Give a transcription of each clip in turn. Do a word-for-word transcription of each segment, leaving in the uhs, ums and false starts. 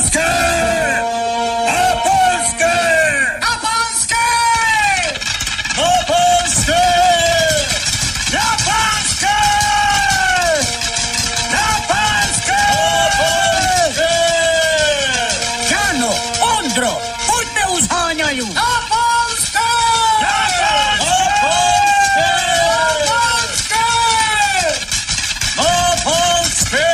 panské! Na panské! Na panské! Na panské! Na panské! Na panské! Žano, Ondro, buď me uzháňajú! Na panské! Na panské! Na panské! Na panské!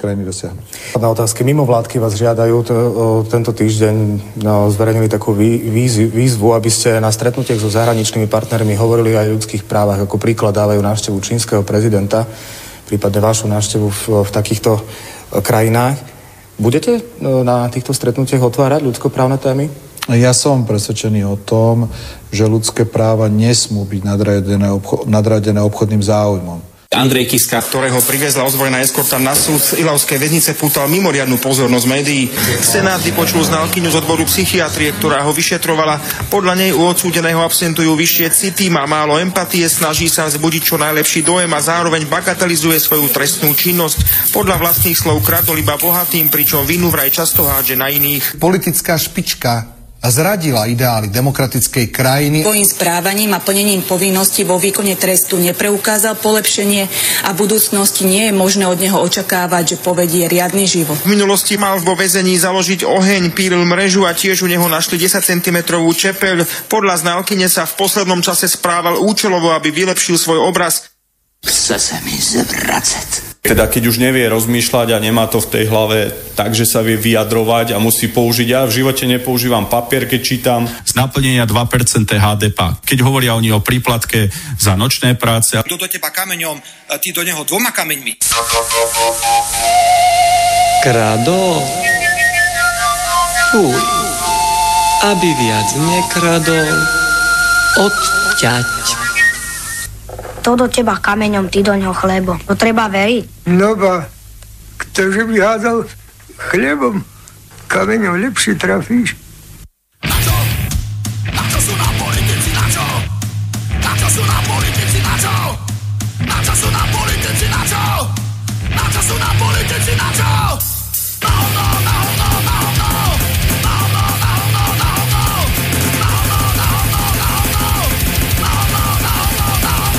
krajiny dosiahnuť. Na otázky mimovládky vás žiadajú, t- tento týždeň no, zverejnili takú vý- výzvu, aby ste na stretnutiach so zahraničnými partnermi hovorili aj o ľudských právach, ako príklad dávajú návštevu čínskeho prezidenta, prípadne vašu návštevu v, v takýchto krajinách. Budete no, na týchto stretnutiach otvárať ľudskoprávne témy? Ja som presvedčený o tom, že ľudské práva nesmú byť nadradené, obcho- nadradené obchodným záujmom. Andrej Kiska, ktorého priviezla ozbrojená eskorta na súd z Ilavskej väznice, pútal mimoriadnu pozornosť médií. Senát vypočul znalkyňu z odboru psychiatrie, ktorá ho vyšetrovala. Podľa nej u odsúdeného absentujú vyššie city, má málo empatie, snaží sa vzbudiť čo najlepší dojem a zároveň bagatelizuje svoju trestnú činnosť. Podľa vlastných slov kradol iba bohatým, pričom vinu vraj často hádže na iných. Politická špička zradila ideály demokratickej krajiny. Svojím správaním a plnením povinnosti vo výkone trestu nepreukázal polepšenie a v budúcnosti nie je možné od neho očakávať, že povedie riadny život. V minulosti mal vo väzení založiť oheň, pílil mrežu a tiež u neho našli desaťcentimetrovú čepeľ. Podľa znalkyne sa v poslednom čase správal účelovo, aby vylepšil svoj obraz. Chce sa mi zvracať. Teda keď už nevie rozmýšľať a nemá to v tej hlave, takže sa vie vyjadrovať a musí použiť. Ja v živote nepoužívam papier, keď čítam. Z naplnenia dva percentá há dé pé. Keď hovoria oni o príplatke za nočné práce. Kto do teba kameňom, ty do neho dvoma kameňmi. Krado. Uj. Aby viac nekradol. Odťať. To do teba kameňom, ty do ňoho chlebo. To treba veriť. No ba, ktože by hádal chlebom, kameňom lepšie trafíš. Na čo? Na čo sú nám politici, na čo? Na čo sú nám politici, na čo? Na čo sú nám politici, na čo? Na čo sú nám politici, na čo? Na hovno, na hovno, na hovno! Na hovno, na hovno, na hovno! Na hovno, na hovno, na hovno! Na hovno, na hovno, na hovno!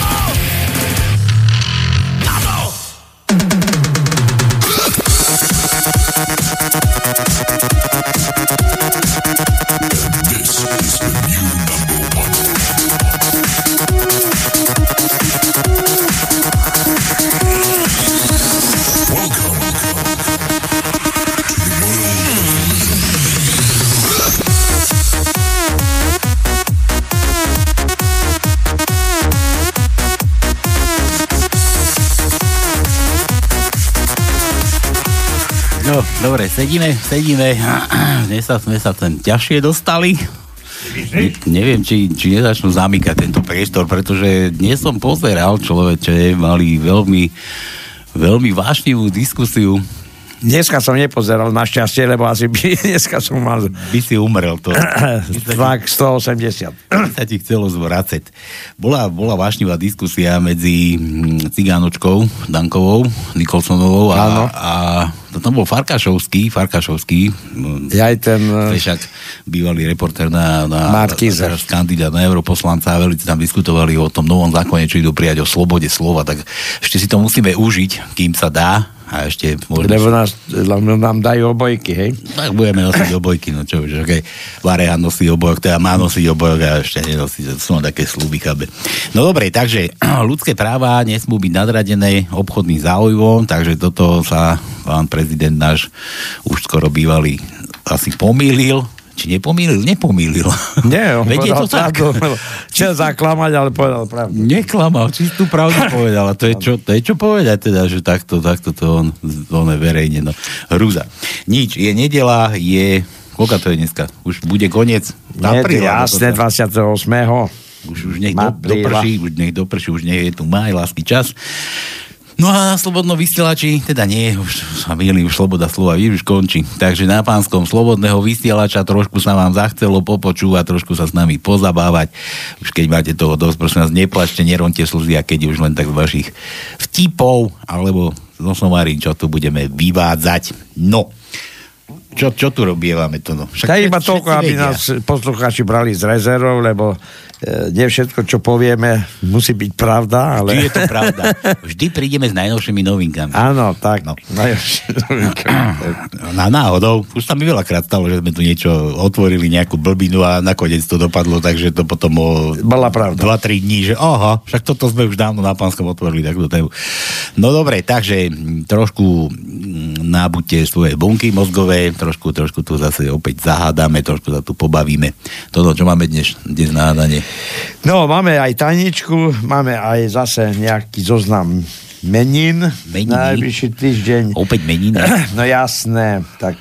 Dobre, sedíme, sedíme. Dnes sa sme sa ten ťažšie dostali. Ne, neviem, či, či nezačnú zamykať tento priestor, pretože dnes som pozeral, človeče, mali veľmi, veľmi vášnivú diskusiu Dneska som nepozeral našťastie, lebo asi by dneska som mal... By si umrel to. Tlak stoosemdesiat. By sa ti chcelo zvracať. Bola, bola vášnivá diskusia medzi Cigánočkou, Dankovou, Nikolsonovou a, a tam bol Farkašovský, Farkašovský. Aj ten... Však bývalý reportér na... na Markizer. Kandidát na europoslanca, veľmi tam diskutovali o tom novom zákone, čo idú prijať o slobode slova, tak ešte si to musíme užiť, kým sa dá. A ešte... Možno... Lebo nás, nám dajú obojky, hej? Tak budeme nosiť obojky, no čo už, okej. Okay. Vareha nosí obojok, teda má nosiť obojok a ešte nenosí, to sú také slúby, chábe. No dobre, takže ľudské práva nesmú byť nadradené obchodným záujmom, takže toto sa pán prezident náš už skoro bývalý asi pomýlil. Či nepomýlil? Nepomýlil. Nie, on Veď povedal to pravdu. Chcel zaklamať, ale povedal pravdu. Neklamal, čistú pravdu povedal. A to je čo, to je čo povedať teda, že takto, takto to on, on je verejne. No. Hrúza. Nič, je nedela, je... Koľka to je dneska? Už bude koniec? Apríla. Jasne, dvadsiateho ôsmeho Už, už nech doprší, už nech doprší, už nech je tu maj, lásky čas. No a na Slobodnom vysielači, teda nie, už sa milím, už sloboda slova, už končí. Takže na pánskom Slobodného vysielača trošku sa vám zachcelo popočúvať, trošku sa s nami pozabávať. Už keď máte toho dosť, prosím vás, neplačte, neronte slzy, a keď už len tak z vašich vtipov, alebo zosnovári, čo tu budeme vyvádzať. No, čo, čo tu robievame to? No? Však tá iba toľko, aby vedia. Nás poslucháči brali z rezervou, lebo nie všetko, čo povieme, musí byť pravda, ale... Vždy je to pravda. Vždy prídeme s najnovšími novinkami. Áno, tak. No. Na náhodou, už sa mi veľakrát stalo, že sme tu niečo otvorili, nejakú blbinu a nakoniec to dopadlo, takže to potom o... Bola pravda. dva tri dní, že aha, však toto sme už dávno na pánskom otvorili, takto tému. No dobre, takže trošku nábuďte svoje bunky mozgové, trošku, trošku tu zase opäť zahádame, trošku sa tu pobavíme. Toto, čo máme dnes, dnes na hádanie? No, máme aj tajničku, máme aj zase nejaký zoznam menín. Meniny? Najbližší týždeň. Opäť meniny? No jasné, tak...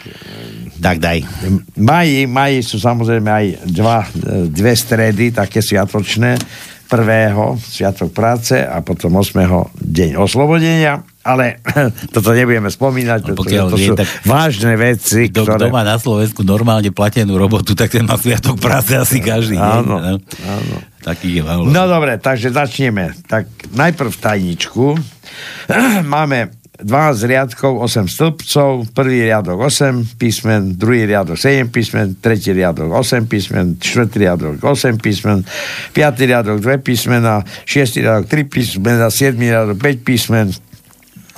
Tak daj. Maji, maji sú samozrejme aj dva, dve stredy, také sviatočné. Prvého, sviatok práce, a potom osmeho deň oslobodenia. Ale toto nebudeme spomínať, pretože to sú vážne veci, ktoré... Kto má na Slovensku normálne platenú robotu, tak ten má sviatok práce asi každý. Áno, nie? Áno. Taký je malo. No dobre, takže začneme. Tak najprv tajničku. Máme dvanásť riadkov, osem stĺpcov, prvý riadok osem písmen, druhý riadok sedem písmen, tretí riadok osem písmen, štvrtý riadok osem písmen, piaty riadok dva písmena, šiestý riadok tri písmena, siedmy riadok päť písmen,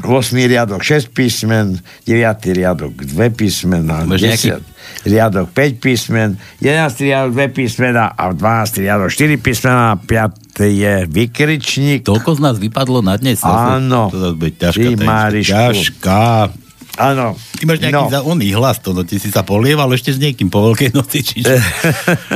osmý riadok šesť písmen, deviaty riadok dva písmena, desiaty riadok päť písmen, jedenásty riadok dva písmena a dvanásty riadok štyri písmena, piaty je vykričník. Toľko z nás vypadlo na dnes. Áno. To bude ťažká. Ťažká. Áno. Ty máš nejaký no. Oný hlas, to, no, ty si sa polieval ešte s niekým po veľkej noci, či,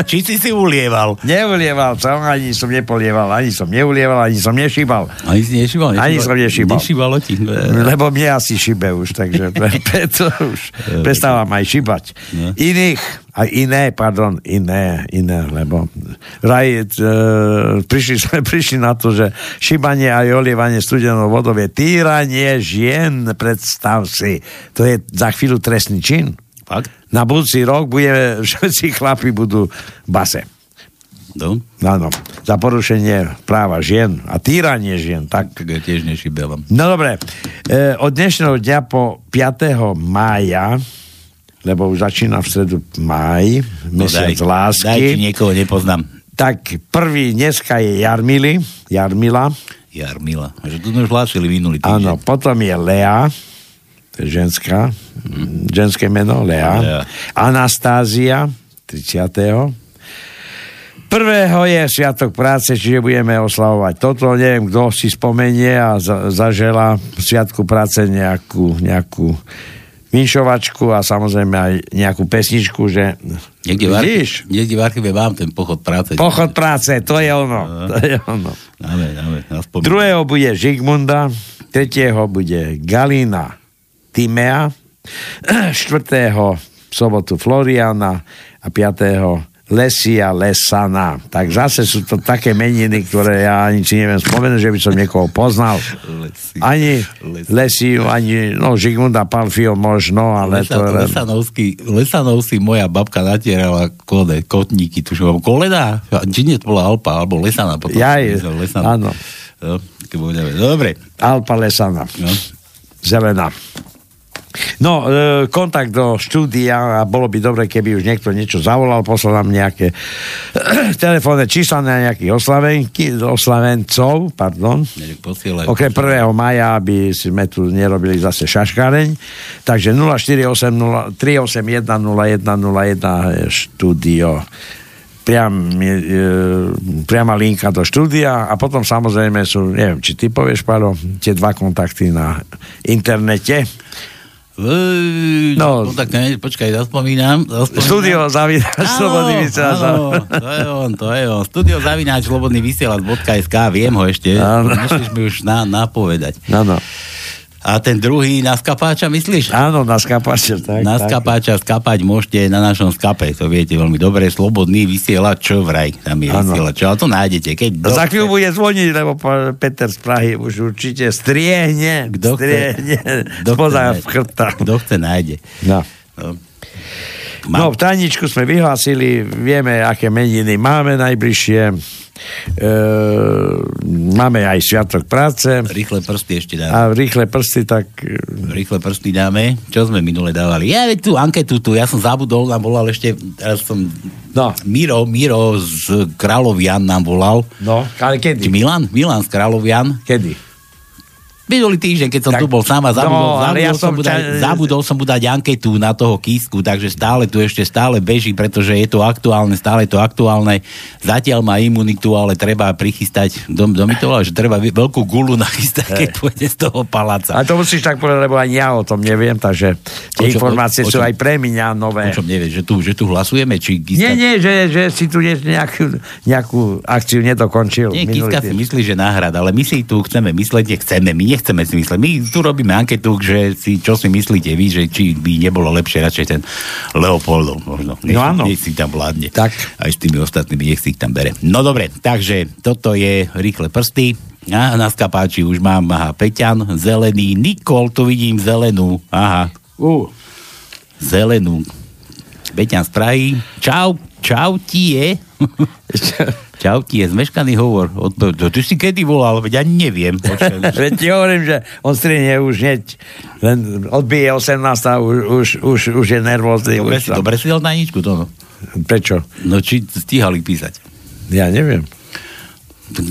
či si si ulieval? Neulieval som, ani som nepolieval, ani som neulieval, ani som nešíbal. Ani si nešíbal? nešíbal ani som nešíbal. Nešíbalo ti. Lebo mne asi šíbe už, takže preto už prestávam aj šíbať. Ne? Iných... A iné, pardon, iné, iné, lebo raj, e, prišli sme prišli na to, že šibanie a olievanie studenou vodou je týranie žien, predstav si. To je za chvíľu trestný čin. Fakt? Na budúci rok budeme, všetci chlapi budú v base. No? Áno, za porušenie práva žien a týranie žien. Tak ja tiež nešibelom. No dobre, e, od dnešného dňa po piateho mája, lebo už začína v stredu máj, mesiac no daj, lásky. Daj, či niekoho nepoznám. Tak prvý dneska je Jarmily, Jarmila. Jarmila, že tu sme už hlásili minulý týždeň. Áno, potom je Lea, to je ženská, hmm. ženské meno, Lea. Lea. Anastázia, tridsiateho Prvého je sviatok práce, čiže budeme oslavovať toto. Neviem, kto si spomenie a zažela sviatku práce nejakú, nejakú vinšovačku a samozrejme aj nejakú pesničku, že... Niekde v archive, niekde v archive mám ten pochod práce. Pochod práce, to je ono. To je ono. Dáme, dáme, aspoň. Druhého bude Žigmunda, tretieho bude Galina Timea, štvrtého sobotu Floriana a piatého Lesia, Lesana. Tak zase sú to také meniny, ktoré ja ani si neviem spomenúť, že by som niekoho poznal. Ani Lesiu, ani no, Žigmunda Palfio možno, ale Lesa, to... Lesanovský, Lesanovský moja babka natierala kode, kotníky, tuším, kolena, či nie to bola Alpa, alebo Lesana potom. Jaj, áno. Dobre. Alpa, Lesana. No. Zelená. No, kontakt do štúdia a bolo by dobre, keby už niekto niečo zavolal, poslal nám nejaké telefónne čísla na nejakých oslavencov, pardon. Okrem prvého mája, aby sme tu nerobili zase šaškáreň. Takže nula štyri osem tri osem jeden nula jeden nula jeden štúdio. Priam, e, priama linka do štúdia a potom samozrejme sú, neviem, či ty povieš, Paľo, tie dva kontakty na internete. Uj, no, tak ne, počkaj, zaspomínam. zaspomínam. Studio zavináč Slobodný vysielač. To je on, to je on. Studio zavináč Slobodný vysielač.sk, viem ho ešte. Musíš mi už na, napovedať. Áno. A ten druhý na skapáča, myslíš? Áno, na skapáča. Tak, na tak. skapáča, skapať môžete na našom skape, to viete veľmi dobre, Slobodný vysielač, čo vraj, tam je vysielač, ale to nájdete. Keď za chvíľu bude zvoniť, lebo Peter z Prahy už určite striehne, kto striehne, spoza chrta. Kto chce, nájde. No. No. No, v tajničku sme vyhlásili, vieme, aké meniny máme najbližšie. E, máme aj sviatok práce. Rýchle prsty ešte dáme. A rýchle prsty, tak... Rýchle prsty dáme. Čo sme minule dávali? Ja veď tú anketu, tú, ja som zabudol, nám volal ešte... Ja som... No. Miro, Miro z Královian nám volal. No, ale kedy? Či Milan? Milan z Královian. Kedy? Minulý týždeň, keď som tak, tu bol sám a zabudol, no, zabudol, ja som ča... dať, zabudol som mu dať anketu na toho Kisku, takže stále tu ešte stále beží, pretože je to aktuálne, stále to aktuálne. Zatiaľ má imunitu, ale treba prichystať, dom, domitoval, že treba veľkú gulu nachystať, keď pôjde z toho paláca. A to musíš tak povedať, lebo ani ja o tom neviem, takže tie čo, informácie o, o, o, sú aj pre mňa nové. O čom nevieš, že tu, že tu hlasujeme? Či Kiska... Nie, nie, že, že si tu nejakú, nejakú akciu nedokončil. Nie, Kiska si myslí, že náhrad, ale my si tu chceme myslieť, chceme my nechceme si mysleť. My tu robíme anketu, že si, čo si myslíte vy, že či by nebolo lepšie radšej ten Leopoldov možno. Nech, no áno. Nech si tam vládne. Tak. Aj s tými ostatnými nech si ich tam bere. No dobre, takže toto je rýchle prsty. A na skapáči už mám, aha, Peťan, zelený, Nikol, tu vidím zelenú, aha. Uh. Zelenú. Peťan z Prahy. Čau, čau ti je. Čau, ti je zmeškaný hovor. O to, to, ty si kedy volal? Veď ja neviem. Veď ti hovorím, že on strihne už hneď. Len odbije osemnásta a už, už, už, už je nervózny. Dobre, už si, dobre si dal na ničku to. No. Prečo? No či stíhali písať? Ja neviem.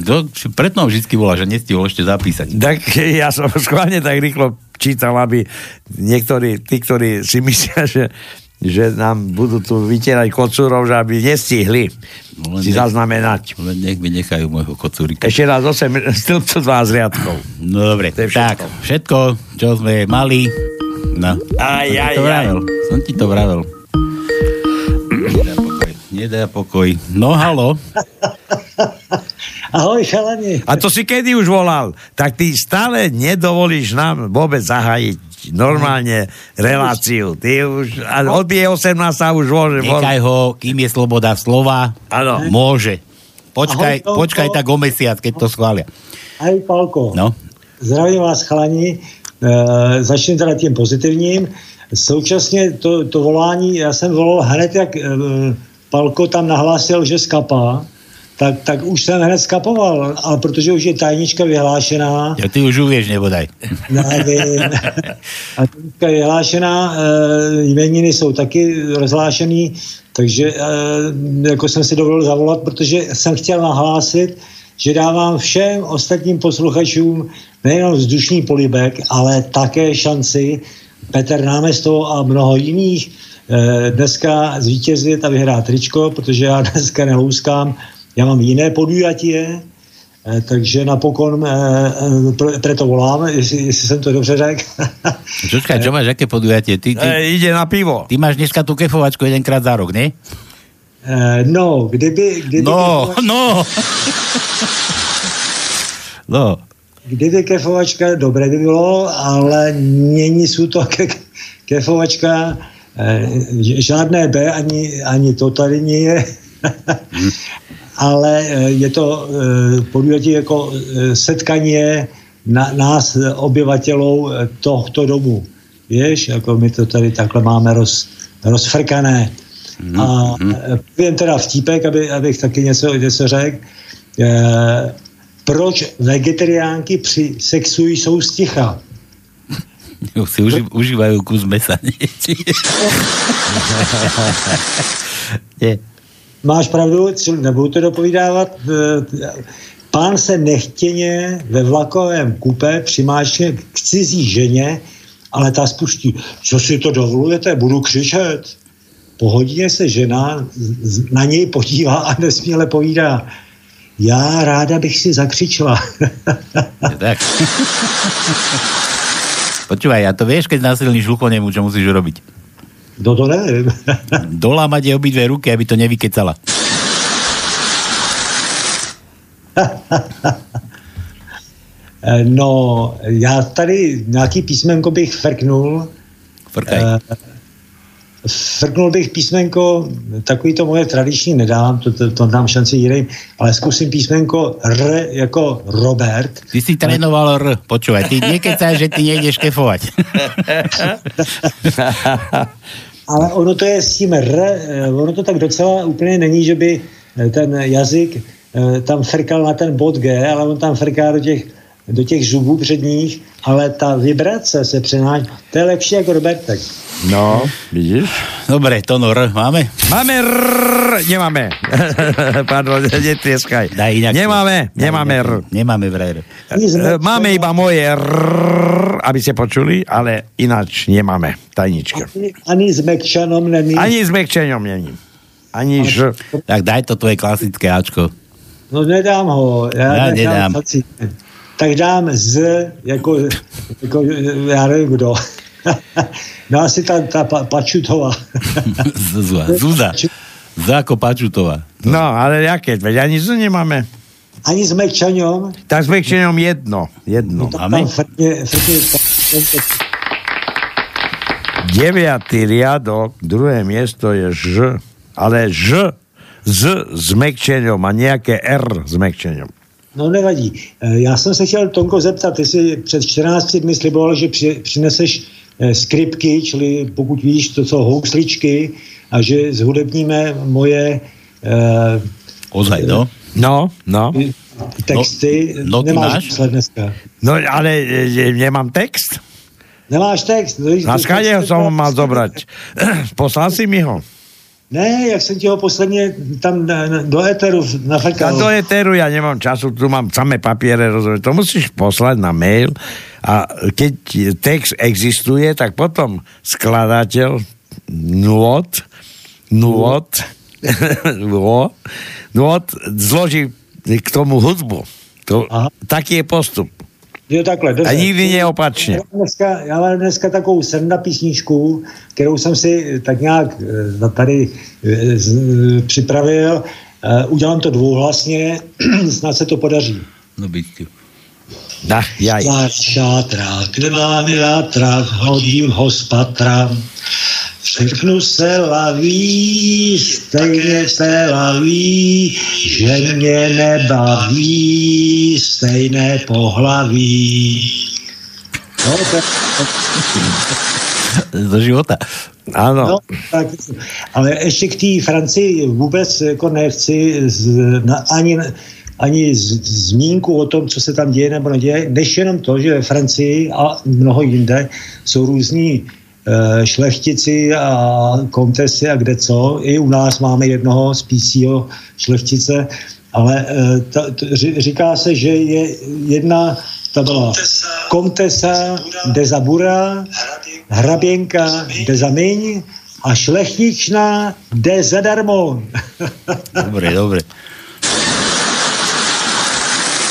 To, preto vždy volá, že nestihol ešte zapísať. Tak ja som skválne tak rýchlo čítal, aby niektorí, tí, ktorí si myslia, že že nám budú tu vytierať kocúrov, že aby nestihli no, si nech, zaznamenať. Len nech mi nechajú môjho kocúrika. Ešte raz osem, stĺpcu dva z riadkov. No dobre, všetko. Tak všetko, čo sme mali. No. Aj, som aj, aj. Som ti to vravel. Nedá pokoj. Nedá pokoj. No halo. Ahoj, chalani. A to si kedy už volal? Tak ty stále nedovolíš nám vôbec zahájiť normálne reláciu. Ty už odbije osemnásta a už môže. Nechaj ho, kým je sloboda slova, ano. Môže. Počkaj, ahoj, počkaj tak o mesiac, keď to schvália. Ahoj, Paľko. No? Zdravím vás, chalani. E, začnem teda tým pozitívním. Současně to, to volání, já jsem volal hned, jak e, Paľko tam nahlásil, že skapá. Tak, tak už jsem hned skapoval, ale protože už je tajnička vyhlášená... Ja, ty už uvieš, nebodaj. A tajnička vyhlášená, e, jmeniny jsou taky rozhlášený, takže e, jako jsem si dovolil zavolat, protože jsem chtěl nahlásit, že dávám všem ostatním posluchačům nejenom vzdušný polibek, ale také šanci Petr Námestov a mnoho jiných e, dneska zvítězit a vyhrát tričko, protože já dneska nelouskám. Já mám jiné podujatie, takže napokon e, preto volám, jestli, jestli jsem to dobře řekl. Čočka, čo máš, jaké podujatie? Ty, ty, e, ide na pivo. Ty máš dneska tu kefovačku jedenkrát za rok, ne? E, no, kdyby... kdyby no, kefovačka, no. no. Kdyby kefovačka, dobré by bylo, ale není sú to ke, kefovačka, e, žádné B, ani, ani to tady nie je. Ale je to podujatie jako setkanie na, nás, obyvatelů tohto domu. Víš, jako my to tady takhle máme roz, rozfrkané. A jen teda vtípek, aby, abych taky něco, něco řekl. E, proč vegetariánky při sexu jsou sticha? Jo, si uži, užívajú kus mesa. Máš pravdu, nebudu to dopovídávat. Pán se nechtěně ve vlakovém kupé přimáčne k cizí ženě, ale ta spuští, co si to dovolujete, budu křičet. Po hodině se žena na něj podívá a nesměle povídá: já ráda bych si zakřičela. Tak. Počúvaj, a to vieš, keď násilníš hluchonemu, čo musíš urobiť? No to neviem. Dolámať je obidve ruky, aby to nevykecala. No, já tady nějaký písmenko bych frknul. Frkaj. Frknul bych písmenko, takový to moje tradiční nedám, to, to, to dám šanci jiným, ale zkusím písmenko R jako Robert. Ty si trénoval R, počúvaj, ty nekecáš, že ty nejdeš kefovat. Ale ono to je s tím R, ono to tak docela úplně není, že by ten jazyk tam frkal na ten bod G, ale on tam frká do těch, do těch zubů předních, ale ta vibrace se přenáší, to je lepší jako Robertek. No, vidíš? Dobre, to no R máme? Máme R, nemáme. Pardon, netieskaj. Daj inak. Nemáme, nemáme R. Nemáme vraj R. Máme iba moje R, aby ste počuli, ale ináč nemáme. Tajnička. Ani s Mekčanom není. Ani s Mekčanom není. Ani Ž. Tak daj to tvoje klasické Ačko. No nedám ho. Ja, ja nedám. nedám. Tak dám Z, jako, jako já nevím kdo. No asi tá, tá pa, Pačutová. Zúza. Záko Pačutová. No, ale jaké? Veď ani Zú nemáme. Ani s Mekčanom. Tak s Mekčanom jedno. Jedno. No, máme? Frkne, frkne, frkne. Deviatý riadok, druhé miesto je Ž. Ale Ž z s Mekčanom a nejaké R s Mekčanom. No nevadí. Já jsem se chtěl, Tónko, zeptat, ty si před čtrnácti dny sliboval, že při, přineseš skripky, čili pokud vidíš, to jsou housličky a že zhudebníme moje eh, ozaj, no? No, no. Texty. No, no nemáš čísla dneska. No, ale e, nemám text. Nemáš text. No, na skáde ho som ho mal zobrať. Poslal si mi ho. Ne, jak jsem ti ho posledně tam do éteru nafakal. Do éteru já nemám času, tu mám samé papiere, rozumiem. To musíš poslať na mail a keď text existuje, tak potom skladateľ nôd, nôd, nôd zloží k tomu hudbu. To, taký je postup. Jo, takhle, a nikdy neopačně. Já mám dneska takovou srnda písničku, kterou jsem si tak nějak tady připravil. Udělám to dvouhlasně, snad se to podaří. No byť. Dach, jaj. Šátra, kde máme játra, hodím ho z patra. Všechnu se laví, stejně se laví, že mě nebaví, stejné pohlaví. No, tak... Do života. Áno. No, tak, ale ešte k té Francii vůbec jako nechci z, na, ani... ani zmínku o tom, co se tam děje nebo neděje, než jenom to, že ve Francii a mnoho jinde jsou různí e, šlechtici a kontesy a kde co. I u nás máme jednoho z písího šlechtice, ale e, ta, t, říká se, že je jedna, ta byla kontesa de Zabura, hraběnka de Zamiň a šlechtičná de Zadarmo. Dobre, dobre.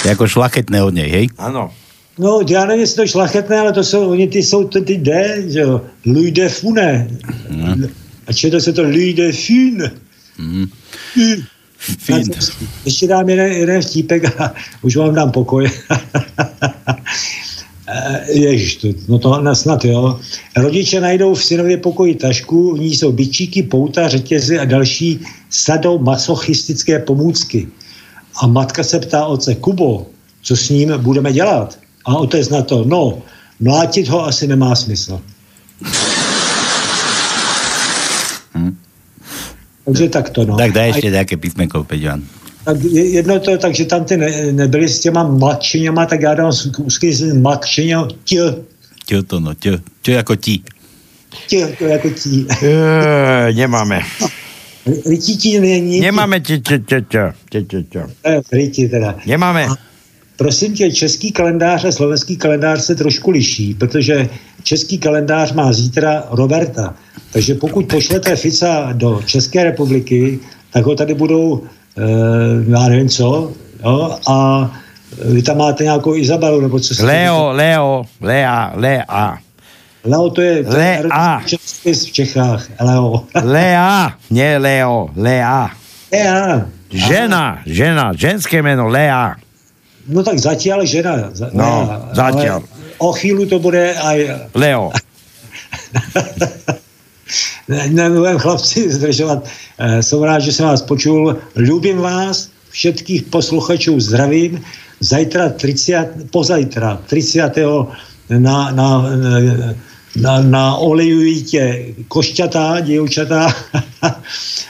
Jako šlachetné od něj, hej? Ano. No, já nevím, jestli to je šlachetné, ale to jsou, oni ty jsou ty, ty D, že jo, Louis de Fune. Mm. A četl se to Louis de Fune. Mm. Mm. Ještě dám jeden, jeden vtípek a už vám dám pokoj. Ježiš, to, no to snad, jo. Rodiče najdou v synově pokoji tašku, v ní jsou bičíky, pouta, řetězy a další sadou masochistické pomůcky. A matka se ptá otce, Kubo, co s ním budeme dělat? A otec na to, no, mlátit ho asi nemá smysl. Hmm. Takže takto, no. Tak daj ještě nějaké písmenko, Peťovan. Tak jedno to, takže tam ty ne, nebyly s těma mladšiněma, tak já dám úzky s mladšiněma tě. Tě to, no, tě. Tě jako tí. Tě to jako tí. Eee, nemáme. Rytí není. Nemáme tě, tě, tě, tě, tě, tě, tě. Rytí teda. Nemáme. A prosím tě, český kalendář a slovenský kalendář se trošku liší, protože český kalendář má zítra Roberta. Takže pokud pošlete Fica do České republiky, tak ho tady budou já uh, nevím co, jo? A vy tam máte nějakou Izabelu, nebo co? Leo, Leo, Lea, Lea. Leo to je v Čechách, Leo. Lea, ne Leo, Lea. Lea. Žena, žena, ženské jméno, Lea. No tak zatiaľ žena. Za, no, Lea. Zatiaľ. Ale o chvíľu to bude aj... Leo. Nebudem chlapci zdržovat. Jsem rád, že jsem vás počul. Ľubím vás, všetkých posluchačů zdravím. Zajtra tridsať, pozajtra tridsiateho na, na, na, na olejujte košťatá, dievčatá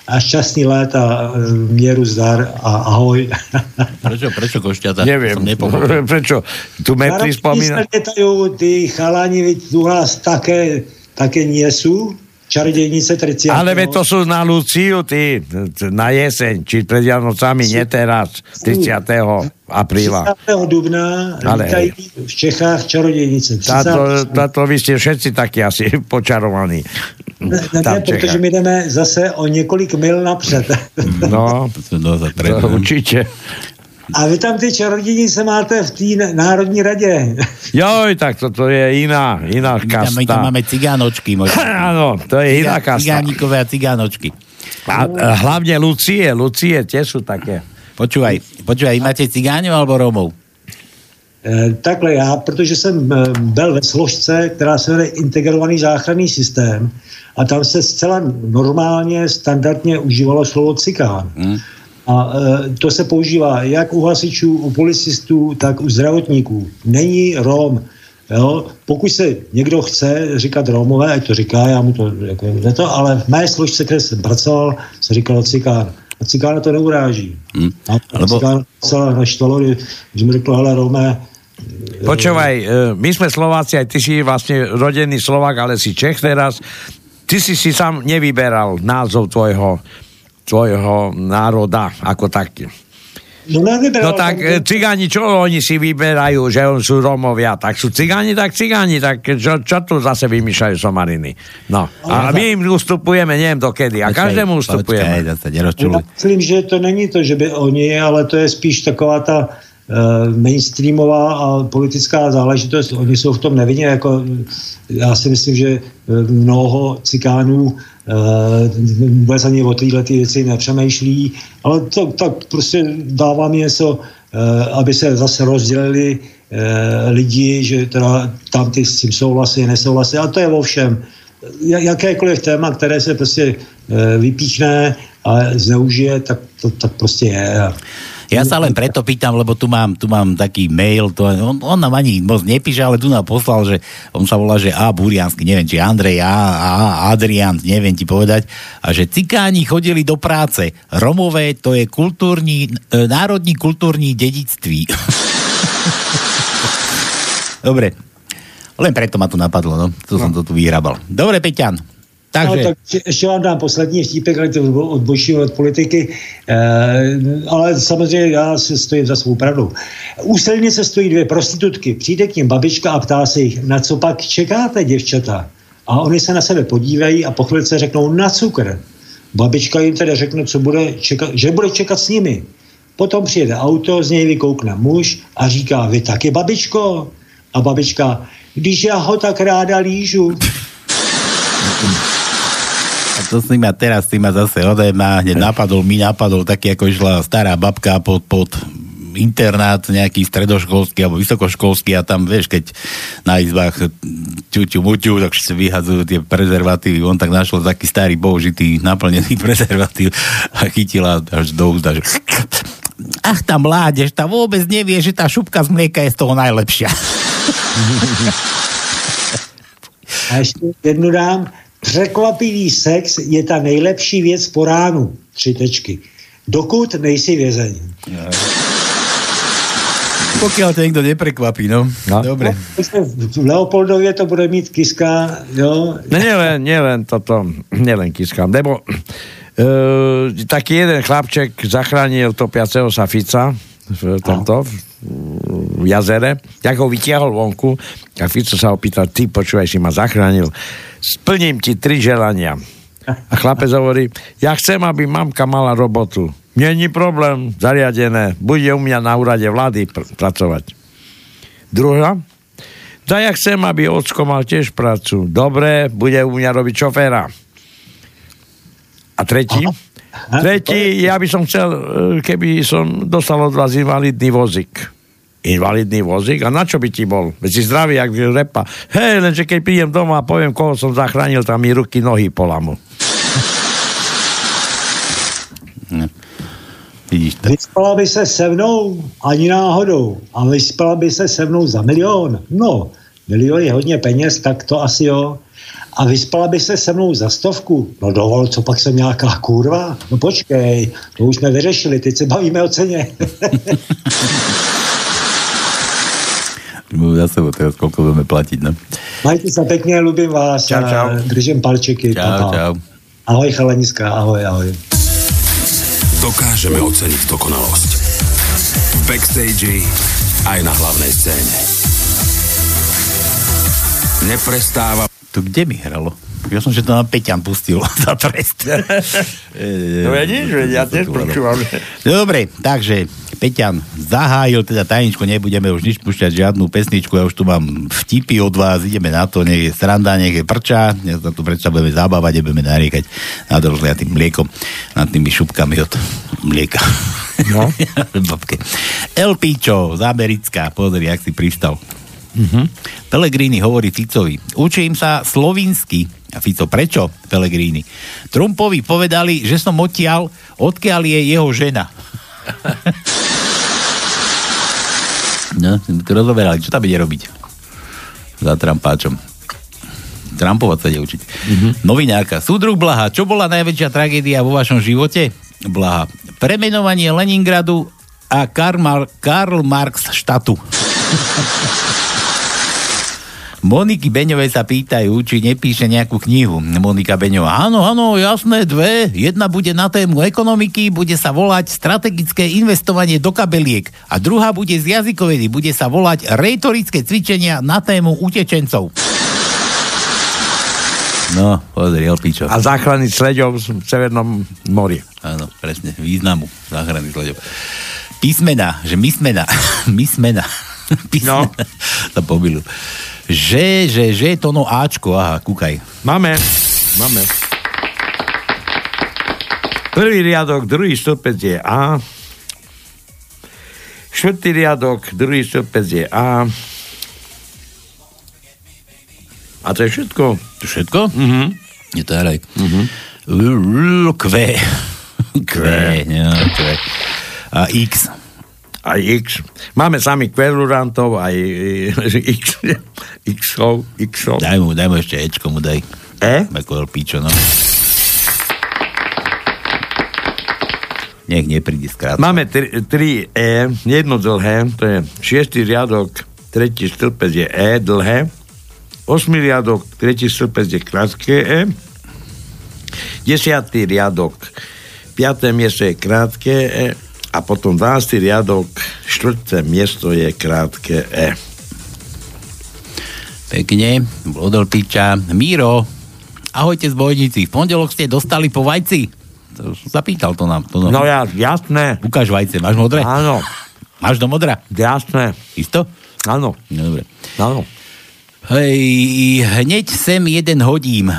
a šťastný léta, mieru zdar a ahoj. Prečo, prečo košťatá? Neviem. Prečo? Tu me prispomína... Tí chaláni tu nás také, také nie sú. Čarodejnice tridsiateho Ale ve to sú na Luciu, ty, na jeseň, či pred Janocami, nie teraz, tridsiateho apríla tridsiateho dubna ale vítají v Čechách čarodejnice. Táto, táto vy ste všetci takí asi počarovaní. Ne, ne, ne, protože my jdeme zase o několik mil napřed. No, no to určite. A vy tam ty čarodějnice máte v té Národní radě. Joj, tak to, to je jiná, jiná kasta. My tam máme cigánočky. Áno, to je iná Ciga, kasta. Cigánikové a cigánočky. A, a hlavne Lucie, Lucie, tie sú také. Počúvaj, počúvaj, máte cigáňov alebo Romov? E, takhle já, protože jsem byl ve složce, která se jmenuje Integrovaný záchranný systém a tam se zcela normálně, standardně užívalo slovo cikán. Hmm. A e, to se používá jak u hasičů, u policistů, tak u zdravotníků. Není Róm. Jo? Pokud se někdo chce říkat Rómové, ať to říká, já mu to jako neto, ale v mé složce, kde jsem pracoval, se říkalo cikán. A cikána to neuráží. Hmm. A Lebo... cikána celé naštalo, když mi řekl, hele Rómé. Počúvaj, my sme Slováci, aj ty si vlastne rodený Slovák, ale si Čech teraz. Ty si si sám nevyberal názov tvojho tvojho národa, ako taký. No, no tak cigáni, čo oni si vyberajú, že on sú Rómovia, tak sú cigáni, tak cigáni, tak čo, čo tu zase vymýšľajú somariny? No, a my im ustupujeme, neviem dokedy, a každému ustupujeme. Ja myslím, že to není to, že by oni, ale to je spíš taková tá mainstreamová a politická záležitost. Oni jsou v tom nevinně. Jako, já si myslím, že mnoho cikánů e, vůbec ani o této věci nepřemýšlí, ale to, tak prostě dávám něco, e, aby se zase rozdělili e, lidi, že teda tam ty s tím souhlasí, nesouhlasí, a to je o všem. Jakékoliv téma, které se prostě e, vypíchne a zneužije, tak to tak prostě je. Ja sa len preto pýtam, lebo tu mám, tu mám taký mail, to, on, on nám ani moc nepíše, ale tu nám poslal, že on sa volá, že A. Buriansky, neviem, či Andrej A. A. Adrián, neviem ti povedať, a že cikáni chodili do práce. Romové, to je kultúrny, národní kultúrny dedičství. Dobre. Len preto ma to napadlo, no. To no. Som to tu vyhrábal. Dobre, Peťan. Takže. No, tak ještě vám dám poslední vtípek, ale to odbočím od politiky, e, ale samozřejmě já se stojím za svou pravdou. U silnice stojí dvě prostitutky, přijde k nim babička a ptá se jich, na co pak čekáte, děvčata? A oni se na sebe podívají a po chvilce řeknou, na cukr. Babička jim teda řekne, co bude čekat, že bude čekat s nimi. Potom přijede auto, z něj vykoukne muž a říká, vy taky, babičko? A babička, když já ho tak ráda lížu. To si ma teraz, si ma zase odejem a hneď napadol, mi napadol taký, ako išla stará babka pod, pod internát nejaký stredoškolský alebo vysokoškolský a tam, vieš, keď na izbách ťuťu muťu, tak všetci vyhadzujú tie prezervatívy. On tak našiel taký starý použitý naplnený prezervatív a chytila až do úzda, že ach, tá mládež, tá vôbec nevie, že tá šupka z mlieka je z toho najlepšia. A ještě jednu dám. Překvapivý sex je ta nejlepší věc po ránu. Tři tečky. Dokud nejsi vězeň. No. Pokiaľ to nikdo neprekvapí, no. no. Dobre. V Leopoldově to bude mít Kiska, jo. No, nielen, nielen toto, nielen Kiska. Nebo uh, taký jeden chlapček zachránil topiaceho sa Fica v tomto, v jazere, tak ho vytiahol vonku a Fico sa opýtal, ty počúvaj, si ma zachránil, splním ti tri želania. A chlapec hovorí, ja chcem, aby mamka mala robotu. Není problém, zariadené, bude u mňa na úrade vlády pr- pracovať. Druhá, tak ja chcem, aby ocko mal tiež prácu. Dobre, bude u mňa robiť šoféra. A tretí, Tretí, ja by som chcel, keby som dostal od vás invalidný vozík. Invalidný vozík? A na čo by ti bol? Veď si zdravý, jak repa. Hej, lenže keď prídem doma a poviem, koho som zachránil, tam mi ruky, nohy polamu. Vyspala by se se mnou ani náhodou. A vyspala by se se mnou za milión. No, milión je hodně peněz, tak to asi jo. A vyspala by se se mnou za stovku. No dovol, co pak jsem nějaká kurva? No počkej, to už jsme vyřešili, teď se bavíme o ceně. Za sebou teraz, koľko budeme platiť, ne? Majte sa pekne, ľúbim vás. Čau, čau. Držím palčeky. Čau, čau. Ahoj, chalaniska, ahoj, ahoj. Dokážeme oceniť dokonalosť. V backstage aj na hlavnej scéne. Neprestáva. To kde mi hralo? Ja som, že to na Peťan pustil za trest. No ja nič, ja tiež počúvam. Dobre, takže Peťan zahájil teda tajničku, nebudeme už nič púšťať, žiadnu pesničku, ja už tu mám vtipy od vás, ideme na to, nech je sranda, nech je prča, ja sa tu predsa budeme zabávať, nebudeme nariekať nad rozliatým mliekom, nad tými šupkami od mlieka. No. Babke. El Pičo z Americká, pozri, jak si pristal. Mm-hmm. Pellegrini hovorí Ficovi, učím sa slovinsky. A Fico, prečo, Pellegrini? Trumpovi povedali, že som odtiaľ, odkiaľ je jeho žena. No, to rozoberali, čo tam bude robiť za Trumpáčom. Trumpovať sa ide učiť. Mm-hmm. Novinárka, súdruh Blaha, čo bola najväčšia tragédia vo vašom živote? Blaha, premenovanie Leningradu a Karl, Mar- Karl Marx štátu. Moniky Beňovej sa pýtajú, či nepíše nejakú knihu. Monika Beňová, áno, áno, jasné, dve. Jedna bude na tému ekonomiky, bude sa volať strategické investovanie do kabeliek. A druhá bude z jazykovedy, bude sa volať rétorické cvičenia na tému utečencov. No, pozri, Elpičo. A záchrany sleďov v Severnom mori. Áno, presne, významu záchrany sleďov. Písmena, že mysmena, mysmena. Písmena, no. Sa pobylu. Že, že, že, to no Ačko. Aha, kúkaj. Máme. Máme. Prvý riadok, druhý stĺpec je A. Štvrtý riadok, druhý stĺpec je A. A to je všetko. To všetko? Mhm. Je to hraj. Mhm. Kve. Kve. Kve. A X. Aj X. Máme sami kverulantov, aj X. X-ov, X-ov. Daj mu, daj mu ešte Ečko, mu daj. E? Ako Elpičo, no. Nech nepríde skrátko. Máme tri, tri E, jedno dlhé, to je šiestý riadok, tretí stĺpec je E, dlhé. Osmý riadok, tretí stĺpec je krátke E. Desiatý riadok, piaté miesto je krátke E. A potom dvanásty riadok, štvrté miesto je krátke E. Pekne, od Elpiča. Míro, ahojte zbojníci, v pondelok ste dostali po vajci. Zapýtal to nám. To no ja, jasné. Ukáž vajce, máš modré? Áno. Máš do modra? Jasné. Isto? Áno. Dobre. Áno. Hej, hneď sem jeden hodím.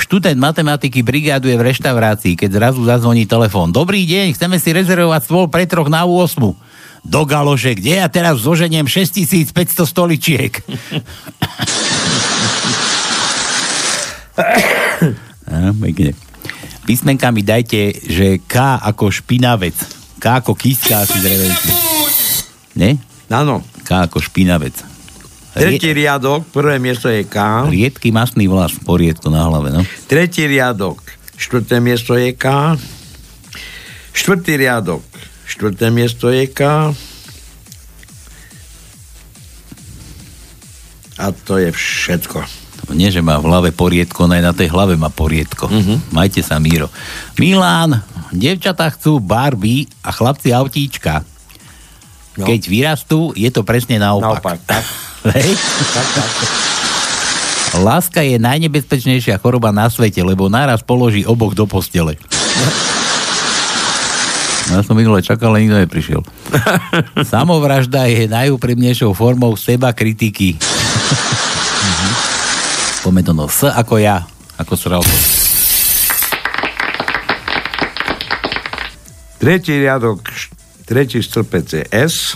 Študent matematiky brigáduje v reštaurácii, keď zrazu zazvoní telefón. Dobrý deň, chceme si rezervovať stôl pre troch na ôsmu. do galože, kde ja teraz zoženiem šesťtisícpäťsto stoličiek. Á, pekne. Písmenkami dajte, že K ako špinavec. K ako Kiska asi drevenci. Ne? Áno. K ako špinavec. Tretí riadok, prvé miesto je K. Riedky masný vlas, poriedko na hlave, no. Tretí riadok, štvrté miesto je K. Štvrtý riadok, štvrté miesto je K. A to je všetko. Nie, že má v hlave poriedko, aj na tej hlave má poriedko. Uh-huh. Majte sa, Míro. Milán, dievčatá chcú Barbie a chlapci autíčka. No. Keď vyrastú, je to presne naopak. Naopak, tak. Hej? Tak, tak. Láska je najnebezpečnejšia choroba na svete, lebo naraz položí oboch do postele. Ja som minule čakal, ale nikto neprišiel. Samovražda je najúprimnejšou formou seba kritiky. Poďme to no. S ako ja, ako Sralko. Tretí riadok, tretí stĺpec je S.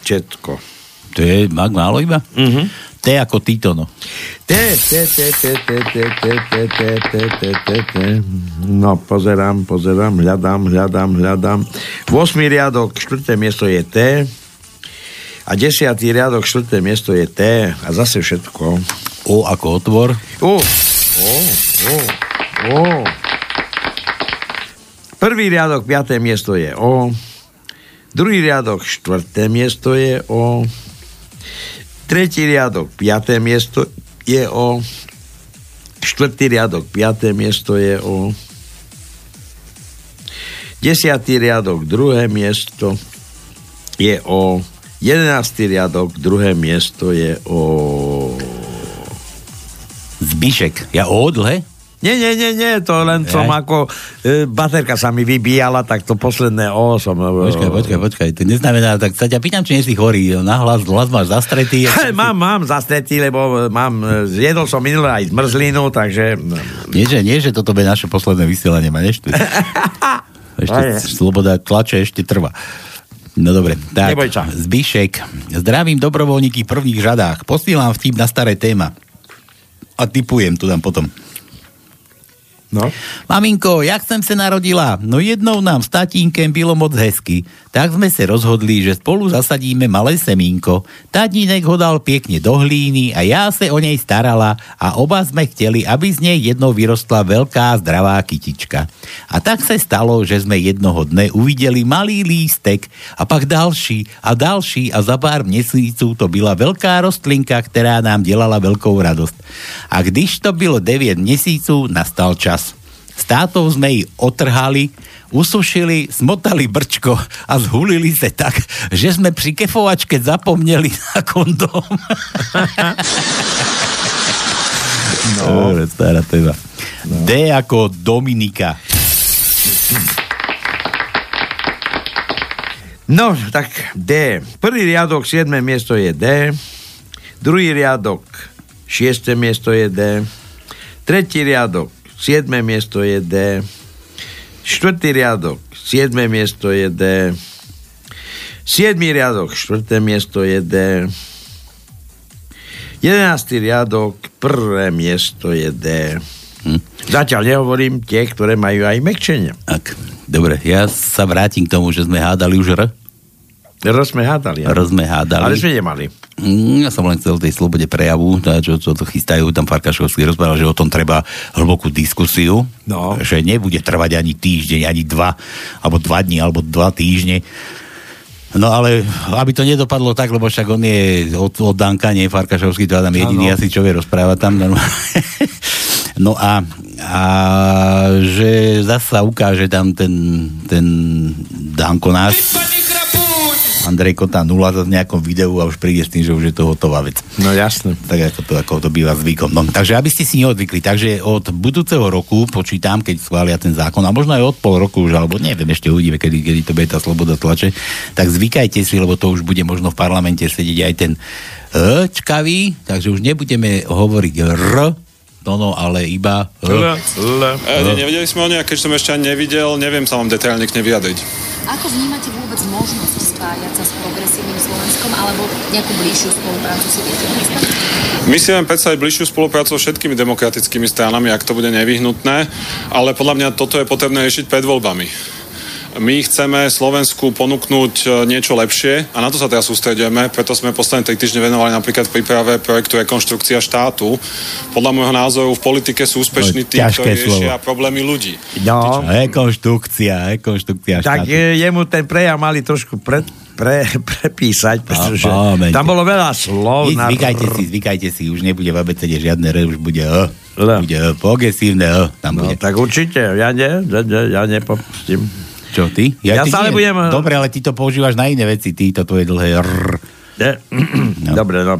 Četko. To je mak málo iba? Mhm. T ako Tito, no. T, T, T, T, T, T, T, T, T, T, T, T, T. No, pozerám, pozerám, hľadám, hľadám, hľadám. Ôsmy riadok, štvrté miesto je T. A desiatý riadok, štvrté miesto je T. A zase všetko. O ako otvor. O, o, o. O. Prvý riadok, piaté miesto je O. Druhý riadok, štvrté miesto je O. Tretí riadok, piaté miesto je O. Štvrtý riadok, piaté miesto je O. Desiatý riadok, druhé miesto je O. Jedenásty riadok, druhé miesto je O. Zbišek. Ja O dlhé? Nie, nie, nie, nie, to len som aj. Ako e, baterka sa mi vybíjala, tak to posledné O som... Počkaj, počkaj, počkaj, to neznamená, tak sa ťa pýtam, či nie si chorý, na hlas, hlas máš zastretý. Ja som... Mám, mám zastretý, lebo mám, zjedol som minulé aj zmrzlinu, takže... Nie, že, nie, že toto bude naše posledné vysielanie, ma neštú. Ešte sloboda tlače ešte trvá. No dobre, tak, Zbišek. Zdravím dobrovoľníky v prvých žadách. Posílám vtip na staré téma. A tipujem, tu dám potom. No. Maminko, jak som sa narodila? No jednou nám s tatínkem bylo moc hezky. Tak sme sa rozhodli, že spolu zasadíme malé semínko. Tatínek ho dal pekne do hlíny a ja sa o nej starala a oba sme chteli, aby z nej jednou vyrostla veľká zdravá kytička. A tak sa stalo, že sme jednoho dne uvideli malý lístek a pak další a další a za pár mesiacov to byla veľká rostlinka, ktorá nám delala veľkou radosť. A když to bylo deväť mesiacov, nastal čas. S tátou sme ji otrhali, usušili, smotali brčko a zhulili sa tak, že sme pri kefovačke zapomneli na kondóm. No. Dobre, stará téma. No. D ako Dominika. No, tak D. Prvý riadok, siedme miesto je D. Druhý riadok, šieste miesto je D. Tretí riadok, siedme miesto je D. Štvrtý riadok, siedme miesto je D. Siedmy riadok, štvrté miesto je D. Jedenásty riadok, prvé miesto je D. Hm. Zatiaľ nehovorím tie, ktoré majú aj mäkčenie. Ak, dobre, ja sa vrátim k tomu, že sme hádali už R. R sme hádali. R sme hádali. Ale sme nemali. Ja som len chcel tej slobode prejavu, čo, čo to chystajú, tam Farkašovský rozprával, že o tom treba hlbokú diskusiu, no. Že nebude trvať ani týždeň, ani dva, alebo dva dní, alebo dva týždne. No ale, aby to nedopadlo tak, lebo však on je od, od Danka, nie Farkašovský, to tam jediný asi čo vie rozprávať tam. No a, a že zasa ukáže tam ten, ten Danko náš... Andrejko tá nula za nejakom videu a už príde s tým, že už je to hotová vec. No jasne. Tak ako to, ako to býva zvykom. No, takže aby ste si neodvykli. Takže od budúceho roku počítam, keď schvália ten zákon, a možno aj od pol roku už, alebo neviem, ešte uvidíme, kedy, kedy to bude tá sloboda tlače, tak zvykajte si, lebo to už bude možno v parlamente sedieť aj ten čkavý, takže už nebudeme hovoriť R, Tono, ale iba... Le, le, le. Ne, nevedeli sme o nej, keďže som ešte ani nevidel, neviem sa vám detailne k nej vyjadriť. Ako vnímate vôbec možnosť spájať sa s progresívnym Slovenskom alebo nejakú bližšiu spoluprácu si viete predstaviť? My si len predstaviť bližšiu spoluprácu so všetkými demokratickými stranami, ak to bude nevyhnutné, ale podľa mňa toto je potrebné riešiť pred voľbami. My chceme Slovensku ponúknuť niečo lepšie a na to sa teraz sústredujeme, preto sme posledné tri týždne venovali napríklad v príprave projektu Rekonštrukcia štátu. Podľa môjho názoru v politike sú úspešní tí, ktorí riešia problémy ľudí. No, rekonštrukcia, rekonštrukcia štátu. Tak je, jemu ten prejav mali trošku pred... Pre, prepísať, pretože a, tam bolo veľa slov. Na... Zvykajte si, zvykajte si, už nebude v abecede žiadne R, už bude O, bude O, progresívne O, tam bude. No, tak určite, ja ne, ja nepopustím. Čo, ty? Ja, ja ty stále nie. budem... Dobre, ale ty to používaš na iné veci, ty to tvoje dlhé R. No. Dobre, no.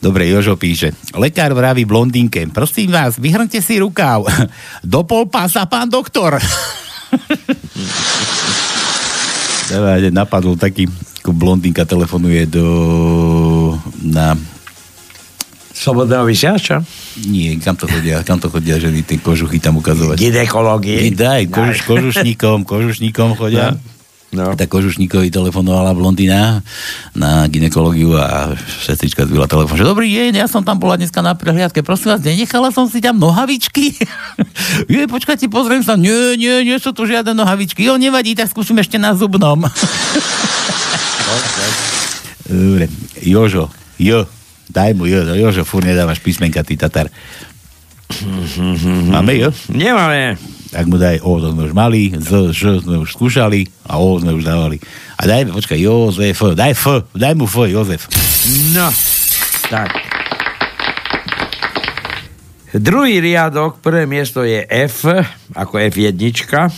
Dobre, Jožo píše. Lekár vraví blondínke, prosím vás, vyhrnte si rukáv. Do pol pása, pán doktor. Napadol taký, ako blondínka telefonuje do... na... Slobodného vysiača? Nie, kam to chodia, kam to chodia ženy, tie kožuchy tam ukazovať. Ginekológie. Daj, kožuš, kožušníkom, kožušníkom chodia. No. Tak kožušníkovi telefonovala blondina na ginekológiu a sestrička zbyla telefón, že dobrý deň, ja som tam bola dneska na prehliadke, prosím vás, nenechala som si tam nohavičky? Je, počkajte, pozriem sa, nie, nie, nie sú tu žiadne nohavičky. Jo, nevadí, tak skúsim ešte na zubnom. Dobre, Jožo, jo. Daj mu, jo, Jožo, fúr nedávaš písmenka, ty Tatar. Máme, jo? Nemáme. Tak mu daj, O to sme už mali, Z, Ž sme už skúšali a O sme už dávali. A daj, počkaj, Jozef, daj F, daj mu F, Jozef. No, tak. Druhý riadok, prvé miesto je F, ako ef jedna.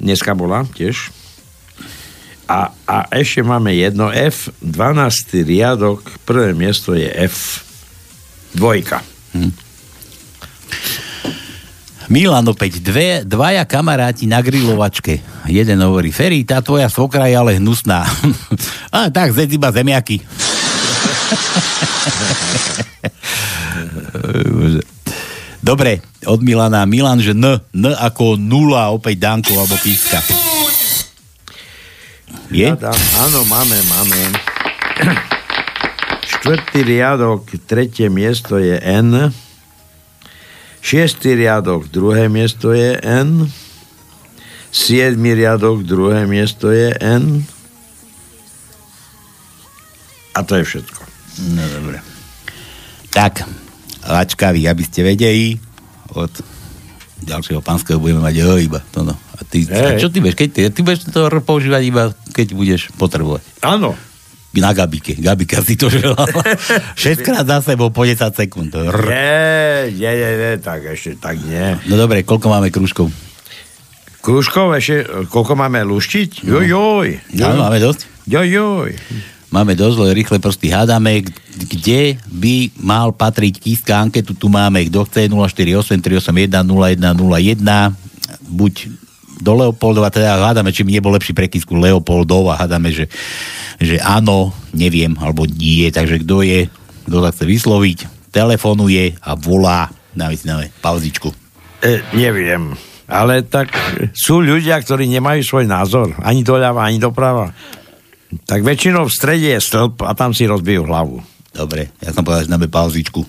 Dneska bola tiež. A, a ešte máme jedno F, dvanásty riadok, prvé miesto je F, dvojka. Hm. Milan opäť, dve, dvaja kamaráti na grilovačke. Jeden hovorí, Feri, tá tvoja svokra je ale hnusná. A tak, zjedz iba zemiaky. Dobre, od Milana. Milan, že N, N ako nula, opäť Danko alebo Kiska. Je? Adam, áno, máme, máme. Štvrtý riadok, tretie miesto je N. Šiestý riadok, druhé miesto je N. Siedmy riadok, druhé miesto je N. A to je všetko. No, dobre. Tak, lačkaví, aby ste vedeli, od ďalšieho pánskeho budeme mať ho iba to no. A ty, hey. Čo ty budeš? Keď ty, ty budeš to používať iba, keď budeš potrebovať. Áno. Na Gabike. Gabika si to želala. Šestkrát za sebou po desať sekúnd. Nie, nie, nie, nie, tak ešte tak nie. No dobre, koľko máme krúžkov? Krúžkov ešte, koľko máme luštiť? Joj, joj. Áno, máme dosť? Joj, joj. Máme dosť, ale rýchle prsty hádame, kde by mal patriť Kiska. Anketu tu máme, kto chce nula štyri osem tri osem jeden nula jeden nula jeden. Buď do Leopoldova, teda hľadáme, či mi nebol lepší pre Kisku Leopoldov a hľadáme, že, že áno, neviem, alebo nie, takže kto je, kto sa chce vysloviť, telefonuje a volá, dáme si dáme pauzičku. E, neviem, ale tak sú ľudia, ktorí nemajú svoj názor, ani doľava, ani doprava. Tak väčšinou v strede je stĺp a tam si rozbijú hlavu. Dobre, ja som povedal, že dáme pauzičku.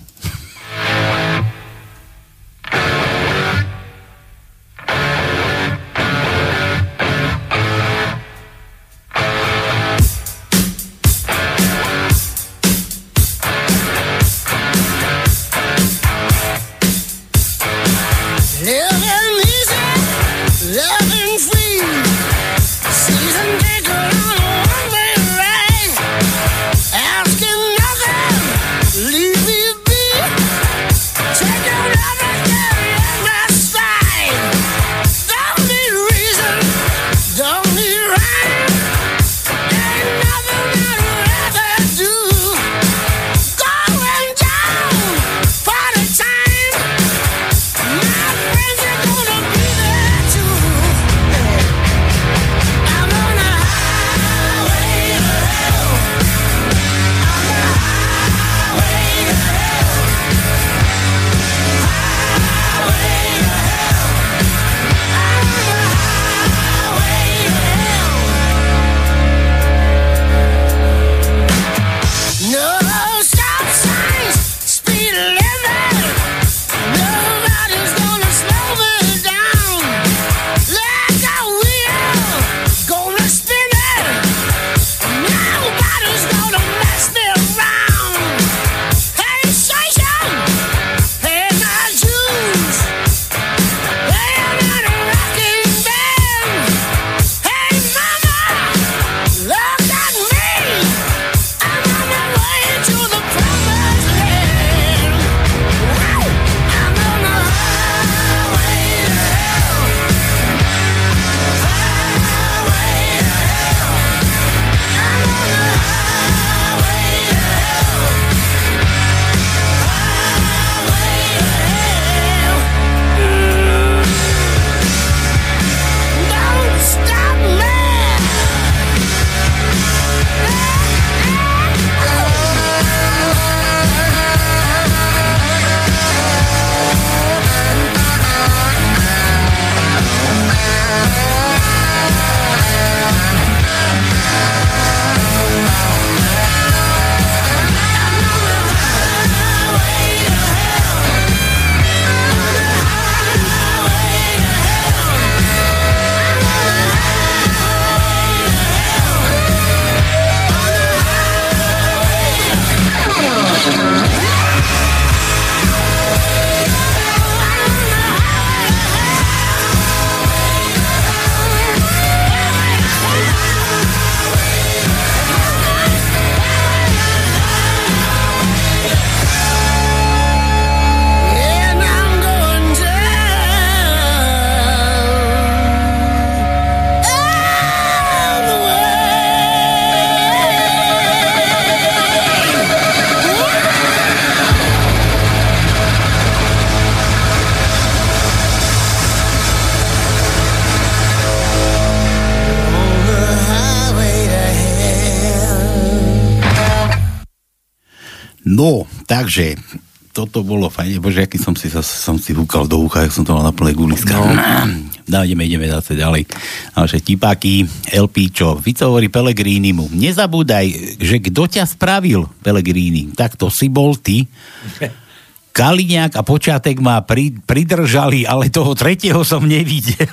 No, takže toto bolo fajne. Bože, aký som si, som si húkal do ucha, jak som to mal na plné guliska. No, no ideme, ideme zase ďalej. Naše tipáky, LPčo. Fico hovorí Pellegrinimu. Nezabúdaj, že kto ťa spravil, Pellegrini. Tak to si bol ty. Kaliňák a Počiatek ma pri, pridržali, ale toho tretieho som nevidel.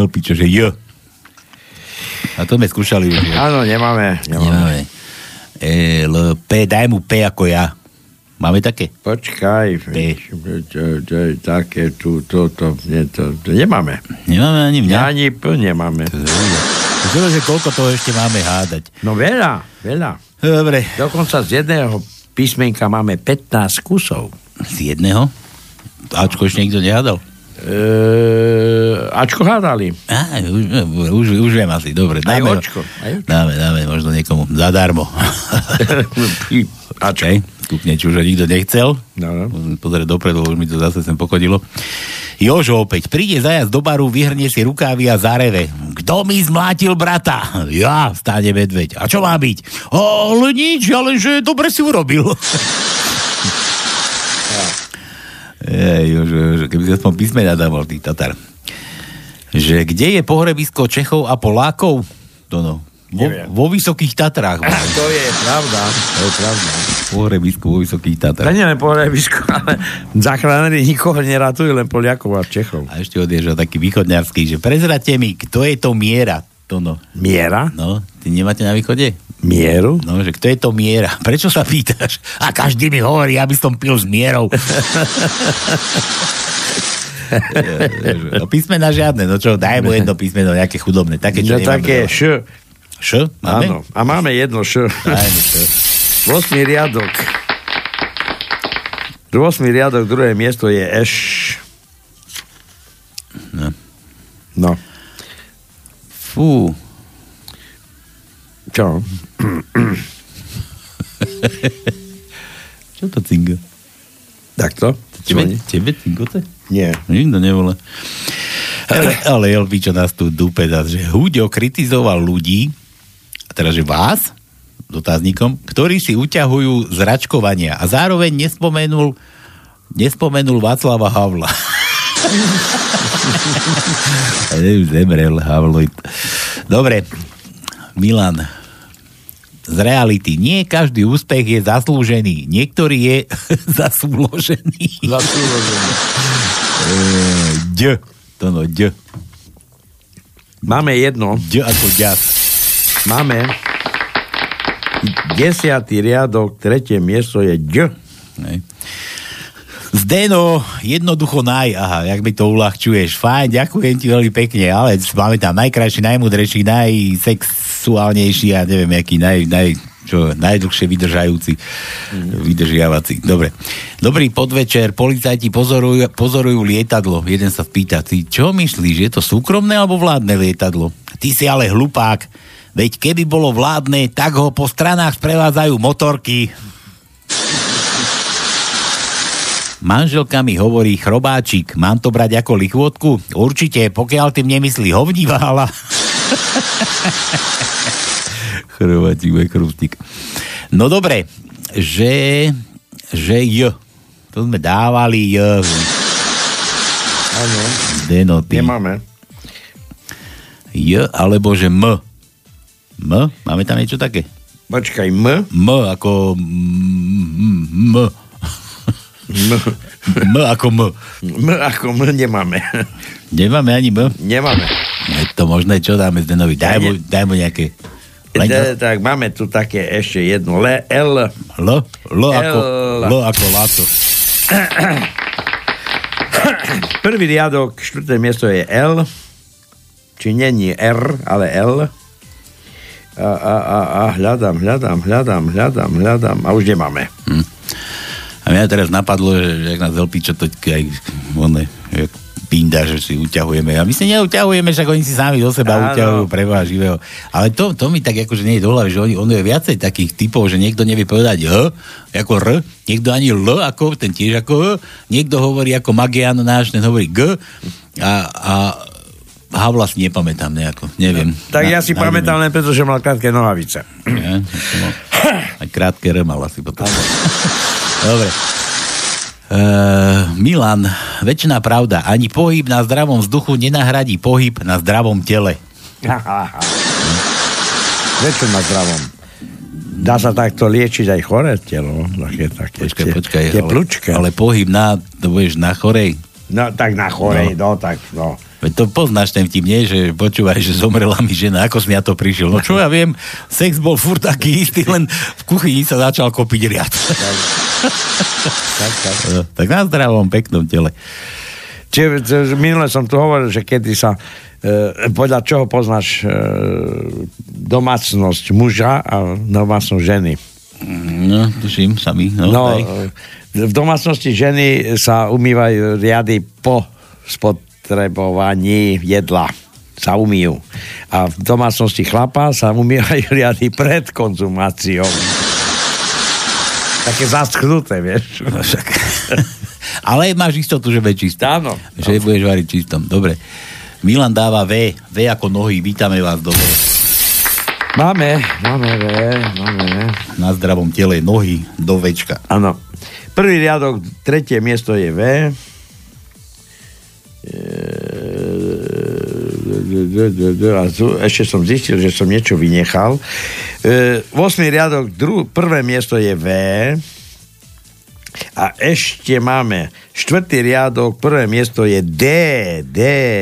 LPčo, že jo. A to sme skúšali už. Áno, nemáme. Nemáme. nemáme. L, P, daj mu P ako ja. Máme také? Počkaj. P. Také, tu, to, to, to, to, nemáme. Nemáme ani mňa? Ani P nemáme. Zelo, že koľko toho ešte máme hádať. No veľa, veľa. Dobre. Dokonca z jedného písmenka máme pätnásť kusov. Z jedného? Ačko ešte nikto nehádal? Eee, ačko hádali. Á, už, už, už viem asi, dobre. Dáme aj očko. Aj očko. Dáme, dáme, možno niekomu zadarmo. Ačko. Okay. Kúkne, či už ho nikto nechcel. No. Pozrieť dopredu, už mi to zase sem pokodilo. Jožo opäť. Príde zajac do baru, vyhrnie si rukávy a zareve. Kto mi zmlátil brata? Ja, stáne medveď. A čo má byť? Ale nič, ale že dobre si urobil. Ej, Jožo, Jožo, keby si aspoň písmena dával, tý Tatar. Že kde je pohrebisko Čechov a Polákov? To no. Vo, vo Vysokých Tatrách. Bol. To je pravda. To je pravda. Pohrebisko vo Vysokých Tatrách. To nie len pohrebisko, ale zachránili nikoho neratujú, len Poliakov a Čechov. A ešte odježo taký východňarský, že prezrate mi, kto je to miera? To no. Miera? No, ty nemáte na východe? Mieru? No, že kto je to miera? Prečo sa pýtaš? A každý mi hovorí, aby som pil s mierou. No písmena žiadne, no čo, daj mu jedno písmeno, nejaké chudobné, také, čo no, nemáme. Také š. Š? Máme? Áno, a máme jedno š. Osmý riadok. Osmý riadok, druhé miesto je eš. No. No. Fú. Čo? Čo to cingo? Takto? Tebe, tebe cingote? Nie. Nikto nevolá. Ale, ale Elvičo nás tu dupe zás, že Huďo kritizoval ľudí, a teraz že vás, dotazníkom, ktorí si uťahujú z račkovania a zároveň nespomenul nespomenul Václava Havla. Zemrel Havloid. Dobre. Milan, z reality. Nie každý úspech je zaslúžený. Niektorý je zasúložený. Zasúložený. E, ď. To no, ď. Máme jedno. Ď ako ďas. Máme desiatý riadok, tretie miesto je ď. Nej. Zdeno, jednoducho naj, aha, jak mi to uľahčuješ, fajn, ďakujem ti veľmi pekne, ale máme tam najkrajší, najmudrejší, najsexuálnejší a ja neviem, jaký naj, naj, čo, najdlhšie vydržajúci, vydržiavací. Dobre. Dobrý podvečer, policajti pozorujú, pozorujú lietadlo. Jeden sa spýta, ty čo myslíš, je to súkromné alebo vládne lietadlo? Ty si ale hlupák, veď keby bolo vládne, tak ho po stranách sprevádzajú motorky. Manželka mi hovorí, chrobáčik, mám to brať ako lichvotku? Určite, pokiaľ tým nemyslí hovnívála. Chrobáčik, môj chrústik. No dobre, že, že j. To sme dávali j. Áno. Denoty. Nemáme. J, alebo že m. M? Máme tam niečo také? Počkaj, m? M, ako m. m, m. M. M ako M. M ako M nemáme. Nemáme ani M? Nemáme. Je to možné, čo dáme Zdenovi? Daj mu, daj mu nejaké... D, tak máme tu také ešte jedno. Le, L. L? L ako, L ako láto. Prvý riadok, štvrté miesto je L. Či není R, ale L. A, a, a, a hľadám, hľadám, hľadám, hľadám, hľadám. A už nemáme. Hm. A mňa teraz napadlo, že, že ak nás elpíča, to aj one, jak pinda, že si uťahujeme. A my si neuťahujeme, však oni si sami do seba áno. uťahujú preboha živého. Ale to, to mi tak akože nie je do hlavy, že oni, ono je viacej takých typov, že niekto nevie povedať H, ako R, niekto ani L, ako ten tiež ako H, niekto hovorí ako Magian náš, ten hovorí G a, a Havla si nepamätám nejako, neviem. No, tak na, ja si nájdeme. Pamätám len preto, že mal krátke nohavice. Ja, mal... A krátke remal asi potom. Dobre. Uh, Milan, väčšiná pravda. Ani pohyb na zdravom vzduchu nenahradí pohyb na zdravom tele. Väčšiná zdravom. Dá sa takto liečiť aj choré telo. Také, také, počkaj, tie, počkaj. Tie plučka. Ale, ale pohyb na, to budeš na chorej. No, tak na chorej, no, no tak, no. Veď to poznáš ten vtip, nie? Že počúvaj, že zomrela mi žena, ako som ja to prišiel. No čo ja viem, sex bol furt taký istý, len v kuchyni sa začal kopiť riad. Tak, tak, tak. No, tak na zdravom, peknom tele. Čiže minule som tu hovoril, že kedy sa eh, podľa čoho poznáš eh, domácnosť muža a domácnosť ženy. No, tuším, sami. No, no v domácnosti ženy sa umývajú riady po spotrebovaní jedla. Sa umýjú. A v domácnosti chlapa sa umývajú riady pred konzumáciou. Také zaschnuté, vieš. No, však. Ale máš istotu, že bude čisto. Áno. Že budeš variť čistom. Dobre. Milan dáva V. V ako nohy. Vítame vás do V. Máme, máme V. Máme V. Na zdravom tele nohy do Včka. Áno. Prvý riadok, tretie miesto je V. Ešte som zistil, že som niečo vynechal. Osmý riadok, dru, prvé miesto je V. A ešte máme štvrtý riadok, prvé miesto je D. D,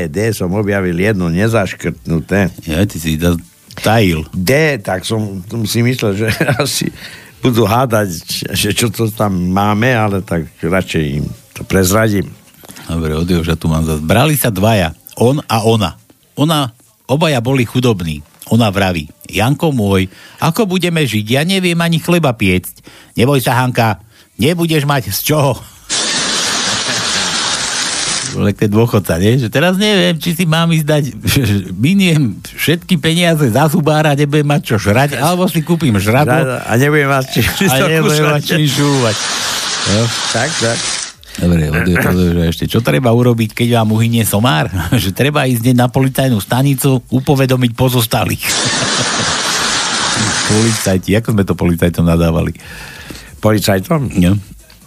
D som objavil jedno nezaškrtnuté. Ja, ty si to tajil. D, tak som si myslel, že asi budú hádať, že čo to tam máme, ale tak radšej im to prezradím. Dobre, odjo, že tu mám zase. Brali sa dvaja, on a ona. Ona, obaja boli chudobní. Ona vraví, Janko môj, ako budeme žiť? Ja neviem ani chleba piecť. Neboj sa, Hanka, nebudeš mať z čoho. Lekte dôchodca, nie? Že teraz neviem, či si mám ísť dať, miniem všetky peniaze za zubára, nebudem mať čo žrať, alebo si kúpim žradu. A nebudem mať či, či žúvať. No. Tak, tak. Dobre, odjúť, odjúť, ešte. Čo treba urobiť, keď vám uhynie somár? Že treba ísť na policajnú stanicu, upovedomiť pozostalých. Policajti, ako sme to policajtom nadávali? Policajtom? No.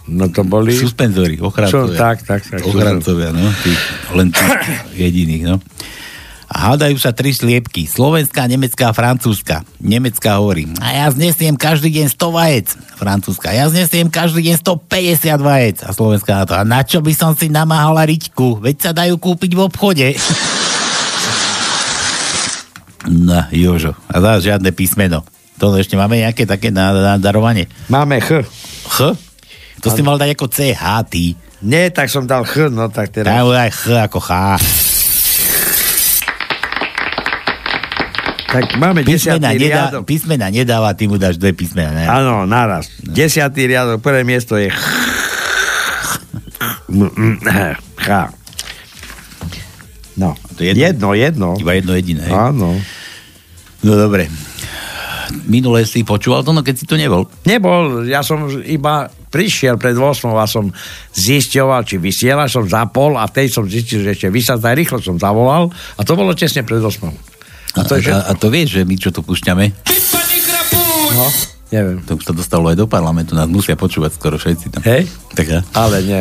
No to boli... Suspenzori, ochrancovia. Čo, tak, tak, tak. Ochrancovia, no. Tých, len tých jediných, no. A hádajú sa tri sliepky. Slovenská, nemecká, francúzska. Nemecká hovorí, a ja znesiem každý deň sto vajec. Francúzska, ja znesiem každý deň stopäťdesiat vajec. A slovenská na to, a na čo by som si namáhala riťku? Veď sa dajú kúpiť v obchode. No, Jožo. A zás žiadne písmeno. To ešte máme nejaké také nadarovanie. Máme H. H? To ano. Si mal dať ako C H, ty. Nie, tak som dal H, no tak teraz... Daj aj H ako H. Tak máme písmena desiatý nedá, riadok. Písmena nedáva, ty mu dáš dve písmena. Áno, naraz. No. Desiatý riadok, prvé miesto je ch. Ch. No. To jedno. jedno, jedno. Iba jedno jediné. Áno. No dobre. Minule si počúval to, no keď si to nebol. Nebol, ja som iba prišiel pred osem a som zisťoval, či vysielaš, som zapol a tej som zistil, že ešte vysielaj, rýchlo som zavolal a to bolo tesne pred osem. A to, že... a, a to vieš, že my čo tu púšťame? No, neviem. To už sa dostalo aj do parlamentu, nás musia počúvať skoro všetci tam. Hej? Tak ja. Ale nie.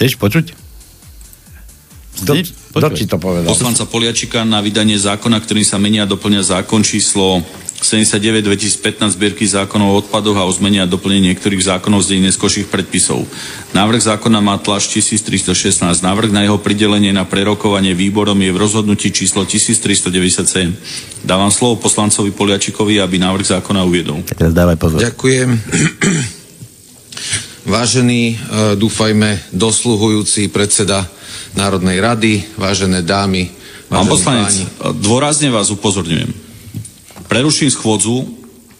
Chceš počuť? Kto ti to povedal? Poslanca Poliačika na vydanie zákona, ktorým sa menia a doplňa zákon číslo sedemdesiatdeväť dvetisícpätnásť zbierky zákonov o odpadoch a o zmene a doplnenie niektorých zákonov z neskôrších predpisov. Návrh zákona má tlač tisíctristošestnásť. Návrh na jeho pridelenie na prerokovanie výborom je v rozhodnutí číslo tisíctristodeväťdesiatsedem. Dávam slovo poslancovi Poliačikovi, aby návrh zákona uviedol. Teraz dávaj pozor. Ďakujem. Vážený, dúfajme, dosluhujúci predseda Národnej rady, vážené dámy, vážení poslanec, páni. Dôrazne vás upozorňujem. Preruším schôdzu,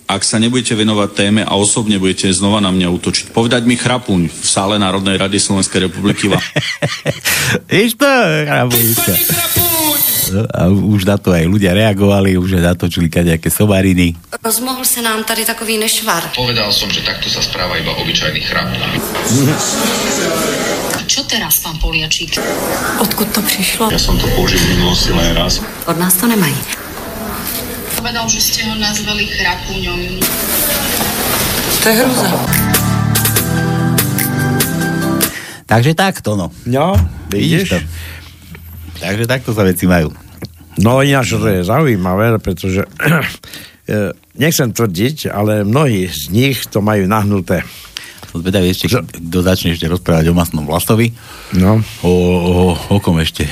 ak sa nebudete venovať téme a osobne budete znova na mňa útočiť. Povedať mi chrapuň v sále Národnej rady Slovenskej republiky. Víš to, chrapuňka. A už na to aj ľudia reagovali, už natočili kadejaké somariny. Rozmohol sa nám tady takový nešvar. Povedal som, že takto sa správa iba obyčajný chrap. Čo teraz, pán Poliačík? Odkud to prišlo? Ja som to použil v minulosti len raz. Od nás to nemají. Povedal, že ste ho nazvali chrapúňom. To je hrúza. Takže takto, no. No, vidíš? Takže takto sa veci majú. No ináč to je zaujímavé, pretože nechcem tvrdiť, ale mnohí z nich to majú nahnuté. Som zvedavý ešte, kto začne ešte rozprávať o masnom Vlasovi. No. O, o, o kom ešte?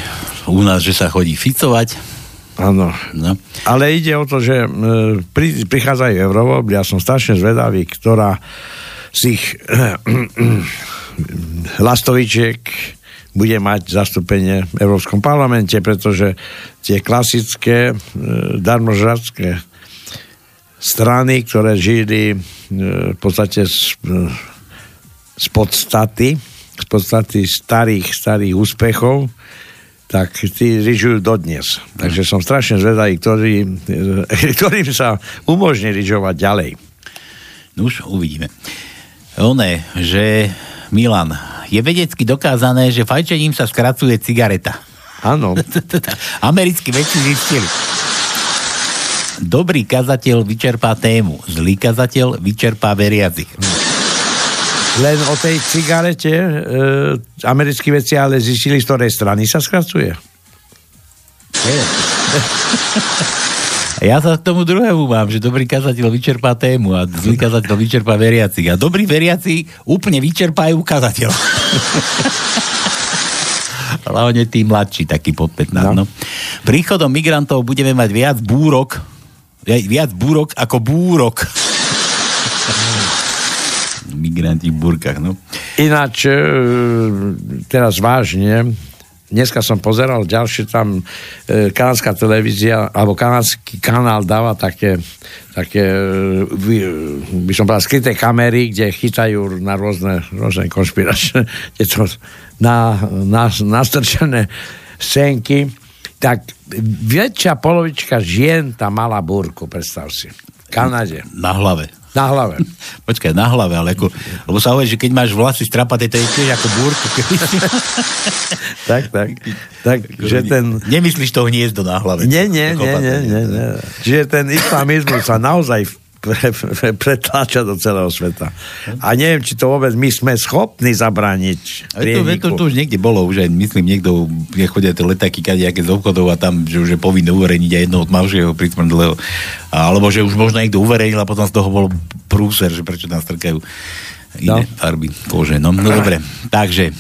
U nás, že sa chodí ficovať. Áno. No. Ale ide o to, že pri, prichádzajú eurovoľby. Ja som strašne zvedavý, ktorá z ich lastovičiek bude mať zastúpenie v Európskom parlamente, pretože tie klasické darmožradské strany, ktoré žili v podstate z, z podstaty, z podstaty starých, starých úspechov, tak tí rižujú dodnes. Takže som strašne zvedavý, ktorý, ktorým sa umožní rižovať ďalej. No už uvidíme. Oné, že Milan, je vedecky dokázané, že fajčením sa skracuje cigareta. Áno. Americkí vedci zistili. Dobrý kazateľ vyčerpá tému, zlý kazateľ vyčerpá veriacich. Len o tej cigarete e, americkí vedci ale zistili, z ktorej strany sa skracuje. Ja sa k tomu druhému mám, že dobrý kazateľ vyčerpá tému a zlý kazateľ vyčerpá veriacich. A dobrí veriaci úplne vyčerpajú kazateľ. Hlavne tí mladší, takí pod pätnásť. No. No. Príchodom migrantov budeme mať viac búrok, viac búrok ako búrok. Migranti v búrkach, no. Ináč, teraz vážne, dneska som pozeral ďalšie tam e, kanadská televízia alebo kanadský kanál dáva také, také by, by som povedal skryté kamery, kde chytajú na rôzne, rôzne konšpiračné na, na, nastrčené scénky. Tak väčšia polovička žien tam mala búrku, predstav si. V Kanade. Na hlave. Na hlave. Počkaj, na hlave, ale ako... Lebo sa hovorí, že keď máš vlasy strapaté, to je tiež ako búrku. tak, tak. tak že ten... Nemyslíš to hniezdo na hlave. Nie, nie, nie, nie, nie, nie. Čiže ten islamizmus sa naozaj pre, pre, pretláča do celého sveta. A neviem, či to vôbec my sme schopní zabrániť prieniku. To, to, to už niekde bolo, už aj myslím, niekto je chodia tie letáky, kadejaké z obchodov a tam, že už je povinné uverejniť aj jednoho tmavšieho prísmrdlého. Alebo že už možno niekto uverejnil a potom z toho bol prúser, že prečo tam strkajú iné no. farby kože. No, no dobre, takže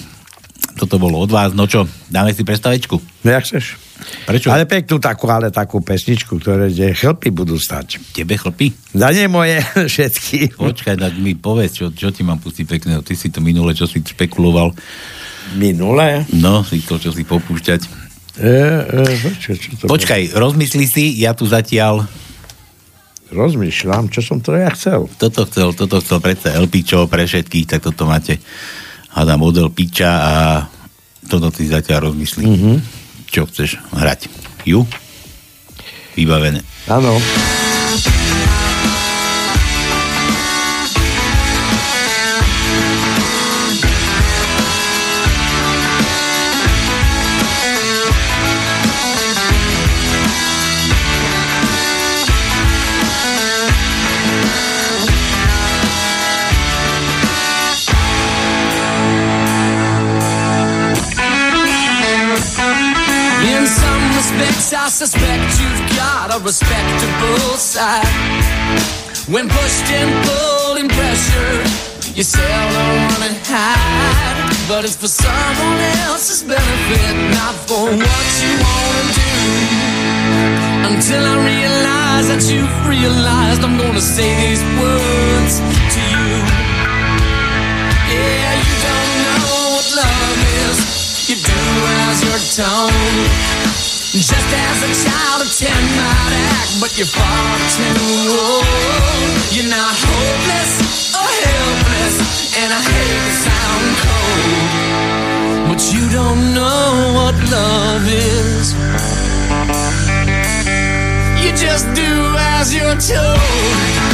toto bolo od vás. No čo, dáme si predstavečku? No jak chceš. Prečo? Ale peknú takú, ale takú pesničku, ktoré chlpy budú stať. Tebe chlpy? Za ne moje všetky. Počkaj, tak mi povedz, čo, čo ti mám pustiť pekného. Ty si to minule, čo si špekuloval. Minule? No, si to, čo si popúšťať. E, e, čo, čo to Počkaj, bolo? Rozmysli si, ja tu zatiaľ... Rozmýšľam, čo som to ja chcel. Toto chcel, toto chcel predsa LPčo pre všetkých, tak toto máte hádam od LPča a toto si zatiaľ rozmyslí. Mm-hmm. Čo chceš hrať? Ju? Vybavené. Áno. Suspect you've got a respectable side. When pushed and pulled and pressured, you still don't want to hide. But it's for someone else's benefit, not for what you want to do. Until I realize that you've realized, I'm gonna say these words to you. Yeah, you don't know what love is. You do as you're told. Just as a child of ten might act, but you're far too old. You're not hopeless or helpless, and I hate to sound cold, but you don't know what love is. You just do as you're told.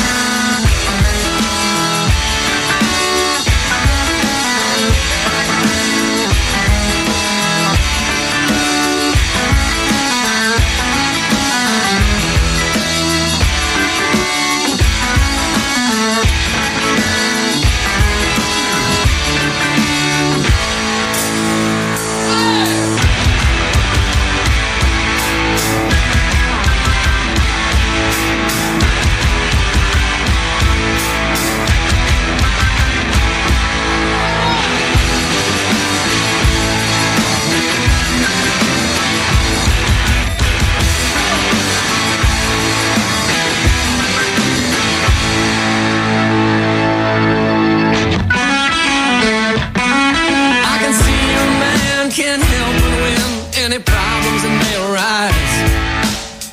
any problems and they arise.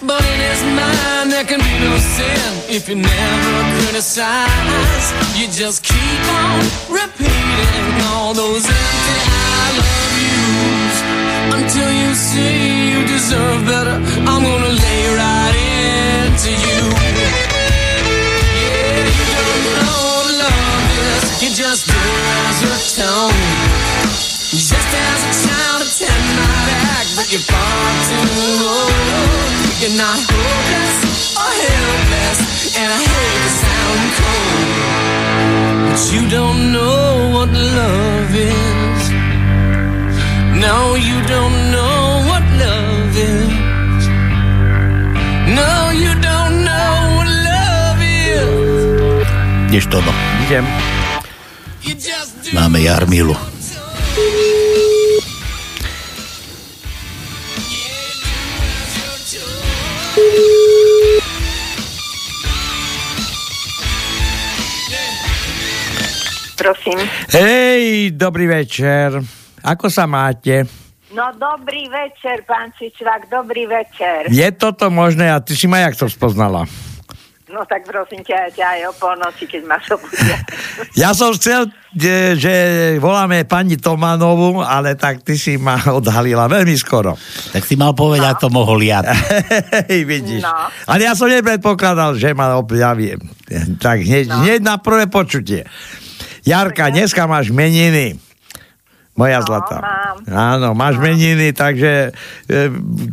But in his mind there can be no sin if you never criticize. You just keep on repeating all those empty I love yous until you see you deserve better. I'm gonna lay right into you. Yeah, you don't know what love is, you just do as you're told. Just as a child of ten might act, but you're far too old. You're not hopeless or helpless, and I hate to sound cold, but you don't know what love is. No, you don't know what love is. No, you don't know what love is. Ideš to, no. Idem. Máme Jarmilu. Prosím. Hej, dobrý večer. Ako sa máte? No, dobrý večer, pán Čičvák, dobrý večer. Je toto možné? A ty si ma jak to spoznala? No, tak prosím ťa, ťa aj o polnoci, keď ma sobudia. Ja som chcel, že voláme pani Tomanovu, ale tak ty si ma odhalila veľmi skoro. Tak si mal povedať, no. To mohol ja. Hej, vidíš. No. Ale ja som nepredpokladal, že ma objavím. Tak hneď, no. hneď na prvé počutie. Jarka, dneska máš meniny. Moja no, zlatá. Mám. Áno, máš mám. meniny, takže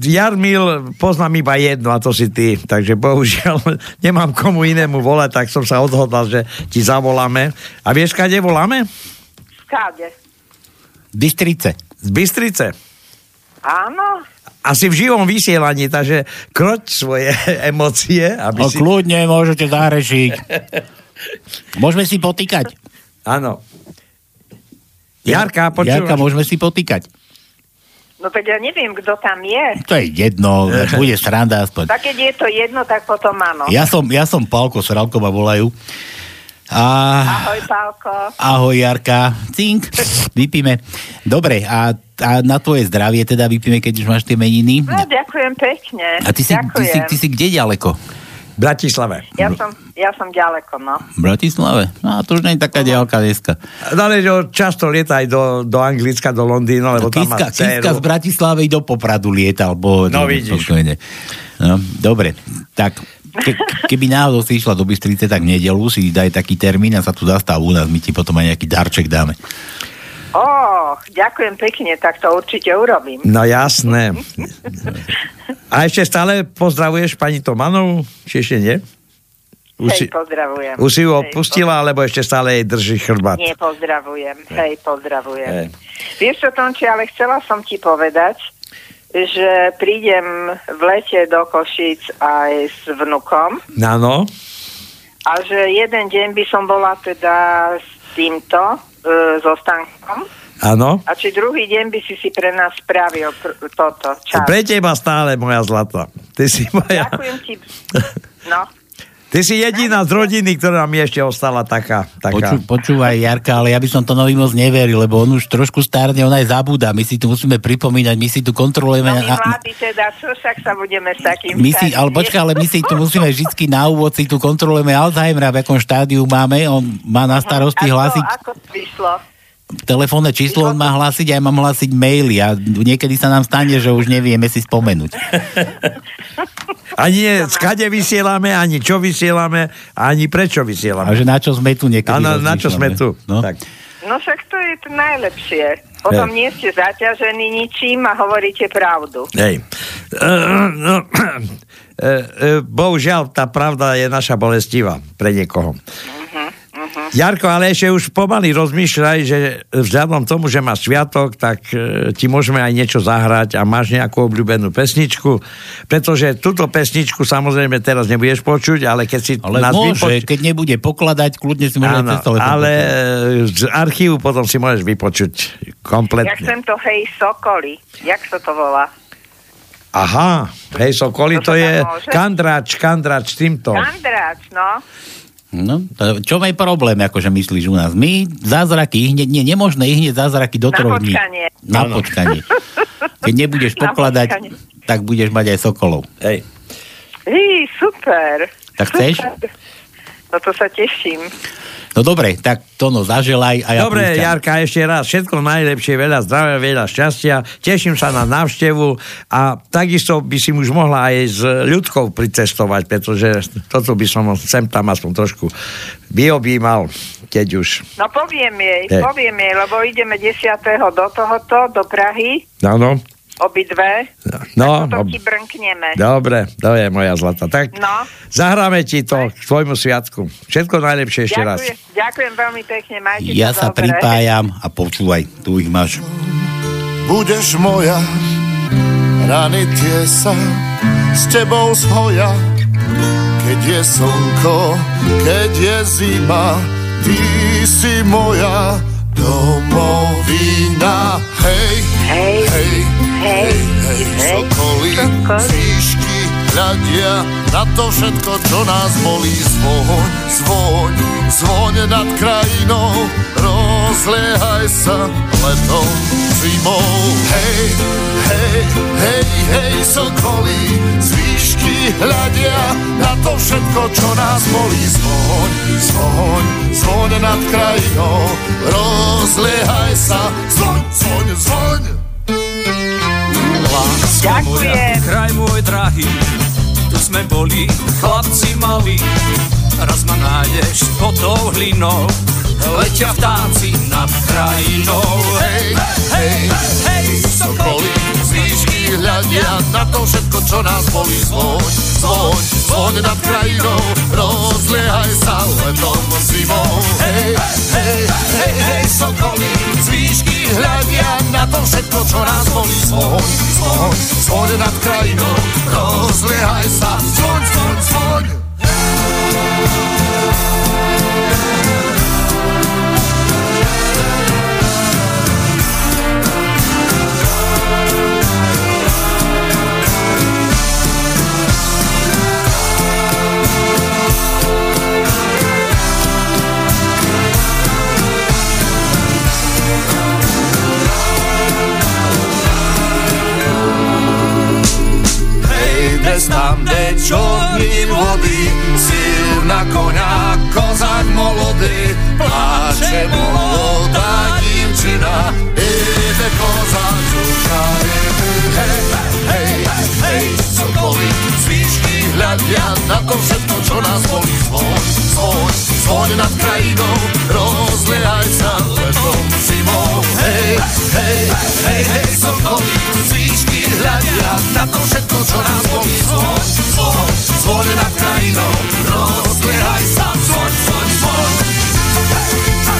Jarmil poznám iba jedno, a to si ty. Takže bohužiaľ nemám komu inému volať, tak som sa odhodlal, že ti zavoláme. A vieš, kade voláme? Kade? Bystrice. Z Bystrice? Áno. Asi v živom vysielaní, takže kroť svoje emócie. Aby no si... kľudne môžete zarešiť. Môžeme si potýkať. Áno. Jarka, počúvaš? Jarka, môžeme si potýkať. No tak ja neviem, kto tam je. To je jedno, bude sranda aspoň. Tak keď je to jedno, tak potom áno. Ja som, ja som Paľko Sralko, ma volajú. A... Ahoj, Paľko. Ahoj, Jarka. Cink, vypíme. Dobre, a, a na tvoje zdravie teda vypíme, keď už máš tie meniny. No, ďakujem pekne. A ty si, ty si, ty si kde ďaleko? Bratislave. Ja som, ja som ďaleko, no. Bratislave? No, to už nie je taká diaľka dneska. No, ale často lieta aj do, do Anglicka, do Londýna, lebo no, tam Kiska, má céru. Kiska z Bratislavy do Popradu lietal, bo... No, vidíš. No, dobre, tak ke, keby náhodou si išla do Bystrice, tak v nedelu si daj taký termín a sa tu zastav u nás, my ti potom aj nejaký darček dáme. Oh, ďakujem pekne, tak to určite urobím. No jasné. A ešte stále pozdravuješ pani Tomanovú? Či ešte nie? Už hej, si, pozdravujem. Už si ju opustila, hej, alebo ešte stále jej drží chrbát? Nie, pozdravujem. Hej, hej pozdravujem. Hej. Vieš čo, Tónči, ale chcela som ti povedať, že prídem v lete do Košíc aj s vnukom. Áno. A že jeden deň by som bola teda s týmto so Stankom. Áno. A či druhý deň by si si pre nás spravil pr- toto čas. Pre teba stále, moja zlata. Ty si moja... Ďakujem ti. No. Ty si jediná z rodiny, ktorá mi ešte ostala taká. taká. Poču, počúvaj, Jarka, ale ja by som to nový moc neveril, lebo on už trošku stárne, on aj zabúda. My si tu musíme pripomínať, my si tu kontrolujeme. No my mladí teda, čo však sa budeme s takým... My si, ale počká, ale my si tu musíme vždycky na úvod, si tu kontrolujeme Alzheimera, v akom štádiu máme, on má na starosti ako, hlásiť... Ako to vyšlo? Telefónne číslo on má hlásiť, aj mám hlásiť maily a niekedy sa nám stane, že už nevieme si spomenúť. Ani skade vysielame, ani čo vysielame, ani prečo vysielame. A že na čo sme tu niekedy. Áno, na čo sme tu. No, tak. No však to je to najlepšie. Potom nie ste zaťažení ničím a hovoríte pravdu. Hej. Uh, no, uh, uh, bohužiaľ, tá pravda je naša bolestivá pre niekoho. Uh-huh. Jarko, ale ešte už pomaly rozmýšľaj, že vzhľadom tomu, že máš sviatok, tak e, ti môžeme aj niečo zahrať a máš nejakú obľúbenú pesničku, pretože túto pesničku samozrejme teraz nebudeš počuť, ale keď si ale nás môže, vypočuť... keď nebude pokladať, kľudne si môže cez telefón. Ale e, z archívu potom si môžeš vypočuť kompletne. Ja chcem to Hej Sokoli, jak sa to volá? Aha, Hej Sokoli, to, to je môže? Kandrač, Kandrač, týmto. Kandrač, no. No, čo je problém, akože myslíš u nás? My zázraky, hneď, nie, nemožné hneď zázraky do troch dní. Na počkanie. Na počkanie. Keď nebudeš pokladať, tak budeš mať aj sokolov. Hej. Hý, super. Tak super. Chceš? No to sa teším. No dobre, tak to no zaželaj. A ja dobre, púšťam. Jarka, ešte raz všetko najlepšie, veľa zdravia, veľa šťastia. Teším sa na návštevu a takisto by si už mohla aj s ľudkou pricestovať, pretože toto by som sem tam aspoň trošku vyobímal, keď už. No poviem jej, Ej. poviem jej, lebo ideme desiateho do tohoto, do Prahy. Áno. Obidve. No, tak potom ti brnkneme. Dobre, to je moja zlata. Tak no. Zahráme ti to k tvojmu sviatku. Všetko najlepšie ešte ďakujem, raz. Ďakujem veľmi pekne. Majte ja sa dobre. Pripájam a počúvaj, tu ich máš. Budeš moja, rany tie sa s tebou zhoja. Keď je slnko, keď je zima, ty si moja domovina. Hej, hej, hej, hej, hej, sokolí, fíšky hľadia na to všetko, čo nás bolí. Zvoň, zvoň, zvoň nad krajinou, rozliehaj sa letom, zimou. Hej, hej, hej, hej, sokolí, fíšky hľadia na to všetko, čo nás bolí. Zvoň, zvoň, zvoň nad krajinou, rozliehaj sa, zvoň, zvoň, zvoň. Láska moja, kraj môj drahý, tu sme boli chlapci malí. Raz ma nájdeš pod tou hlinou, letia vtáci nad krajinou. Hej, hej, hej, sokolí, z výšky hľadia na to všetko, čo nás bolí. Zvoň, zvoň, zvoň nad krajinou, rozliehaj sa letom zimou. Hej, hej, hej, hej, sokolí, z výšky hľadia na to všetko, čo nás bolí. Zvoň, zvoň, zvoň nad krajinou, rozliehaj sa, zvoň, zvoň, zvoň. Dnes tam, kde čorní vody, silna koňa, kozák molody, pláče molodá divčina, ide kozák žuká. Hej, hej, hej, sokolí, z výšky hľadia na to všetko, čo nás bolí. Zvoň, zvoň, zvoň nad krajinou, rozliehaj sa letom zimou. Hej, hej, hej, hej, sokolí, z výšky hľadia na to všetko, čo nás bolí. Zvoň, zvoň, zvoň nad krajinou, rozliehaj sa, zvoň, zvoň, zvoň. Hej, hej,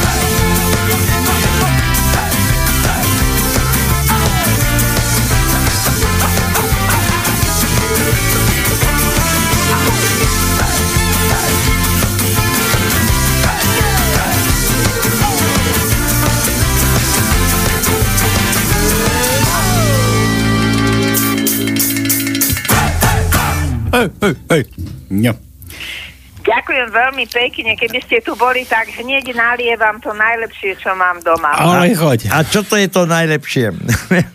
hej. No. Ďakujem veľmi pekne, keby ste tu boli, tak hneď nalievam to najlepšie, čo mám doma. Ale choď. A čo to je to najlepšie?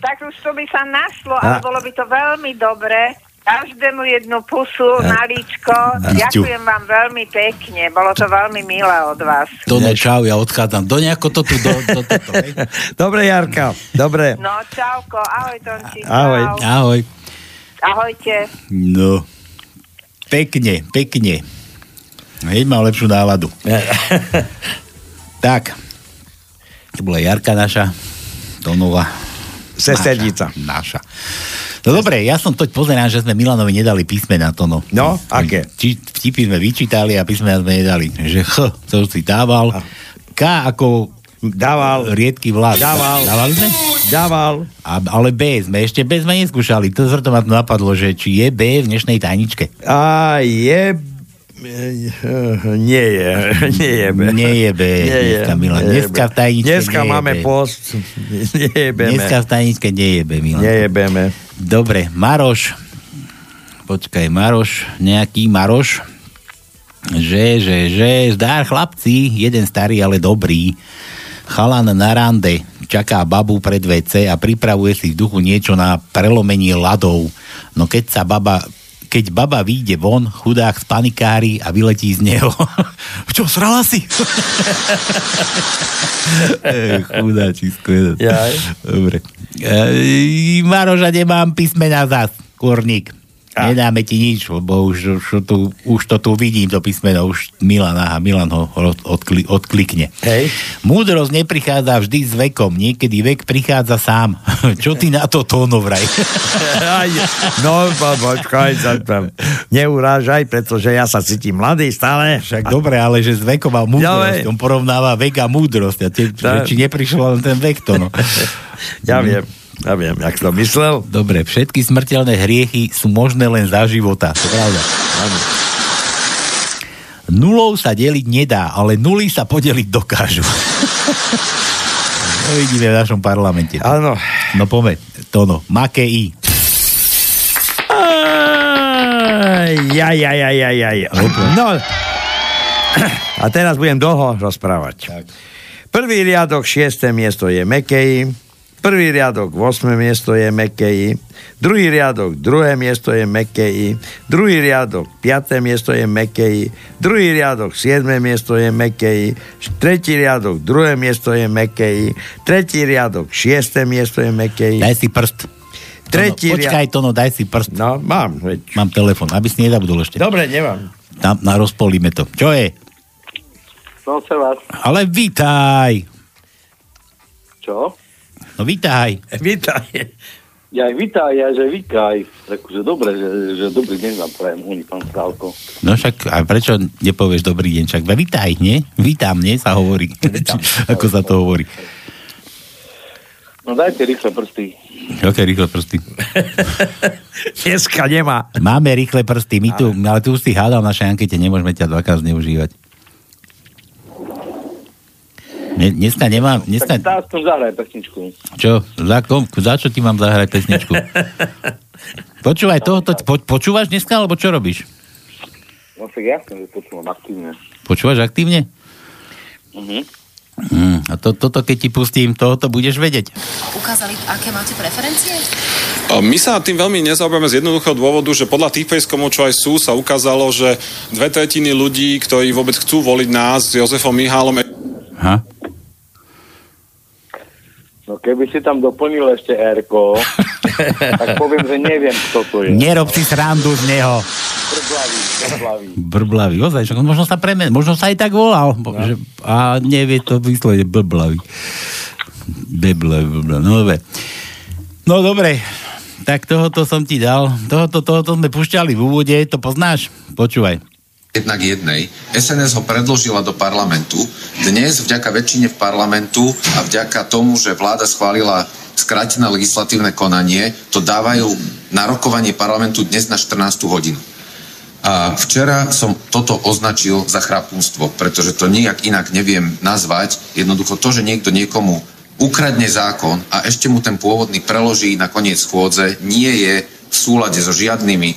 Tak už to by sa našlo, ale a... bolo by to veľmi dobre. Každému jednu pusu, nalíčko. Ďakujem vám veľmi pekne. Bolo to veľmi milé od vás. Dono, čau, ja odchádzam. Do nejako to tu, do, do toto. Dobre, Jarka, dobre. No, čauko, ahoj, Tonči. Ahoj. Čau. Ahoj. Ahojte. No, pekne, pekne. Hej, mám lepšiu náladu. Tak, to bola Jarka naša, Tónova. Sesternica. Naša. No dobre, ja som toť pozerám, že sme Milanovi nedali písmena, Tóno. No, aké? Či, vtipy sme vyčítali a písmena sme nedali. Že H, to si dával. K ako... Dával. Riedky vlás. Dával. Dávali sme? Dával. A, ale B sme, ešte B sme neskúšali. To zrto ma napadlo, že či je B v dnešnej tajničke. A je... Nie je. Nie je B. Nie je B. Nie je. Dneska, Milan. Nie je. Dneska v tajničke dneska máme B. Post. Nie je B. Dneska v tajničke nie je B, Milan. Nie je B. Dobre, Maroš. Počkaj, Maroš. Nejaký Maroš. Že, že, že. Zdár chlapci. Jeden starý, ale dobrý. Chalan na rande, čaká babu pred vé cé a pripravuje si v duchu niečo na prelomenie ľadov. No keď sa baba... keď baba vyjde von, chudák z panikári a vyletí z neho. Čo, srala si? Chudáčisko. Jaj. Dobre. E, Maroža, nemám písmena zas, kurník. A? Nedáme ti nič, lebo už, už, tu, už to tu vidím, to písmeno, už Milan, aha, Milan ho odkli, odklikne. Hej. Múdrosť neprichádza vždy s vekom, niekedy vek prichádza sám. Čo ty na to, Tóno, vraj? No, počkaj, neurážaj, pretože ja sa cítim mladý stále. Však a... dobre, ale že s vekom a múdrosť, ja on porovnáva vek a múdrosť, a te, tá... či neprišlo len ten vek, to no. Ja viem. Ja viem, jak som myslel. Dobre, všetky smrteľné hriechy sú možné len za života. To pravda. Áno. Nulou sa deliť nedá, ale nuly sa podeliť dokážu. To vidíme v našom parlamente. Áno. No poďme, Tóno, maké i. Ja, ja, ja, ja, ja, ja. No. A teraz budem dlho rozprávať. Tak. Prvý riadok, šieste miesto je meké i. Prvý riadok, osme miesto je meké i. Druhý riadok, druhé miesto je meké i. Druhý riadok, piaté miesto je meké i. Druhý riadok, siedme miesto je meké i. Tretí riadok, druhé miesto je meké i. Tretí riadok, šieste miesto je meké i. Daj si prst. Tretí riadok. Počkaj, Tóno, daj si prst. No, mám. Veď. Mám telefon, aby si nezabudol ešte. Dobre, nemám. Tam na rozpolíme to. Čo je? Som sa vás. Ale vítaj. Čo? No vítaj. Vítaj. Ja vítaj, ja že vítaj. Takže dobre, že, že dobrý deň vám prajem, oni pán Sralko. No však, a prečo nepovieš dobrý deň? Však vítaj, nie? Vítam, nie? Sa hovorí. Vítam. Ako sa to hovorí. No dajte rýchle prsty. Ok, rýchle prsty. Dneska nemá. Máme rýchle prsty, my tu, ale tu už si hádal v našej ankete, nemôžeme ťa dvakrát zneužívať. Dneska nemám... Dneska... Tak tam zahraj pesničku. Čo? Za, kom, za čo ti mám zahrať pesničku? Počúvaj tohoto... Po, počúvaš dneska, alebo čo robíš? No však jasne, že počúvam aktívne. Počúvaš aktívne? Mhm. Mm, a to, toto, keď ti pustím, tohoto budeš vedieť. Ukázali, aké máte preferencie? My sa tým veľmi nezaoberáme z jednoduchého dôvodu, že podľa tých prieskumov, čo aj sú, sa ukázalo, že dve tretiny ľudí, ktorí vôbec chcú voliť nás s Jozefom Mihálom... Aha. No keby si tam doplnil ešte erko, tak poviem, že neviem, kto to je. Nerob si srandu z neho. Brblavý, brblavý. Brblavý, ozaj, možno sa premenil, možno sa aj tak volal. No. Že, a nevie to vyslovene, brblavý. Brblavý, brblavý, no dobre. No dobre, tak tohoto som ti dal, tohoto, tohoto sme púšťali v úvode, to poznáš? Počúvaj. Jednak jednej. es en es ho predložila do parlamentu. Dnes vďaka väčšine v parlamentu a vďaka tomu, že vláda schválila skrátené legislatívne konanie, to dávajú na rokovanie parlamentu dnes na štrnástu hodinu. A včera som toto označil za chrapúnstvo, pretože to nijak inak neviem nazvať. Jednoducho to, že niekto niekomu ukradne zákon a ešte mu ten pôvodný preloží na koniec schôdze, nie je v súlade so žiadnymi e,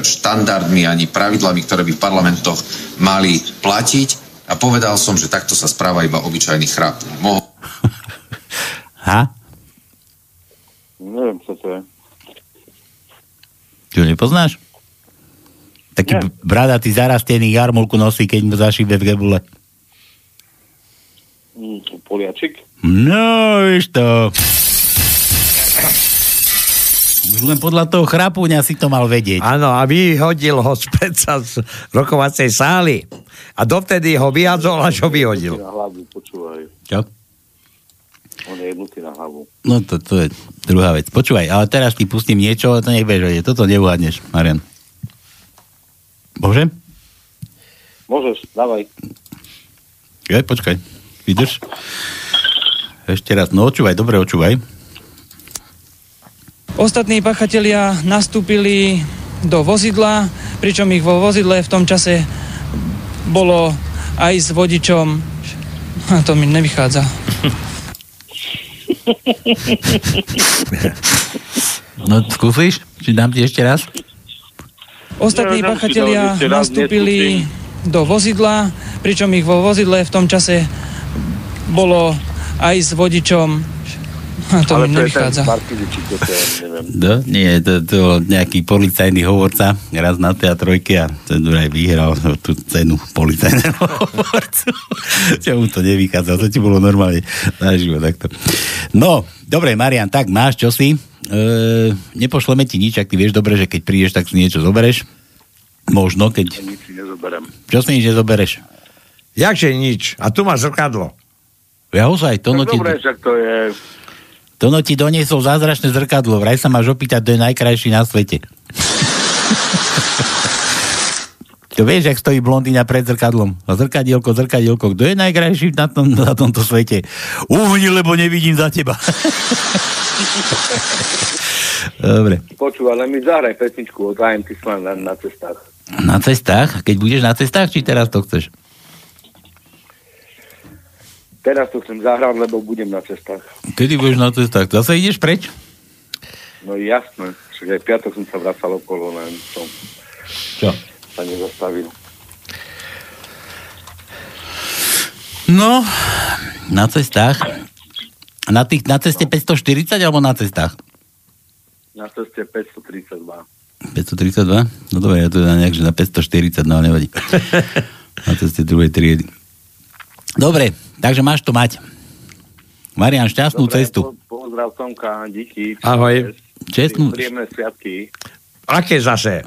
štandardmi ani pravidlami, ktoré by v parlamentoch mali platiť. A povedal som, že takto sa správa iba obyčajný chrap. Moho... Ha? Neviem, čo to je. Ty ho nepoznáš? Taký ne. Bradatý zarastený jarmulku nosí, keď mu zašíbe v gebule. Mm, poliačik? No, víš to... Len podľa toho chrapuňa si to mal vedieť. Áno, a vyhodil ho späť sa z rokovacej sály. A dovtedy ho vyhadzol, až ho vyhodil. Na hlavu, počúvaj. Čo? On je jednutý na hlavu. No to, to je druhá vec. Počúvaj, ale teraz ti pustím niečo, ale to nebudeš vedieť. Toto neuhádneš, Marian. Môžem? Môžeš, dávaj. Jaj, počkaj. Vidíš? Ešte raz. No očúvaj, dobre očúvaj. Ostatní pachatelia nastúpili do vozidla, pričom ich vo vozidle v tom čase bolo aj s vodičom. A to mi nevychádza. No skúsiš? Či dám ti ešte raz? Ostatní no, pachatelia nastúpili do vozidla, pričom ich vo vozidle v tom čase bolo aj s vodičom. A to ale mi nevychádza. To nie, to, to bol nejaký policajný hovorca raz na teatrojke a ten aj vyhral tú cenu policajného hovorcu. Čo mu to nevychádza, to ti bolo normálne na život takto. No, dobre, Marian, tak máš čosi. E, nepošleme ti nič, ak ty vieš dobre, že keď prídeš, tak si niečo zobereš. Možno, keď... Nič si nezoberem. Čo si nič nezobereš? Jakže nič? A tu máš zrkadlo. Ja ozaj, to no ti... Dobre, však to je... Tono ti doniesol zázračné zrkadlo. Vraj sa máš opýtať, to je najkrajší na svete. To vieš, jak stojí blondína pred zrkadlom. A zrkadielko, zrkadielko, kto je najkrajší na, tom, na tomto svete? Uhni, lebo nevidím za teba. Dobre. Počúva, ale mi zahraj pesničku od á em té na, na cestách. Na cestách? Keď budeš na cestách, či teraz to chceš? Teraz to chcem zahrať, lebo budem na cestách. Kedy budeš na cestách? Zase ideš preč? No jasné. Však aj piatok som sa vracal okolo, len som Čo? sa nezastavil. No, na cestách. Na, tých, na ceste no. päťstoštyridsať alebo na cestách? Na ceste päťstotridsaťdva. päťstotridsaťdva? No dobre, ja to dám nejak, že na päťstoštyridsať, no nevadí. Na ceste druhej triedy. Dobre, takže máš to mať. Marian, šťastnú Dobre, cestu. Po, pozdrav Tónka, díky. Ahoj. Čestnú. Príjemné sviatky. Aké zase?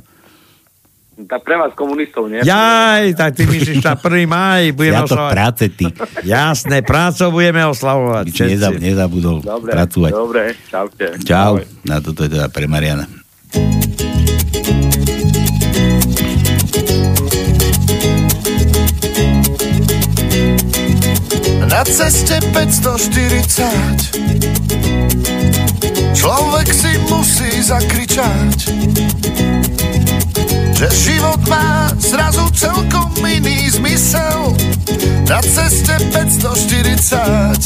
Tak pre vás komunistov, nie? Jaj, tak ty myslíš na prvý máj, budeme oslavovať. Ja to práce, ty. Jasné, prácou budeme oslavovať. Nezab, nezabudol Dobre, pracovať. Dobre, čaute. Čau. Ahoj. Na toto je teda pre Mariana. Na ceste päťstoštyridsať človek si musí zakričať, že život má zrazu celkom iný zmysel. Na ceste päťstoštyridsať,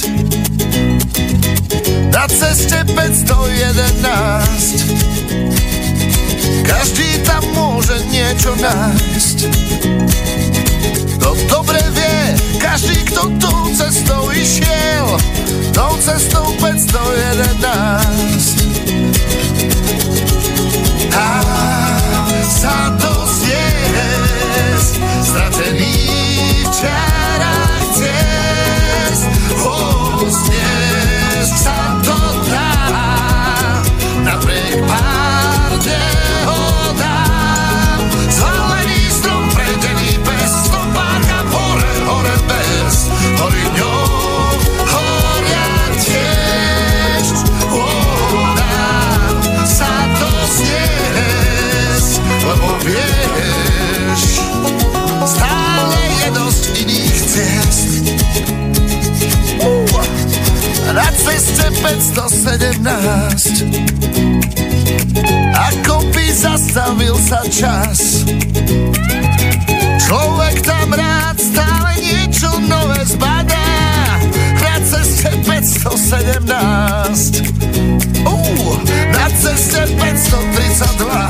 na ceste päťstojedenásť, každý tam môže niečo nájsť. To dobre vie každý, kto tou cestou išiel, tou cestou päťstojedenásť. A sadosť je stratený v čarách ciest, uznieš sa to dá, napriek pár nehodám, zvolený strom predený bez stopárka, hore, hore bez, hory ňou horia tiež, udám sa to zniesť, lebo vieš, stále je dosť iných ciest. Uh, na ceste päťstosedemnásť ako by zastavil sa čas, človek tam rád stále niečo nové zbadá. Na ceste päťstosedemnásť, uh, na ceste päťstotridsaťdva,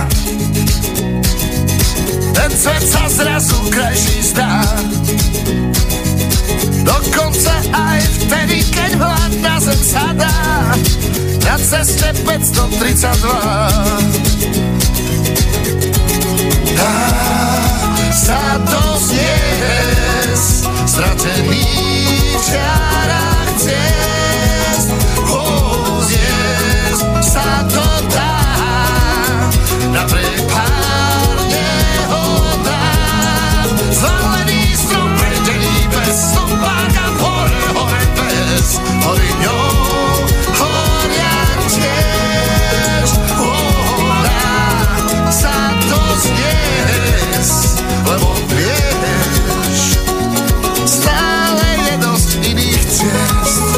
ten svet sa zrazu krajší zdá. Dokonca aj vtedy, keď hlad na zem sadá, na ceste päťstotridsaťdva. Dá sa dozniesť, stratený v čiarách ciest, uzniesť sa to dá, napriek pár nehodám, zvolený strom predený bez stopáka, hore, hore bez, hory ňou horia tiež, dá sa to zniesť, lebo vieš, stále je dosť iných ciest.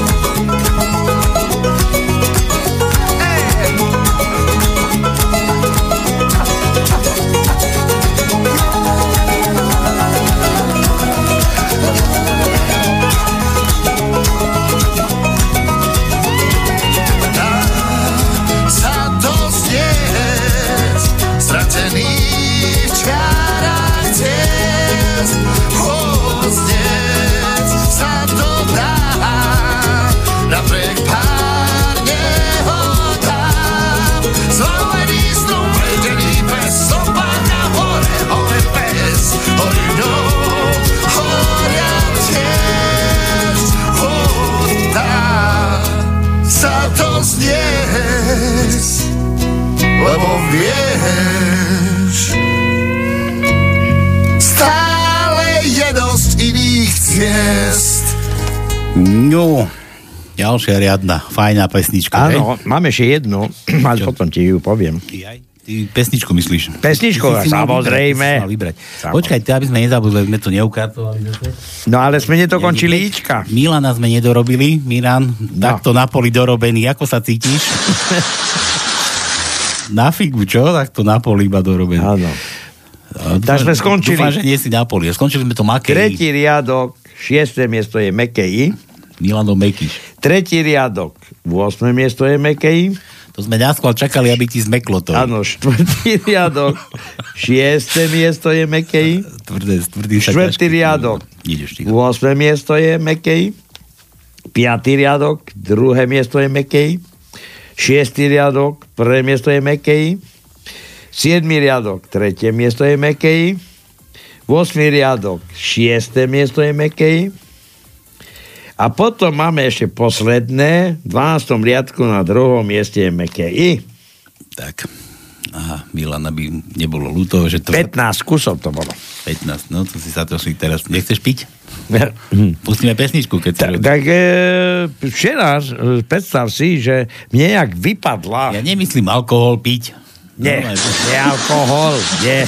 ísť, lebo vieš, stále je dosť iných ciest. No, ďalšia riadna, fajná pesnička. Áno, hej? Máme ešte jednu, ale potom ti ju poviem. Jaj. Ty pesničku myslíš? Pesničku, si samozrejme. Vybrať. Počkaj, ty, aby sme nezabudli, sme to neukartovali. No ale sme nedokončili ja, íčka. Milana sme nedorobili. Milan, no. Takto na poli dorobený. Ako sa cítiš? Na figu, čo? Takto na poli iba dorobený. Áno. Tak sme skončili. Dúfam, že nie si na poli. Skončili sme to Makeji. Tretí riadok, šieste miesto je Makeji. Milano Mekiš. Tretí riadok, ôsme miesto je Makeji. To sme náskôr čakali, aby ti zmeklo to. Áno, štvrtý riadok. Šieste miesto je Makeji. Štvrtý riadok. Osme miesto je Makeji. Piatý riadok. Druhé miesto je Makeji. Šiestý riadok. Prvé miesto je Makeji. Siedmý riadok. Tretie miesto je Makeji. Osmý riadok. Šiesté miesto je Makeji. A potom máme ešte posledné, v dvanástom riadku na druhom mieste je Makeji. Tak, aha, Milana by nebolo ľúto, že to... pätnásť kusov to bolo. pätnásť, no to si sa to šli teraz. Nechceš piť? Pustíme pesničku, keď sa... Ta, tak e, včera predstav si, že mne nejak vypadla... Ja nemyslím alkohol piť. Nie, nie alkohol, nie.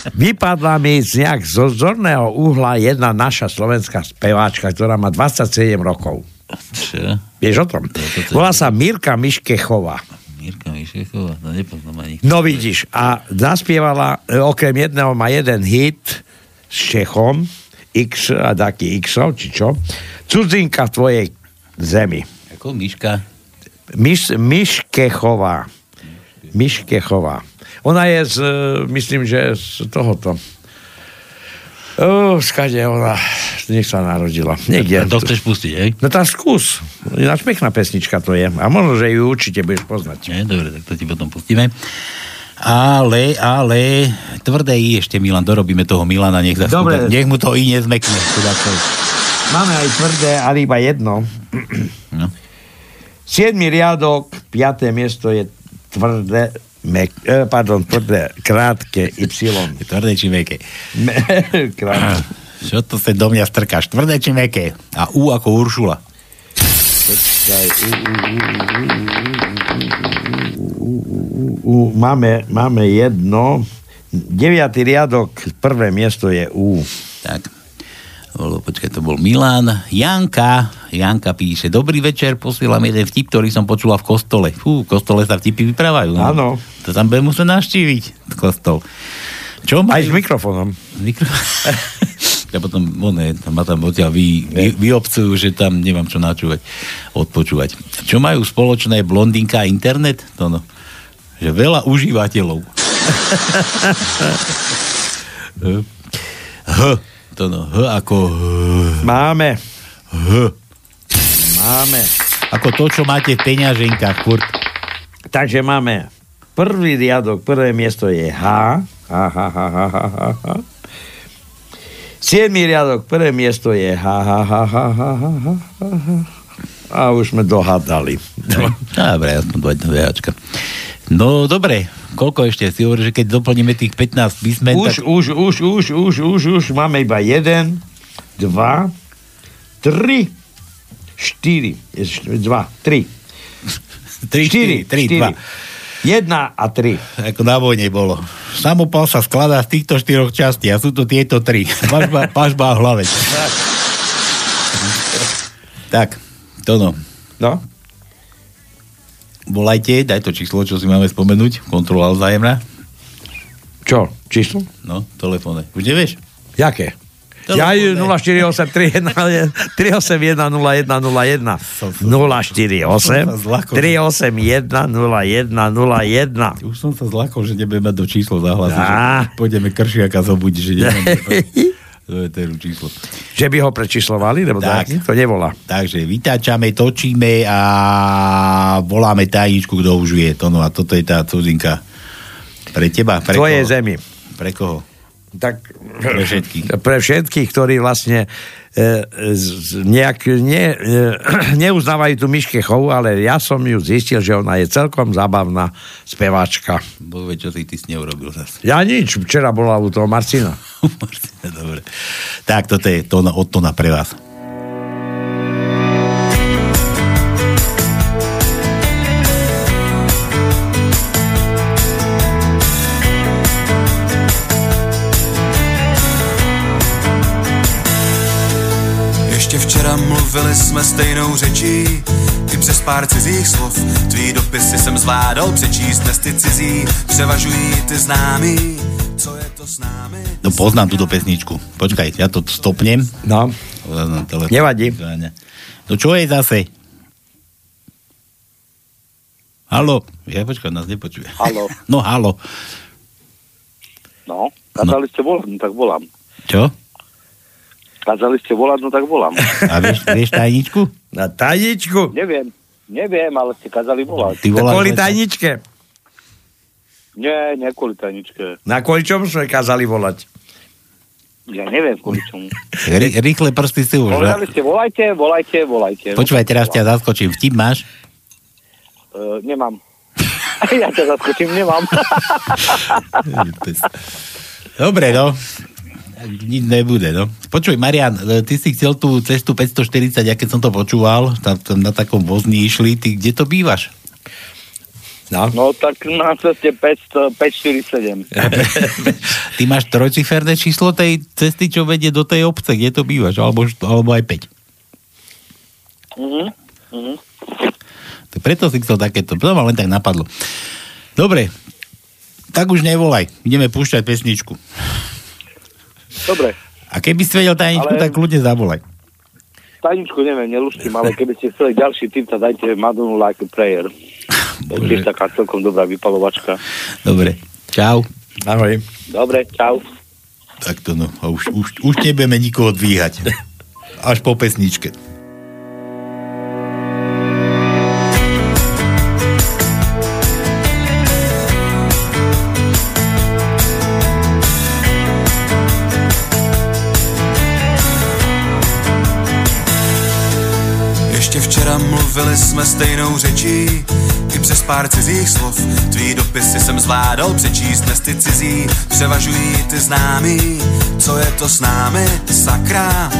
Vypadla mi z nejak zo zorného uhla jedna naša slovenská speváčka, ktorá má dvadsaťsedem rokov. Čo? Vieš o tom? To, to, to, Volá sa Mirka Miškechová. Mirka Miškechová? No nepoznám ani. No vidíš, a zaspievala, okrem jedného má jeden hit s Čechom, X, a taký X-ov, či čo, Cudzinka v tvojej zemi. Ako Miška? Miš, Miškechová. Miškechová. Ona je z, myslím, že z tohoto. Uh, skade ona, nech sa narodila. Niekde. To chceš pustiť, hej? No tá skús. Ináč pekná pesnička to je. A možno, že ju určite budeš poznať. Nie, dobre, tak to ti potom pustíme. Ale, ale, tvrdé I ešte, Milan. Dorobíme toho Milana, nech, dobre. Nech mu to I nezmekne. Máme aj tvrdé, ale iba jedno. No. Siedmy riadok, piaté miesto je tvrdé, mek, pardon, tvrdé, krátke, Y. Tvrdé či meké? Me, krátke. Čo to sa do mňa strkáš? Tvrdé či meké? A U ako Uršula. Počkaj. Máme, máme jedno. Deviatý riadok, prvé miesto je U. Tak. Počkaj, to bol Milan. Janka. Janka píše, dobrý večer, posielam jeden vtip, ktorý som počula v kostole. Fú, v kostole sa vtipy vyprávajú. Áno. No. To tam bude musieť navštíviť, kostol. Čo aj majú? S mikrofónom. S mikrofónom. Ja potom, oné, ma tam odtiaľ vy, vy, vyobcujú, že tam nemám čo načúvať, odpočúvať. Čo majú spoločné blondinka a internet? To no, že veľa užívateľov. H. To no, H ako... H. Máme. H. Máme. Ako to, čo máte v peňaženkách, furt. Takže máme prvý riadok, prvé miesto je H. Ha, ha, ha, ha, ha, ha. Siedmy riadok, prvé miesto je H. Ha, ha, ha, ha, ha, ha, ha. A už sme dohadali. Dobre, ja som dvať noviačka. No, dobre. Koľko ešte? Si hovorí, že keď doplníme tých pätnásť písmen... Už, tak... už, už, už, už, už, už. Máme iba jeden, dva, tri, štyri. Dva, tri. Tri, štyri, tri, dva. Jedna a tri. Ako na vojne bolo. Samopal sa skladá z týchto štyroch častí a sú to tieto tri. Pažba, pažba a hlave. Tak, to no. No. Volajte, daj to číslo, čo si máme spomenúť. Kontrola vzájemná. Čo? Číslo? No, telefóne. Už nevieš? Jaké? Ja ju nula štyri osem tri osem jeden nula jeden nula jeden nula štyri osem tri osem jeden nula jeden nula jeden. Už som sa zlakol, že nebudem mať do číslo zahlasiť. Pôjdeme Kršiaka zobudiť, že nebudem. To je ten číslo. Že by ho prečíslovali, lebo tak, to nevolá. Takže vytáčame, točíme a voláme tajničku, kto už vie. To no, a toto je tá cudzinka. Pre teba? Pre tvoje koho? Zemi. Pre koho? tak pre všetkých, pre všetkých ktorí vlastne e, z, nejak ne, e, neuznávajú tú Miškechovú, ale ja som ju zistil, že ona je celkom zábavná speváčka. Bože, čo ty, ty si neurobil zase. Ja nič, včera bola u toho Marcina. Marcina, dobre. Tak toto je Tóna, od Tóna pre vás. Mluvili jsme stejnou řečí i přes pár cizích slov. Tvý dopisy jsem zvládal přečíst, dnes ty cizí převažují ty známí. Co je to s námi? No poznám túto pesničku. Počkaj, ja to stopnem. No, nevadí. No čo je zase? Haló. Ja počkaj, nás nepočuje. Haló. No haló. No, kázali no. Ste volať, no tak volám. Čo? Kázali ste volať, no tak volám. A vieš, vieš tajničku? Na tajničku? Neviem, neviem, ale ste kázali volať. Ty voláš kvôli tajničke? Nie, nie kvôli tajničke. Na kvôli čomu sme kázali volať? Ja neviem kvôli čomu. R- rýchle prsty si už... Povedali ste, volajte, volajte, volajte. Počúvaj, teraz ťa zaskočím. Vtip máš? Uh, nemám. Ja ťa zaskočím, nemám. Dobre, no. Nič nebude, no. Počuj, Marian, ty si chcel tú cestu päťstoštyridsať, ja keď som to počúval, tam, tam na takom vozni išli, ty kde to bývaš? No, no tak na ceste päťsto, päťstoštyridsaťsedem. Ty máš trojciferné číslo tej cesty, čo vedie do tej obce, kde to bývaš? Alebo, alebo aj päť. Mhm, mhm. Preto si chcel takéto, to ma len tak napadlo. Dobre, tak už nevolaj, ideme púšťať pesničku. Dobre. A keby ste vedel tajničku, ale... tak ľudia zavolaj. Tajničku neviem, neluštím, ale keby ste chceli ďalší tým, tak dajte Madonna Like a Prayer. To je taká celkom dobrá vypalovačka. Dobre. Čau. Ahoj. Dobre, čau. Tak to no, a už, už, už nebudeme nikoho dvíhať. Až po pesničke. Mluvili jsme stejnou řečí i přes pár cizích slov. Tvý dopisy jsem zvládal přečíst, dnes ty cizí převažují ty známí. Co je to s námi, sakra?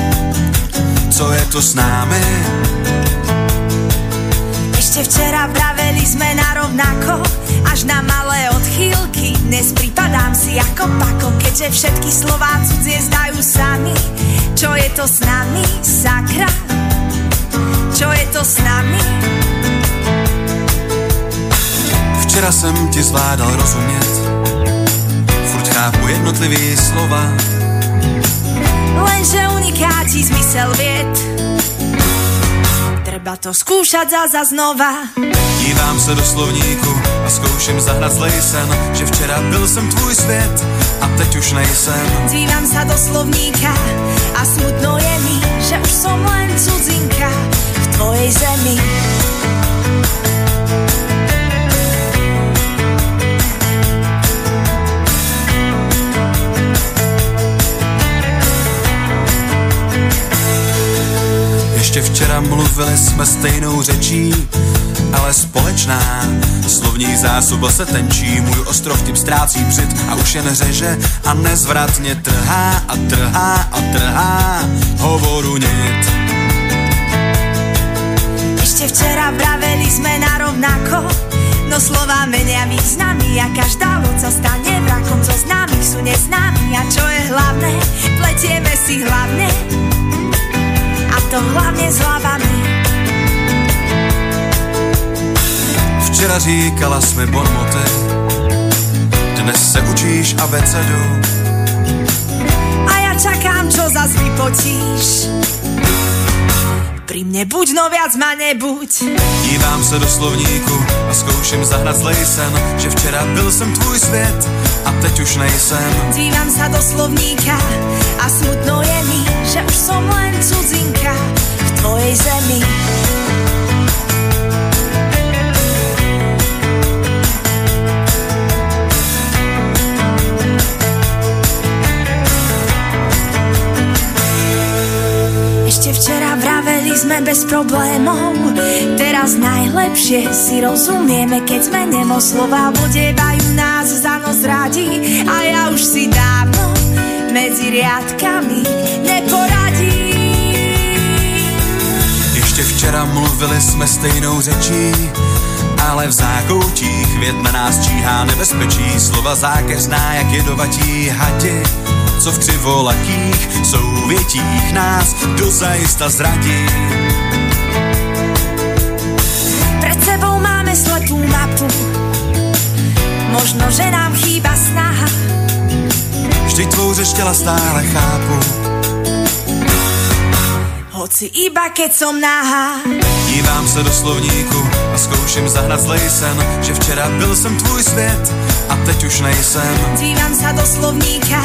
Co je to s námi? Ešte včera vraveli sme narovnako, až na malé odchýlky. Dnes pripadám si ako pako, keďže všetky slová cudzie zdajú sami. Čo je to s nami, sakra? Čo je to s nami? Včera jsem ti zvládal rozumět, furt chápu jednotlivý slova, lenže uniká ti zmysel vied. Treba to skúšať zaza znova. Dívám se do slovníku a zkouším zahrať zlej sen, že včera byl jsem tvůj svět a teď už nejsem. Dívám sa do slovníka a smutno je mi, že už som len cudzinka v tvojej zemi. Ještě včera mluvili jsme stejnou řečí, ale společná slovní zásoba se tenčí. Můj ostrov tím ztrácí břit a už jen řeže a nezvratně trhá a trhá a trhá hovoru nit. Ještě včera vraveli jsme narovnako, no slova menia významy a každá loď sa stane vrakom. Co známych sú neznámi a čo je hlavné, pletieme si hlavne a to hlavne s hlavami. Včera říkala jsme bonmoty, dnes se učíš abecedu a ja čakám, čo zas vypotíš. Pri mne buď, no viac ma nebuď. Dívám se do slovníku a zkouším zahrať zlej sen, že včera byl jsem tvůj svět a teď už nejsem. Dívám sa do slovníka a smutno je mi, že už som len cudzinka v tvojej zemi. sme bez problémov. Teraz najlepšie si rozumieme, keď sme nemo. Slová vodevajú nás za nos radi, a ja už si dávno medzi riadkami neporadím. Ešte včera mluvili sme stejnou řečí, ale v zákoutích věd na nás číhá nebezpečí. Slova zákeřná jak jedovatí hadi, co v křivolakých souvětích nás dozajista zradí. Pred sebou máme slepú mapu, možno, že nám chýba snaha. Vždyť tvou řeč těla stále chápu, hoci iba keď som nahá. Dívám se do slovníku a zkouším zahnat zlej sen, že včera byl jsem tvůj svět a teď už nejsem. Dívám sa do slovníka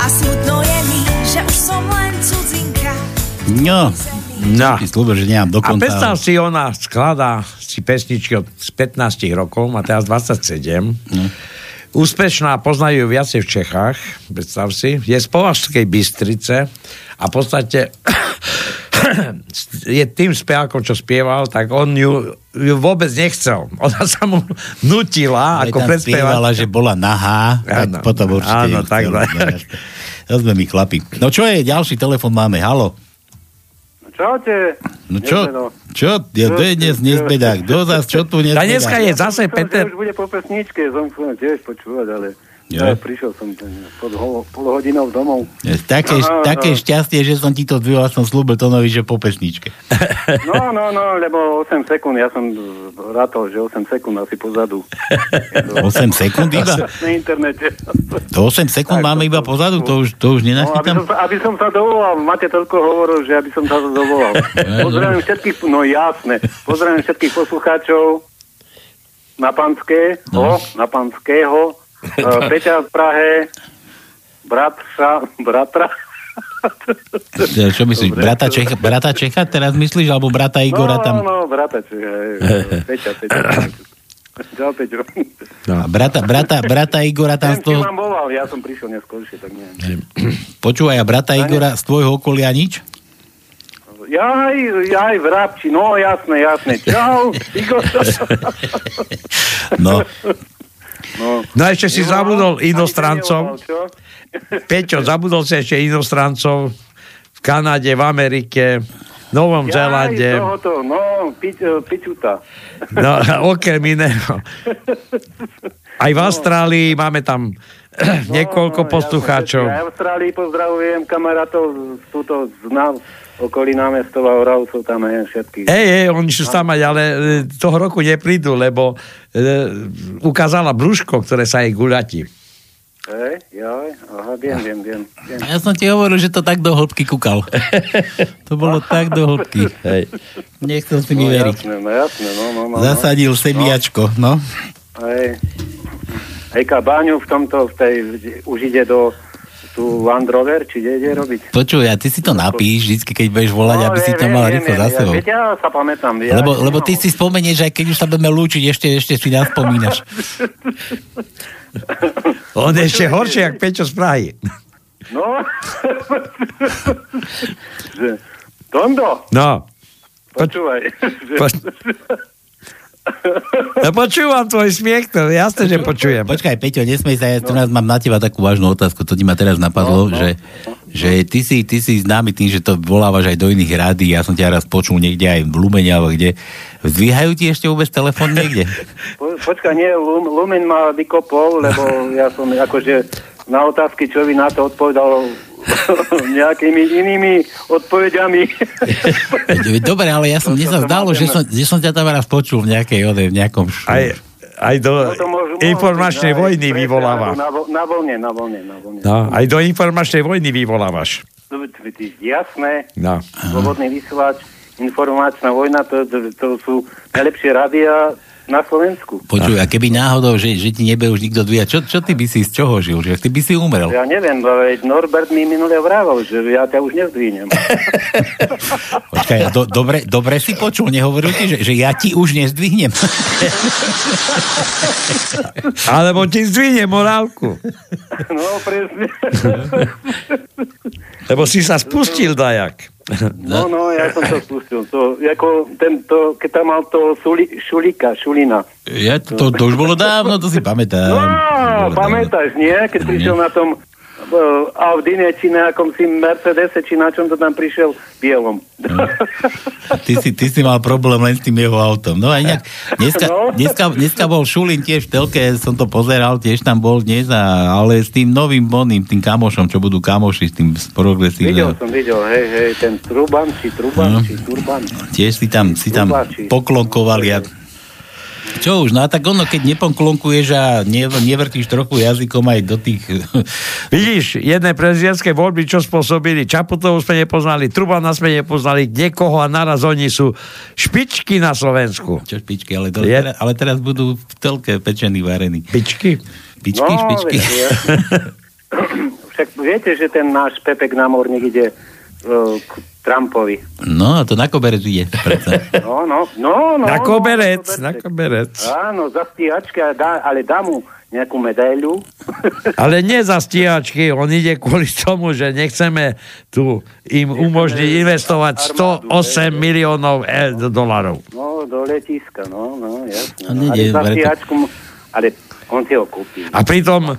a smutno je mi, že už som len cudzinka. No, no. Slúbe, že nemám dokonca. A predstav si, ona skladá si pesničky od pätnástich rokov, má teraz dvadsaťsedem. No. Úspešná, poznajú viacej v Čechách, predstav si. Je z Považskej Bystrice a v podstate je tým spevákom, čo spieval, tak on ju, ju vôbec nechcel. Ona sa mu nutila, ale ako predspievala. Spievala, že bola nahá, áno, tak potom určite áno, tak, tak. To sme my chlapi. No čo je, ďalší telefon máme, halo. Čaute. No čo? Čo? Ja to je dnes nezbedák. Kto zás, čo tu nezbedák? A dneska je zase Peter. Už bude po pesničke, som chcel tiež počúvať, ale ja prišiel som pod polhodinou domov. Také, no, také no. šťastie, že som ti to zdvihol, som slúbil Tónovi, že po pesničke. No, no, no, lebo osem sekúnd, ja som rátal, že osem sekúnd asi pozadu. osem sekúnd iba? Na internete. To osem sekúnd tak, máme to, iba pozadu, to už, to už nenachytám. No, aby, som, aby som sa dovolal, máte toľko hovoril, že aby som sa dovolal. Pozdravím všetkých, no jasné, pozdravím všetkých poslucháčov na panské, no. ho, na panského, Uh, Peťa v Prahe, bratša, bratra. Ja, čo myslíš, brata Čecha, brata Čecha teraz myslíš, alebo brata Igora tam? No, no, brata Čecha, Peťa, Peťa. Čau, Peťo. No, brata, brata, brata Igora tam z toho... Neviem, či mám volal, ja som prišiel neskôršie, tak neviem. Počúvaj, a brata Igora z tvojho okolia nič? Jaj, jaj, vrabči, no jasné, jasné. Čau, Igor. No... No, no ešte si nevolal, zabudol inostrancov. Peťo, zabudol si ešte inostrancov v Kanade, v Amerike, v Novom ja Zélande. No, pič, pičuta. No, okrem iného. Aj v Austrálii no. máme tam no, niekoľko no, poslucháčov. Ja v Austrálii pozdravujem kamarátov túto znám. Okolí námestova Oravcov, tam je všetkých. Ej, ej, oni sú tam aj, ale toho roku neprídu, lebo e, ukázala brúško, ktoré sa jej guľatí. Hej, joj, aha, viem, viem, viem, viem. Ja som ti hovoril, že to tak do hĺbky kúkal. To bolo tak do hĺbky. Hej. Nechcel si mi no, veriť. Jasné, no jasné, no, no, no. Zasadil semiačko, no. Hej, hejka, Báňu v tomto, v tej, už ide do... tu Androver, či kde ide robiť. Počuj, a ty si to napíš vždycky, keď budeš volať, no, aby si to viem, mal rýchlo za sebou. Ja, ja sa pamätám. Ja, lebo, lebo ty si spomenieš, aj keď už sa budeme lúčiť, ešte, ešte si nás spomínaš. On je ešte horšie, jak Peťo z Prahy. No. Tondo. No. Počúvaj. Poč- No počúvam tvoj smiech, to jasne, že počujem. Počkaj, Peťo, nesmej sa, ja tu nás mám na teba takú vážnu otázku, to ti ma teraz napadlo, no, no, že, no. že ty, si, ty si známy tým, že to volávaš aj do iných rádií, ja som ťa raz počul niekde aj v Lumene, alebo kde. Zdvíhajú ti ešte vôbec telefón niekde? Po, počkaj, nie, Lumen ma vykopol, lebo ja som akože na otázky, čo by na to odpovedal nejakými inými odpovediami. Dobre, ale ja som, mne sa zdálo, že som, že som ťa tam raz počul v nejakej ode, v nejakom štúru. Aj, aj do no môžu, informačnej môžu, vojny aj, vyvoláva. Na, na voľne, na voľne, na voľne. No, aj do informačnej vojny vyvolávaš. Jasné, no. Slobodný vysielač, informačná vojna, to, to, to sú najlepšie rádia na Slovensku. Počuj, a keby náhodou, že, že ti nebe už nikto dvíja, čo, čo ty by si z čoho žil? Že ty by si umrel? Ja neviem, veď Norbert mi minule vrával, že ja ťa už nezdvínem. Počkaj, do, dobre, dobre si počul, nehovoril ti, že, že ja ti už nezdvihnem. Alebo ti zdvihnem morálku. No, presne. Lebo si sa spustil dajak. No, no, ja som sa spustil. To, ako tento, keď tam mal to suli, šulika, šulina. Ja, to, to už bolo dávno, to si pamätám. No, pamätáš, nie? Keď prišiel na tom Audine, či na akom si Mercedese, či na čom to tam prišiel bielom. Ty si, ty si mal problém len s tým jeho autom. No a inak, dneska, no. dneska, dneska bol Šulin tiež v telke, som to pozeral, tiež tam bol dnes, a, ale s tým novým Bonným, tým kamošom, čo budú kamoši s tým progresívnym. Videl som, videl, hej, hej, ten Truban, či Truban, no. či Turban. Tiež si tam, si tam Trubači. Poklonkovali a čo už, no a tak ono, keď neponklonkuješ a nevrtíš trochu jazykom aj do tých... Vidíš, jedné prezidentské voľby, čo spôsobili, Čaputovu sme nepoznali, Trubana sme nepoznali, niekoho, a naraz oni sú špičky na Slovensku. Čo špičky, ale, to, Je... ale teraz budú v telke pečení, varení. Pičky? Pičky, no, špičky. Viete, však viete, že ten náš Pepek Námorník ide k Trumpovi. No, to na koberec ide. No, no, no, no. Na koberec, na koberec. Áno, za stíhačky, ale dá, ale dá mu nejakú medailu. Ale nie za stíhačky, on ide kvôli tomu, že nechceme tu im umožniť investovať sto osem miliónov no. dolarov. No, do letiska, no, no, jasne. No, ale za stíhačku, ale on si ho kúpi. A pritom e,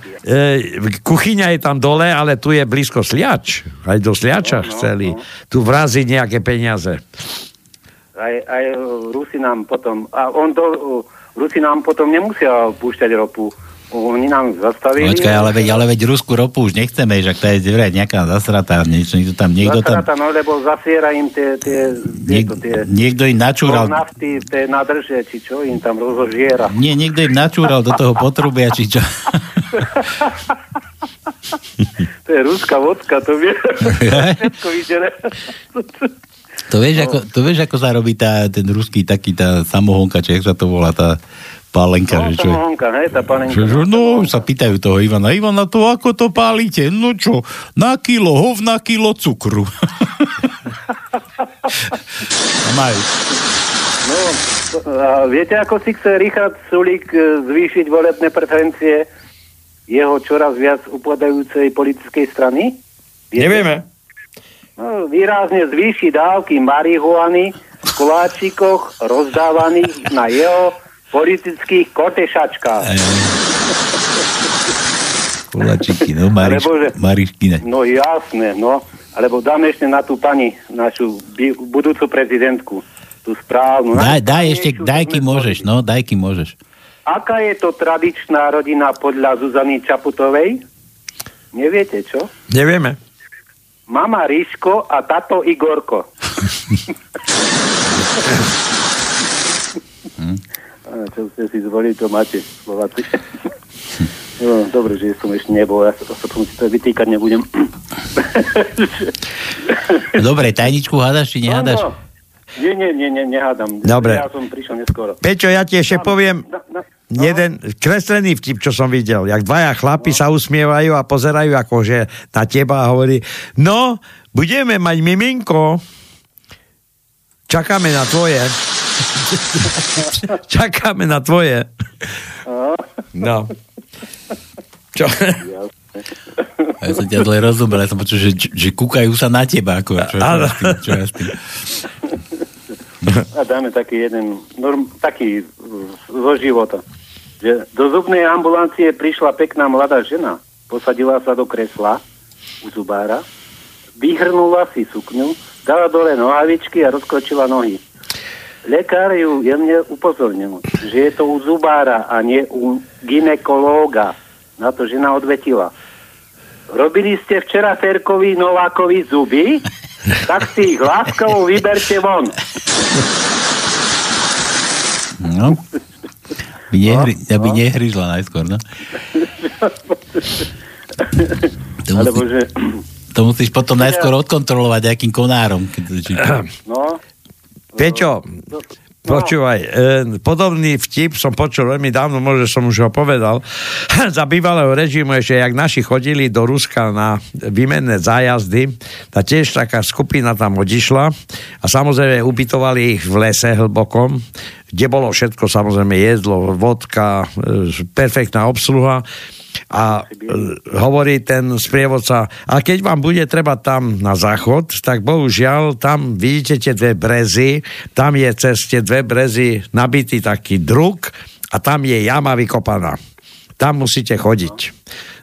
kuchyňa je tam dole, ale tu je blízko Sliač. Aj do Sliača no, chceli. No, no. Tu vraziť nejaké peniaze. Aj, aj Rusi nám potom... A on do, Rusi nám potom nemusia púšťať ropu. Oni nám zastavili... Počkaj, ale veď, ale veď ruskú ropu už nechceme, že to je nejaká zasratá, niečo, niekto tam... Niekto zasratá, tam... no, lebo zasiera im tie... tie, Niek, to, tie niekto im načúral... nafty, tie nadrže, či čo im tam rozožiera. Nie, niekto im načúral do toho potrubia, či čo... To je ruská vodka, to vie... Všetko videle... To vieš, no. ako, to vieš, ako sa robí tá, ten ruský taký, tá samohonka, či jak sa to volá, tá pálenka. No, že čo, samohonka, hej, tá pálenka. Že, no, sa pýtajú toho Ivana, Ivana, to ako to pálite? No čo, na kilo hov, na kilo cukru. Majú. No, a viete, ako si chce Richard Sulík zvýšiť volebné preferencie jeho čoraz viac upadajúcej politickej strany? Viete? Nevieme. No, výrazne zvýši dávky marihuany v koláčikoch rozdávaných na jeho politických kotešačkách. Koláčiky, no, mariš, že, mariškine. No jasné, no. Alebo dáme ešte na tú pani, našu budúcu prezidentku, tú správnu. Daj, daj ešte, daj, kým môžeš, no, daj, kým môžeš. Aká je to tradičná rodina podľa Zuzany Čaputovej? Neviete, čo? Nevieme. Mama Ríško a tato Igorko. Čo ste si zvolili, to máte, Slováci. No, dobre, že som ešte nebol, ja sa som si to vytýkať nebudem. Dobre, tajničku hádaš, či nehádaš? No, no. Nie, nie, nie, nie, nehádam. Dobre. Ja som prišiel neskoro. Pečo, ja ti ešte Dám, poviem... Na, na. No. Jeden kreslený vtip, čo som videl, jak dvaja chlapi no. sa usmievajú a pozerajú akože na teba a hovorí, no, budeme mať miminko, čakáme na tvoje. Čakáme na tvoje. No. Čo? Ja som ťa zle rozumel, ja som počul, že, že kúkajú sa na teba. Ako, čo ja s tým, čo ja s tým. A dáme taký jeden, norm, taký zo života. Že do zubnej ambulancie prišla pekná mladá žena, posadila sa do kresla u zubára, vyhrnula si sukňu, dala dole nohavičky a rozkročila nohy. Lekár ju jemne upozornil, že je to u zubára a nie u gynekológa. Na to žena odvetila. Robili ste včera Ferkovi Novákovi zuby? Tak si ich láskavo vyberte von. No. By nehry, no, aby no. nehryžla najskôr, no? To, Alebo musí, že... to musíš potom najskôr odkontrolovať akým konárom. No. Pečo, no. počúvaj, e, podobný vtip som počul veľmi dávno, možno som už ho povedal. Za bývalého režimu ešte, jak naši chodili do Ruska na výmenné zájazdy, tá tiež taká skupina tam odišla a samozrejme ubytovali ich v lese hlbokom, kde bolo všetko, samozrejme jedlo, vodka, perfektná obsluha. A hovorí ten sprievodca, a keď vám bude treba tam na záchod, tak bohužiaľ tam vidíte tie dve brezy, tam je cez tie dve brezy nabitý taký druh a tam je jama vykopaná. Tam musíte chodiť.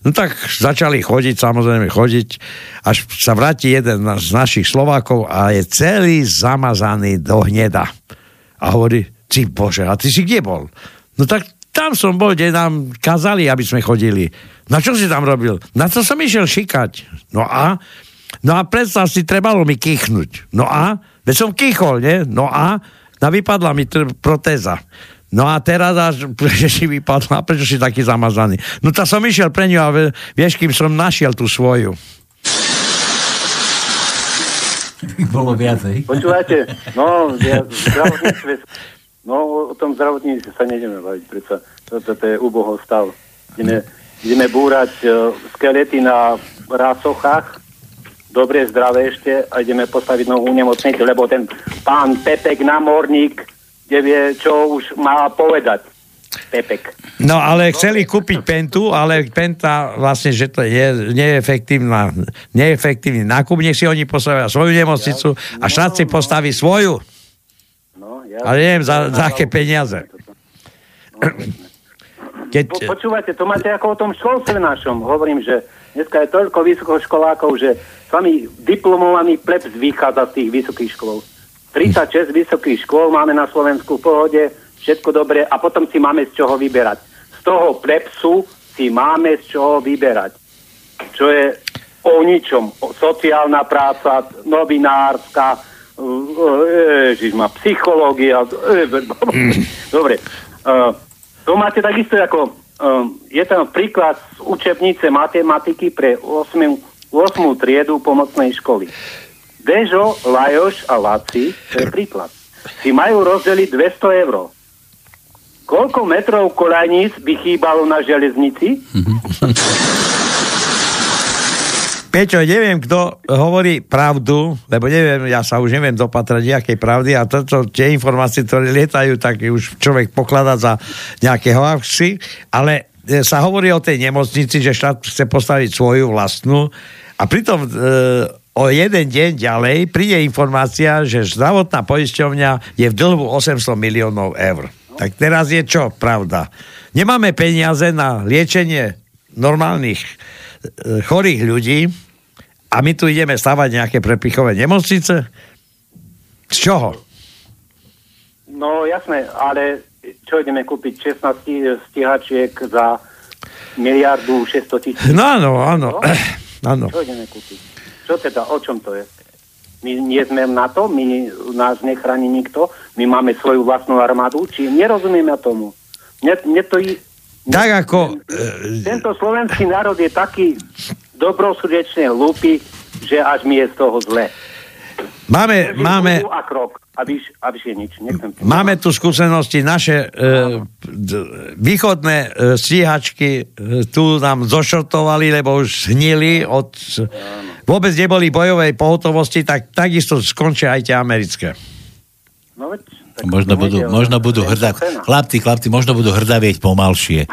No tak začali chodiť, samozrejme chodiť, až sa vráti jeden z našich Slovákov a je celý zamazaný do hneda. A hovorí, ty bože, a ty si kde bol? No tak tam som bol, kde nám kazali, aby sme chodili. Na čo si tam robil? Na to som išiel šikať. No a? No a predstav si, trebalo mi kýchnuť. No a? Veď som kýchol, nie? No a? No vypadla mi tr- protéza. No a teraz až, prečo si vypadla, prečo si taký zamazaný? No tak som išiel pre ňu a vieš, kým som našiel tú svoju. Bolo viacej. Počúvate? No, ja zdravotníctve... No, o tom zdravotníctve sa nejdeme baviť, predsa toto je úboho stav. Ideme, ideme búrať uh, skelety na rasochách, dobre zdravé ešte, a ideme postaviť novú nemocnicu, lebo ten pán Pepek Námorník nevie, čo už má povedať. Pepek. No, ale chceli kúpiť Pentu, ale Penta vlastne, že to je neefektívna, neefektívny nákup, nech si oni postavia svoju nemocnicu a štát si postaví svoju. Ja, ale neviem, za, za aké peniaze. Keď... Po, počúvate, to máte ako o tom školstve našom. Hovorím, že dneska je toľko vysokoškolákov, že sami diplomovaný plebs vychádza z tých vysokých škôl. tridsaťšesť vysokých škôl máme na Slovensku v pohode, všetko dobre, a potom si máme z čoho vyberať. Z toho plebsu si máme z čoho vyberať. Čo je o ničom. Sociálna práca, novinárska... Ježišma, psychológia. Dobre. Uh, to máte takisto ako... Uh, je tam príklad z učebnice matematiky pre ôsmu triedu pomocnej školy. Dežo, Lajoš a Laci, to je príklad, si majú rozdeliť dvesto eur. Koľko metrov koľajníc by chýbalo na železnici? Peťo, neviem, kto hovorí pravdu, lebo neviem, ja sa už neviem dopatrať nejakej pravdy a toto, tie informácie, ktoré lietajú, tak už človek pokladá za nejaké hoaxy, ale sa hovorí o tej nemocnici, že štát chce postaviť svoju vlastnú a pritom e, o jeden deň ďalej príde informácia, že zdravotná poisťovňa je v dlhu osemsto miliónov eur. Tak teraz je čo pravda? Nemáme peniaze na liečenie normálnych chorých ľudí a my tu ideme stavať nejaké prepichové nemocnice? Z čoho? No jasné, ale čo ideme kúpiť? šestnásť stíhačiek za miliardu šesťsto tisíc? No áno, áno. No? Čo ideme kúpiť? Čo teda, o čom to je? My nie sme na to, my, nás nechráni nikto, my máme svoju vlastnú armádu, či nerozumieme tomu. Mne, mne to i... Tak ako... Tento slovenský národ je taký dobrosrdečne hlúpy, že až mi je z toho zle. Máme, máme... A krok, aby, aby je nič. Máme tu skúsenosti naše e, východné e, stíhačky e, tu nám zošortovali, lebo už hnili od... Vôbec neboli bojovej pohotovosti, tak takisto skončia aj tie americké. No veď... Tak možno budú, možno budú hrdá... Chlapci, chlapci, možno budú hrdavieť pomalšie.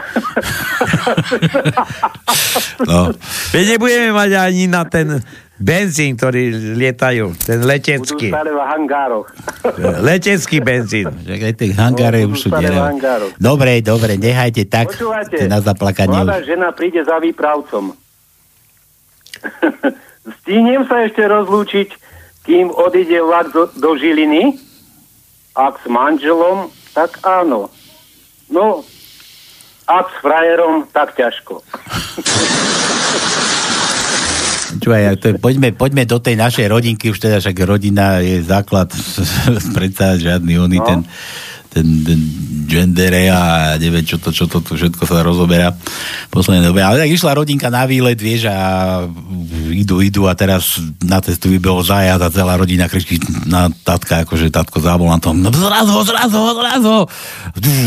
No. Veď nebudeme mať ani na ten benzín, ktorý lietajú. Ten letecký. Budú stále v hangároch. Letecký benzín. Aj tých hangáre už sú derajú. Dobre, dobre, nehajte tak. Počúvate, mladá žena príde za výpravcom. Stihnem sa ešte rozlúčiť, kým odíde vlak do, do Žiliny? Ak s manželom, tak áno. No, ak s frajerom, tak ťažko. Čuaj, poďme, poďme do tej našej rodinky, už teda však rodina je základ, predsa žiadny oný no. ten, ten, ten gender a neviem, čo to, čo to, to všetko sa rozoberá v poslednej dobe. Ale tak išla rodinka na výlet, vieš, a idú, idú a teraz na cestu vybehol zajazd a celá rodina kričí na tatka, akože tatko zábol na tom, no zraz ho, zraz ho, zraz ho,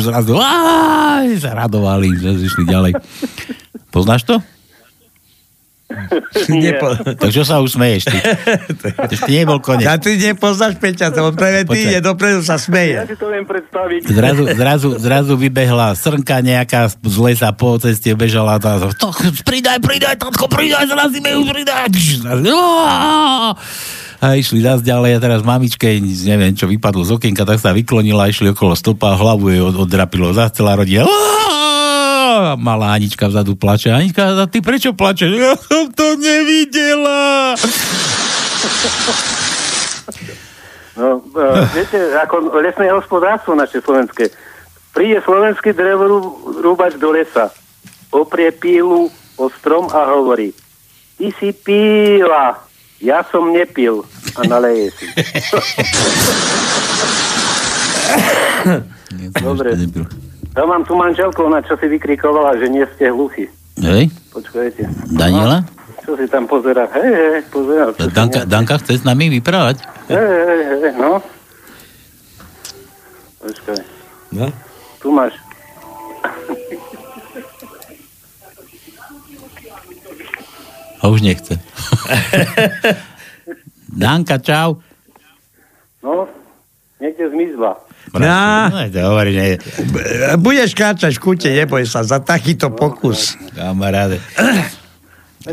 zraz ho, aaaaaaj, sa radovali, že išli ďalej. Poznáš to? Nepo... To čo sa usmeješ ty? To ešte nebol konec. A ty nepoznáš Peťa, to on práve ty ide dopredu, sa smeje. Ja si to viem predstaviť. Zrazu, zrazu, zrazu vybehla srnka nejaká z lesa, po ceste bežala a to, to pridaj, pridaj, tatko, pridaj, zrazíme ju, pridaj. A išli zás ďalej a teraz mamičke, neviem čo, vypadlo z okienka, tak sa vyklonila, išli okolo stopa, hlavu jej oddrapilo, zás celá rodina. Malá Anička vzadu plače. Anička, ty prečo plačeš? Ja som to nevidela. No, uh, viete, ako lesné hospodárstvo naše slovenské. Príde slovenský drevorúbač do lesa. Oprie pílu o strom a hovorí: ty si píla, ja som nepil. A naleje si. Dobre. Tam mám tú manželku, ona čo si vykrikovala, že nie ste hluchí. Hej. Počkajte. Daniela? Čo si tam pozerá? Hej, hej, pozerá. Danka, Danka chce s nami vyprávať. Hej, hej, hej, no. Počkaj. No? Tu máš. A už nechce. Danka, čau. No, niekde zmizla. No, dobre, budeš kráčať v kúte, neboj sa za takýto pokus. Kamaráde.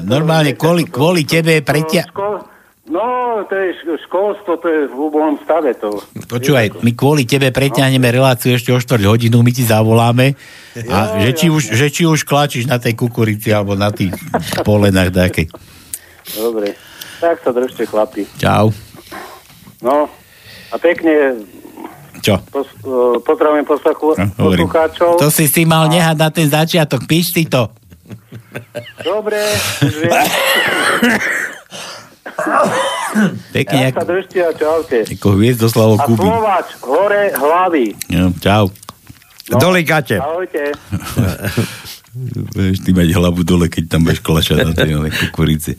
Normálne kvôli, kvôli tebe pretia... No, to je školstvo, to je v úbolnom stave to. Počúvaj, my kvôli tebe preťahneme reláciu ešte o štvrť hodinu, my ti zavoláme a že či už, že či už kláčiš na tej kukurici alebo na tých polenách nejakej. Dobre, tak sa držte, chlapi. Čau. No, a pekne... Čo? Po, Pozdravím poslucháčov. To si si mal nehať na ten začiatok. Píš si to. Dobre. Pekne. Ja ako, sa držte a čaute. Ako Hviezdoslavo Kubín. A Slováč, hore hlavy. Ja, čau. No, dole gate. Ahojte. Budeš ty mať hlavu dole, keď tam budeš klašať na tej kukurici.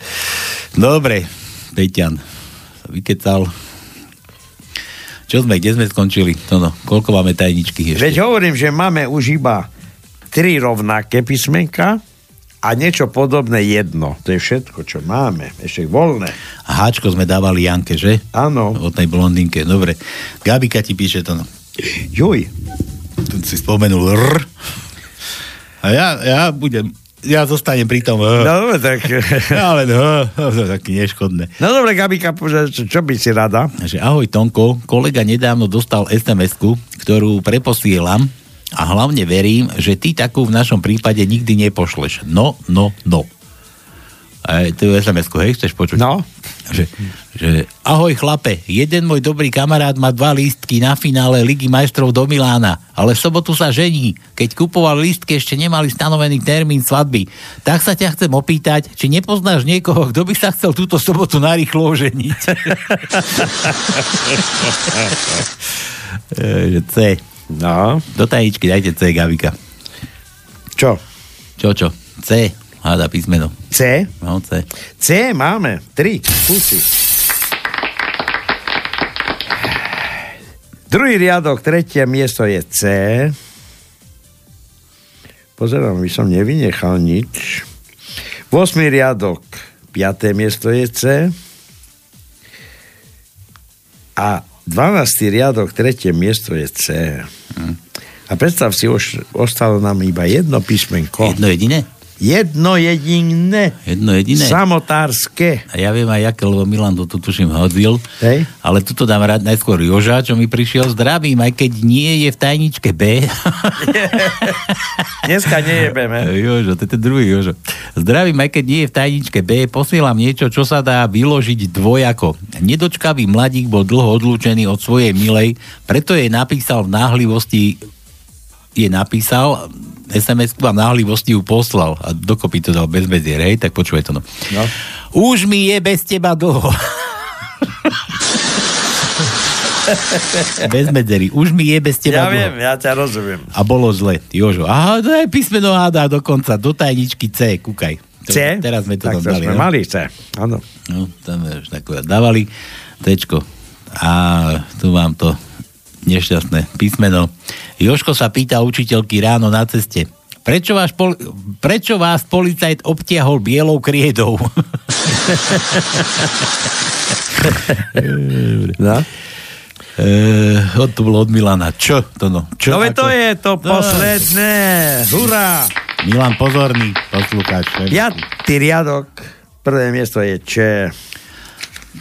Dobre. Peťan sa vykecal. Čo sme, kde sme skončili? No, no. Koľko máme tajničky ešte? Veď hovorím, že máme už iba tri rovnaké písmenka a niečo podobné jedno. To je všetko, čo máme. Ešte voľné. A háčko sme dávali Janke, že? Áno. O tej blondínke. Dobre. Gabika ti píše to. No. Juj. Tu si spomenul R. A ja, ja budem... Ja zostanem pri tom. No dobre, tak... Ale no, to je také neškodné. No dobre, Gabika, čo by si rada? Že ahoj, Tónko, kolega nedávno dostal es em esku, ktorú preposielam a hlavne verím, že ty takú v našom prípade nikdy nepošleš. No, no, no. E, tú es em esku, hej, chceš počuť? No. Že, že ahoj, chlape, jeden môj dobrý kamarát má dva lístky na finále Ligy majstrov do Milána, ale v sobotu sa žení. Keď kupoval lístky, ešte nemali stanovený termín svadby. Tak sa ťa chcem opýtať, či nepoznáš niekoho, kto by sa chcel túto sobotu narýchlo oženiť. C. No. Do tajničky dajte C, Gabika. Čo? Čo, čo? C. Háda písmeno. C? No, C. C máme. Tri. Skúsi. Druhý riadok, tretie miesto je C. Pozerám, by som nevynechal nič. Vosmý riadok, piaté miesto je C. A dvanásty riadok, tretie miesto je C. Hm. A predstav si, už ostalo nám iba jedno písmenko. Jedno jediné? Jedno jediné. Jedno jediné. Samotárske. A ja viem aj aké, lebo Milan to tu tuším hodil. Hej. Ale tuto dám rád najskôr Joža, čo mi prišiel. Zdravím, aj keď nie je v tajničke B. Dneska nie je B, ne? Jožo, to je ten druhý Jožo. Zdravím, aj keď nie je v tajničke B, posielam niečo, čo sa dá vyložiť dvojako. Nedočkavý mladík bol dlho odlúčený od svojej milej, preto jej napísal v náhlivosti je napísal... es em esku a náhlivosti ju poslal a dokopy to dal bez medzier, hej, tak počuje to no. no. Už mi je bez teba dlho. Bez medzery. Už mi je bez teba ja dlho. Ja viem, ja ťa rozumiem. A bolo zle, Jožo. Aha, to je písmeno hádá dokonca, do tajničky C, kúkaj. To, C? Teraz sme to tak tam dali. Tak sme no? mali C, áno. No, tam už takové dávali Cčko. A tu mám to nešťastné písmeno. Jožko sa pýta učiteľky ráno na ceste. Prečo vás, poli- prečo vás policajt obtiahol bielou kriedou? No? E, to bolo od Milana. Čo? To no, čo, no to je to posledné. No. Hurá! Milan, pozorný poslucháč. Piatý riadok. Prvé miesto je Če.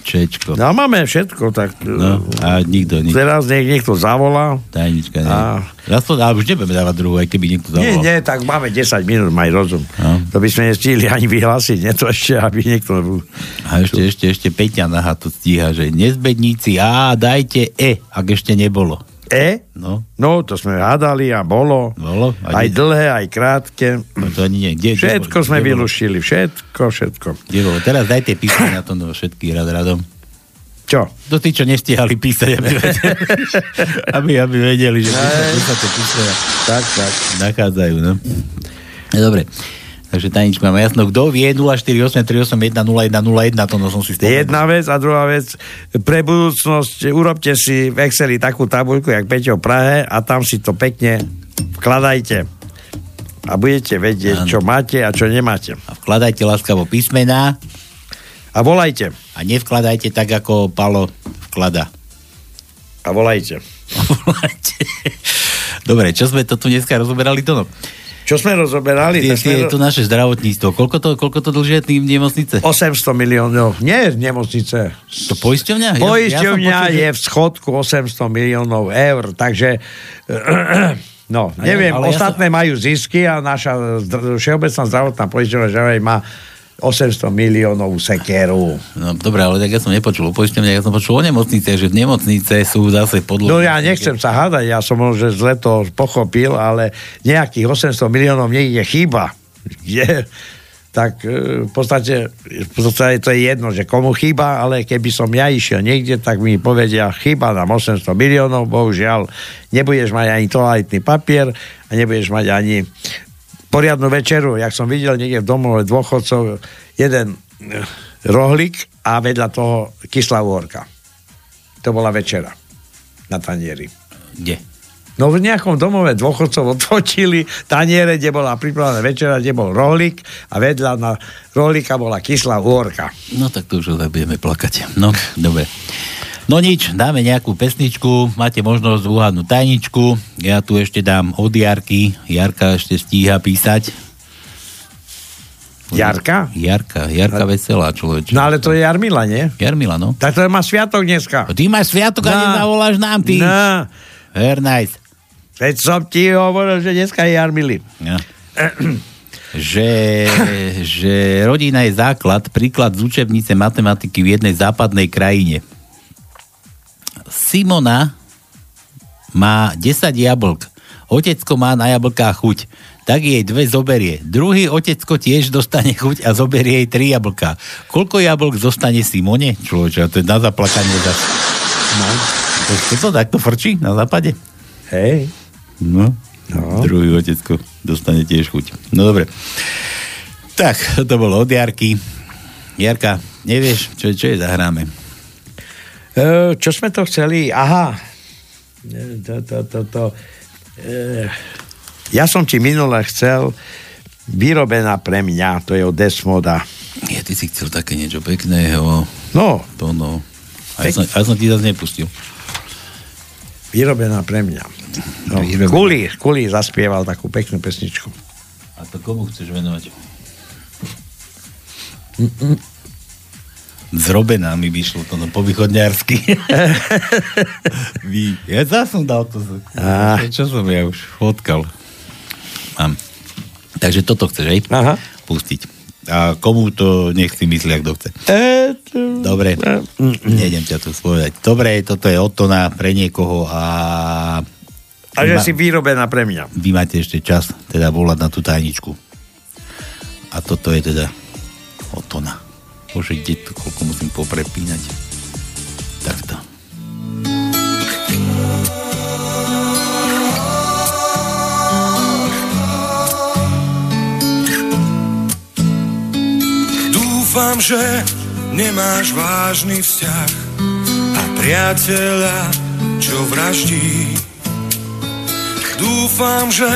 Čečko. No máme všetko, tak... No, a nikto, nikto. Teraz niek- niekto zavolá. Tajnička, nie. A... Zaspo- ale už nebudeme dávať druhú, aj keby niekto zavolal. Nie, nie, tak máme desať minút, maj rozum. No. To by sme nestihli ani vyhlásiť, nie to ešte, aby niekto... A ešte, ešte, ešte Peťa Naha to stíha, že nezbedníci, á, dajte E, ak ešte nebolo. E? No. No, to sme hádali a bolo. Bolo. Aj, aj dlhé, aj krátke. No to ani nie. Kde, všetko kde, sme kde vylúštili, všetko, všetko. Bolo. Teraz dajte písať na to no, všetkých rad radom. Čo? To tí, čo nestihali písať, aby vedeli, aby, aby vedeli že písate písať. Tak, tak. Nachádzajú, no. Dobre. Takže tajničku máme jasno. Kto vie nula štyri osem tri osem jeden nula jeden nula jeden, to no som si spomenul. Jedna vec a druhá vec. Pre budúcnosť urobte si v Exceli takú tabuľku, jak Peťo Prahe a tam si to pekne vkladajte. A budete vedieť, ano. Čo máte a čo nemáte. A vkladajte láskavo písmená. A volajte. A nevkladajte tak, ako Palo vklada. A volajte. A volajte. Dobre, čo sme to tu dneska rozoberali, Tono? Čo sme rozoberali? Je, sme... je to naše zdravotníctvo. Koľko to, koľko to dlžia tým nemocnice? osemsto miliónov. Nie nemocnice. To poisťovňa? Poisťovňa ja, ja je v schodku osemsto miliónov eur. Takže, no, neviem, ale ostatné ja som... majú zisky a naša všeobecná zdravotná poisťovňa že má osemsto miliónov sekieru. No dobre, ale tak ja som nepočul o poisťovniach, ja som počul o nemocnice, že v nemocnice sú zase podľa... No ja nechcem sa hádať, ja som možno zle to pochopil, ale nejakých osemsto miliónov niekde chýba. Je, tak v podstate, v podstate to je jedno, že komu chýba, ale keby som ja išiel niekde, tak mi povedia, chýba nám osemsto miliónov, bohužiaľ, nebudeš mať ani toaletný papier a nebudeš mať ani... poriadnu večeru, jak som videl niekde v domove dôchodcov, jeden rohlík a vedľa toho kyslá uhorka. To bola večera na tanieri. Kde? No v nejakom domove dôchodcov odfotili taniere, kde bola pripravená večera, kde bol rohlík a vedľa na rohlíka bola kyslá uhorka. No tak to už tak budeme plakať. No, dobre. No nič, dáme nejakú pesničku, máte možnosť uhádnuť tajničku, ja tu ešte dám od Jarky, Jarka ešte stíha písať. Jarka? Jarka, Jarka ale... veselá človeče. No ale to je Jarmila, nie? Jarmila, no. Tak to má sviatok dneska. No, ty máš sviatok no. A nezavoláš nám, ty. No. Very nice. Veď som ti hovoril, že dneska je Jarmily. No. Že, že rodina je základ, príklad z učebnice matematiky v jednej západnej krajine. Simona má desať jablk. Otecko má na jablká chuť. Tak jej dve zoberie. Druhý otecko tiež dostane chuť a zoberie jej tri jablká. Koľko jablk zostane Simone? Človeče, to je na zaplakanie. Za... No. To, to, to takto frčí na západe? Hej. No. no. Druhý otecko dostane tiež chuť. No dobre. Tak, to bolo od Jarky. Jarka, nevieš, čo, čo je zahráme? Čo sme to chceli? Aha. To, to, to, to. Ja som ti minule chcel vyrobená pre mňa. To je od Desmoda. Ja, ty si chcel také niečo pekného. No. To no. A ja som, a som ti zase nepustil. Vyrobená pre mňa. No. Kuli, Kuli zaspieval takú peknú pesničku. A to komu chceš venovať? Mm-mm. Zrobená mi vyšlo to no, po východňarsky. Ja zase som dal to. A... Čo som ja už fotkal. Mám. Takže toto chceš, hej? Aha. Pustiť. A komu to nech si myslí, ak to chce. E, to... Dobre. E, nejdem ťa tu spovedať. Dobre, toto je od Tona pre niekoho a... A že ma... si vyrobená pre mňa. Vy máte ešte čas teda volať na tú tajničku. A toto je teda od Tona. Bože, kde to, koľko musím poprepínať. Takto. Dúfam, že nemáš vážny vzťah a priateľa, čo vraždí. Dúfam, že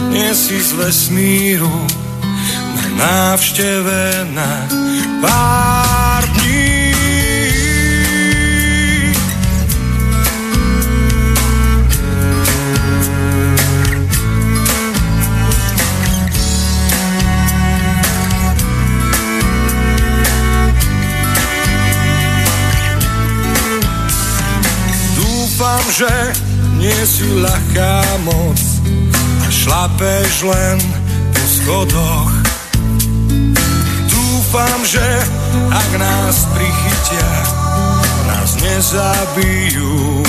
dnes si z vesmíru na návšteve na pár dní. Dúfam, že nie si ľahká moc a šlapeš len po schodoch. Dúfam, že ak nás prichytia, nás nezabijú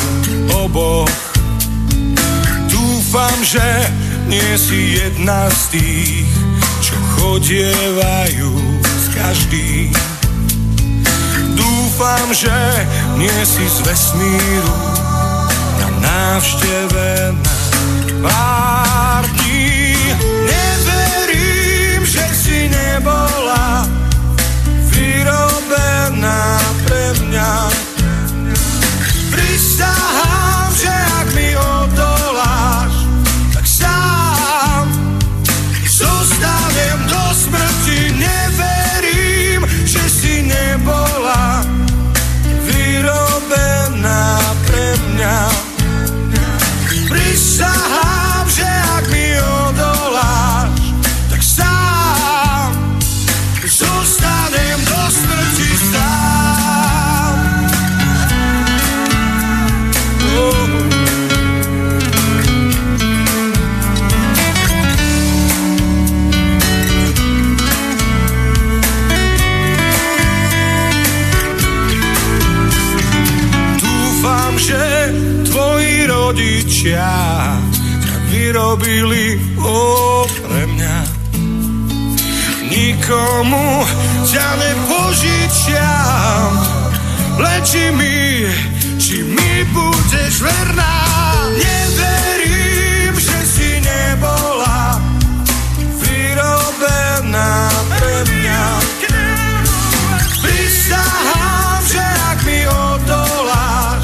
oboch. Dúfam, že nie si jedna z tých, čo chodievajú s každým. Dúfam, že nie si z vesmíru na návšteve na pár dní. Neverím, že si nebola vyrobená pre mňa. Prisahám, že ak mi odoláš, tak sám zostanem do smrti. Neverím, že si nebola vyrobená pre mňa. Prisahám, že ak mi odoláš, tak sám zostanem do smrti sám. Oh. Dúfam, že rodičia ťa vyrobili oh, pre mňa. Nikomu ťa nepožičiam, leči mi, či mi budeš verná. Neverím, že si nebola vyrobená pre mňa. Prisahám, že ak mi odoláš,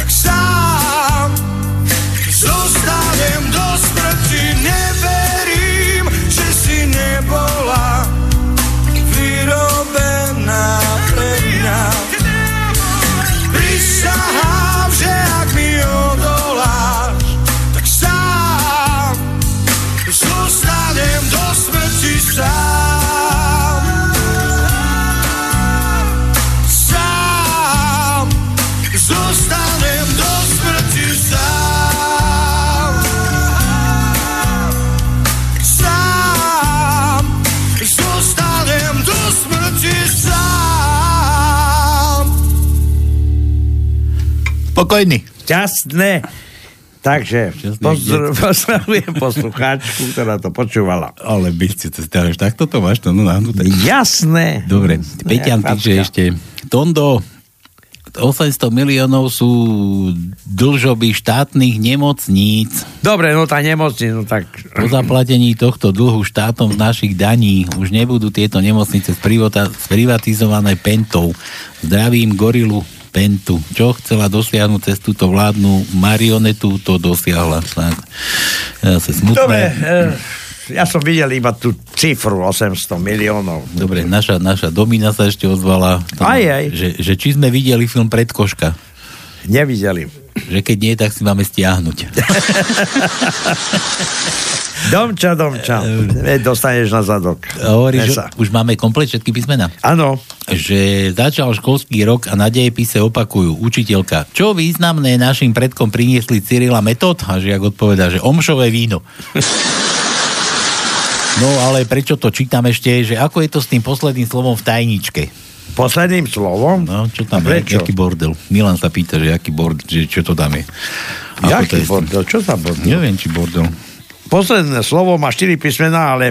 tak sám zostanem do smrti. Neverím, že si nebola vyrobená pre mňa. Prisahám, že ak mi odoláš, tak sám zostanem do smrti sám. Sám zostanem do smrti sám. Pokojný. Šťastné. Takže pozdrav, pozdravujem poslucháčku, ktorá to počúvala. Ale by si to stále, takto to máš? To, no, no, tak. Jasné. Dobre. Peťan píše ešte. Tondo, osemsto miliónov sú dlžoby štátnych nemocníc. Dobre, no tá nemocnica, no tak... Po zaplatení tohto dlhu štátom z našich daní už nebudú tieto nemocnice sprivatizované Pentou. Zdravím gorilu Pentu. Čo chcela dosiahnuť cez túto vládnu marionetu, to dosiahla. Ja sa smutná. Dobre, ja som videl iba tú cifru osemsto miliónov. Dobre, naša, naša Domina sa ešte ozvala. Tam, aj, aj. Že, že či sme videli film Predkoška? Nevideli. Že keď nie, tak si máme stiahnuť. Domča, domča. Dostaneš na zadok. Hovorí, už máme komplet všetky písmena. Áno. Že začal školský rok a na dejepise opakujú. Učiteľka. Čo významné našim predkom priniesli Cyrila Metód? A žiak odpovedá, že omšové víno. No ale prečo to čítam ešte? Že ako je to s tým posledným slovom v tajničke? Posledným slovom? No, čo tam je? Jaký bordel? Milan sa pýta, že jaký bordel, že čo to tam je. Jaký bordel? Čo tam bordel? Neviem, či bordel. Posledné slovo má štyri písmená, ale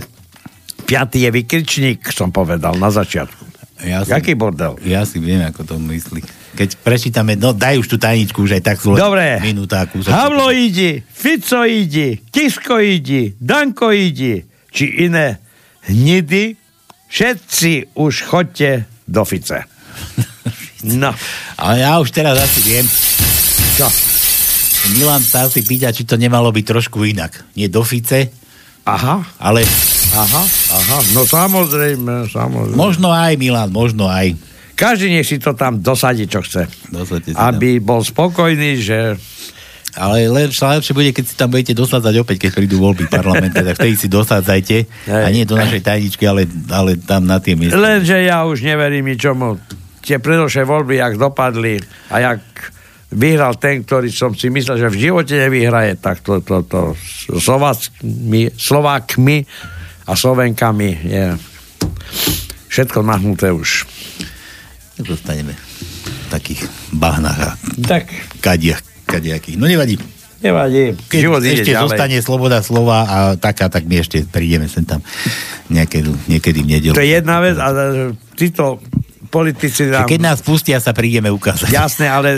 piaty je vykričník, som povedal na začiatku. Ja si, jaký bordel? Ja si viem, ako to myslí. Keď prečítame, no daj už tú tajničku, už aj tak sú minúta. Dobre, Havlo idi, Fico idi, Kisko idi, Danko idi, či iné hnidy, všetci už chodte do Fice. No. Ale ja už teraz asi viem. Čo? Milan sa si pýta, či to nemalo byť trošku inak. Nie do Fice, Aha, ale... Aha, aha, no samozrejme, samozrejme. Možno aj, Milan, možno aj. Každý nech si to tam dosadí, čo chce. Dosadite aby tam. Bol spokojný, že... Ale lepšie bude, keď si tam budete dosádzať opäť, keď prídu voľby parlamenta, tak vtedy si dosádzajte. Hej. A nie do našej tajničky, ale, ale tam na tie miesta. Lenže ja už neverím ničomu. Tie predošlé voľby, jak dopadli a jak vyhral ten, ktorý som si myslel, že v živote nevyhraje, tak to, to, to, to Slovákmi, Slovákmi a Slovenkami je všetko nahnuté už. Dostaneme v takých bahnách a tak. Kadiach. Kadejakých. No nevadí. Nevadí. Keď život ešte zostane sloboda slova a taká, tak my ešte prídeme sem tam niekedy, niekedy v nedeľu. To je jedna vec, ale títo politici nám... Keď nás pustia, sa prídeme ukázať. Jasné, ale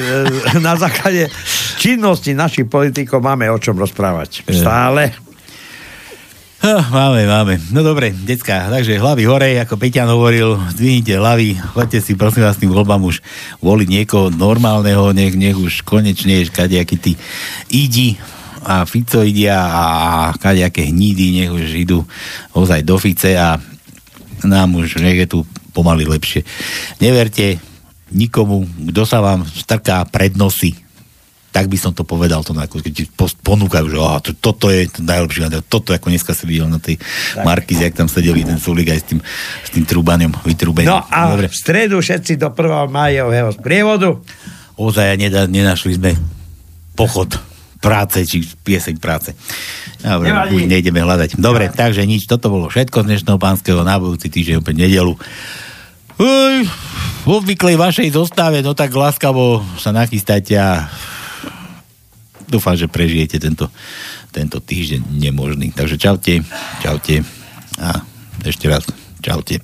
na základe činnosti našich politikov máme o čom rozprávať. Stále. Máme, máme. No dobre, decka, takže hlavy hore, ako Peťan hovoril, zdvihnite hlavy, choďte si prosím vás tým voľbám už voliť niekoho normálneho, nech, nech už konečne ješ kadejaký tí idi a Fico idia a kadejaké hnídy, nech už idú ozaj do Fice a nám už nech je tu pomaly lepšie. Neverte nikomu, kto sa vám strká pred nosy. Tak by som to povedal, to, keď ti ponúkajú, že aha, to, toto je to najlepšie, toto, ako dneska si videl na tej tak. Markize, jak tam sedel jeden súlik aj s tým, s tým Trubanom, vytrubením. No a dobre. V stredu všetci do prvého májového sprievodu. Ozaj, nedá, nenašli sme pochod práce, či pieseň práce. Dobre, už nejdeme hľadať. Dobre, ja. Takže nič, toto bolo všetko z dnešného pánskeho, na budúci týždeň opäť nedelu. Uj, v obvyklej vašej zostave, no tak láskavo sa nachystajte a dúfam, že prežijete tento, tento týždeň nemožný. Takže čaute, čaute a ešte raz čaute.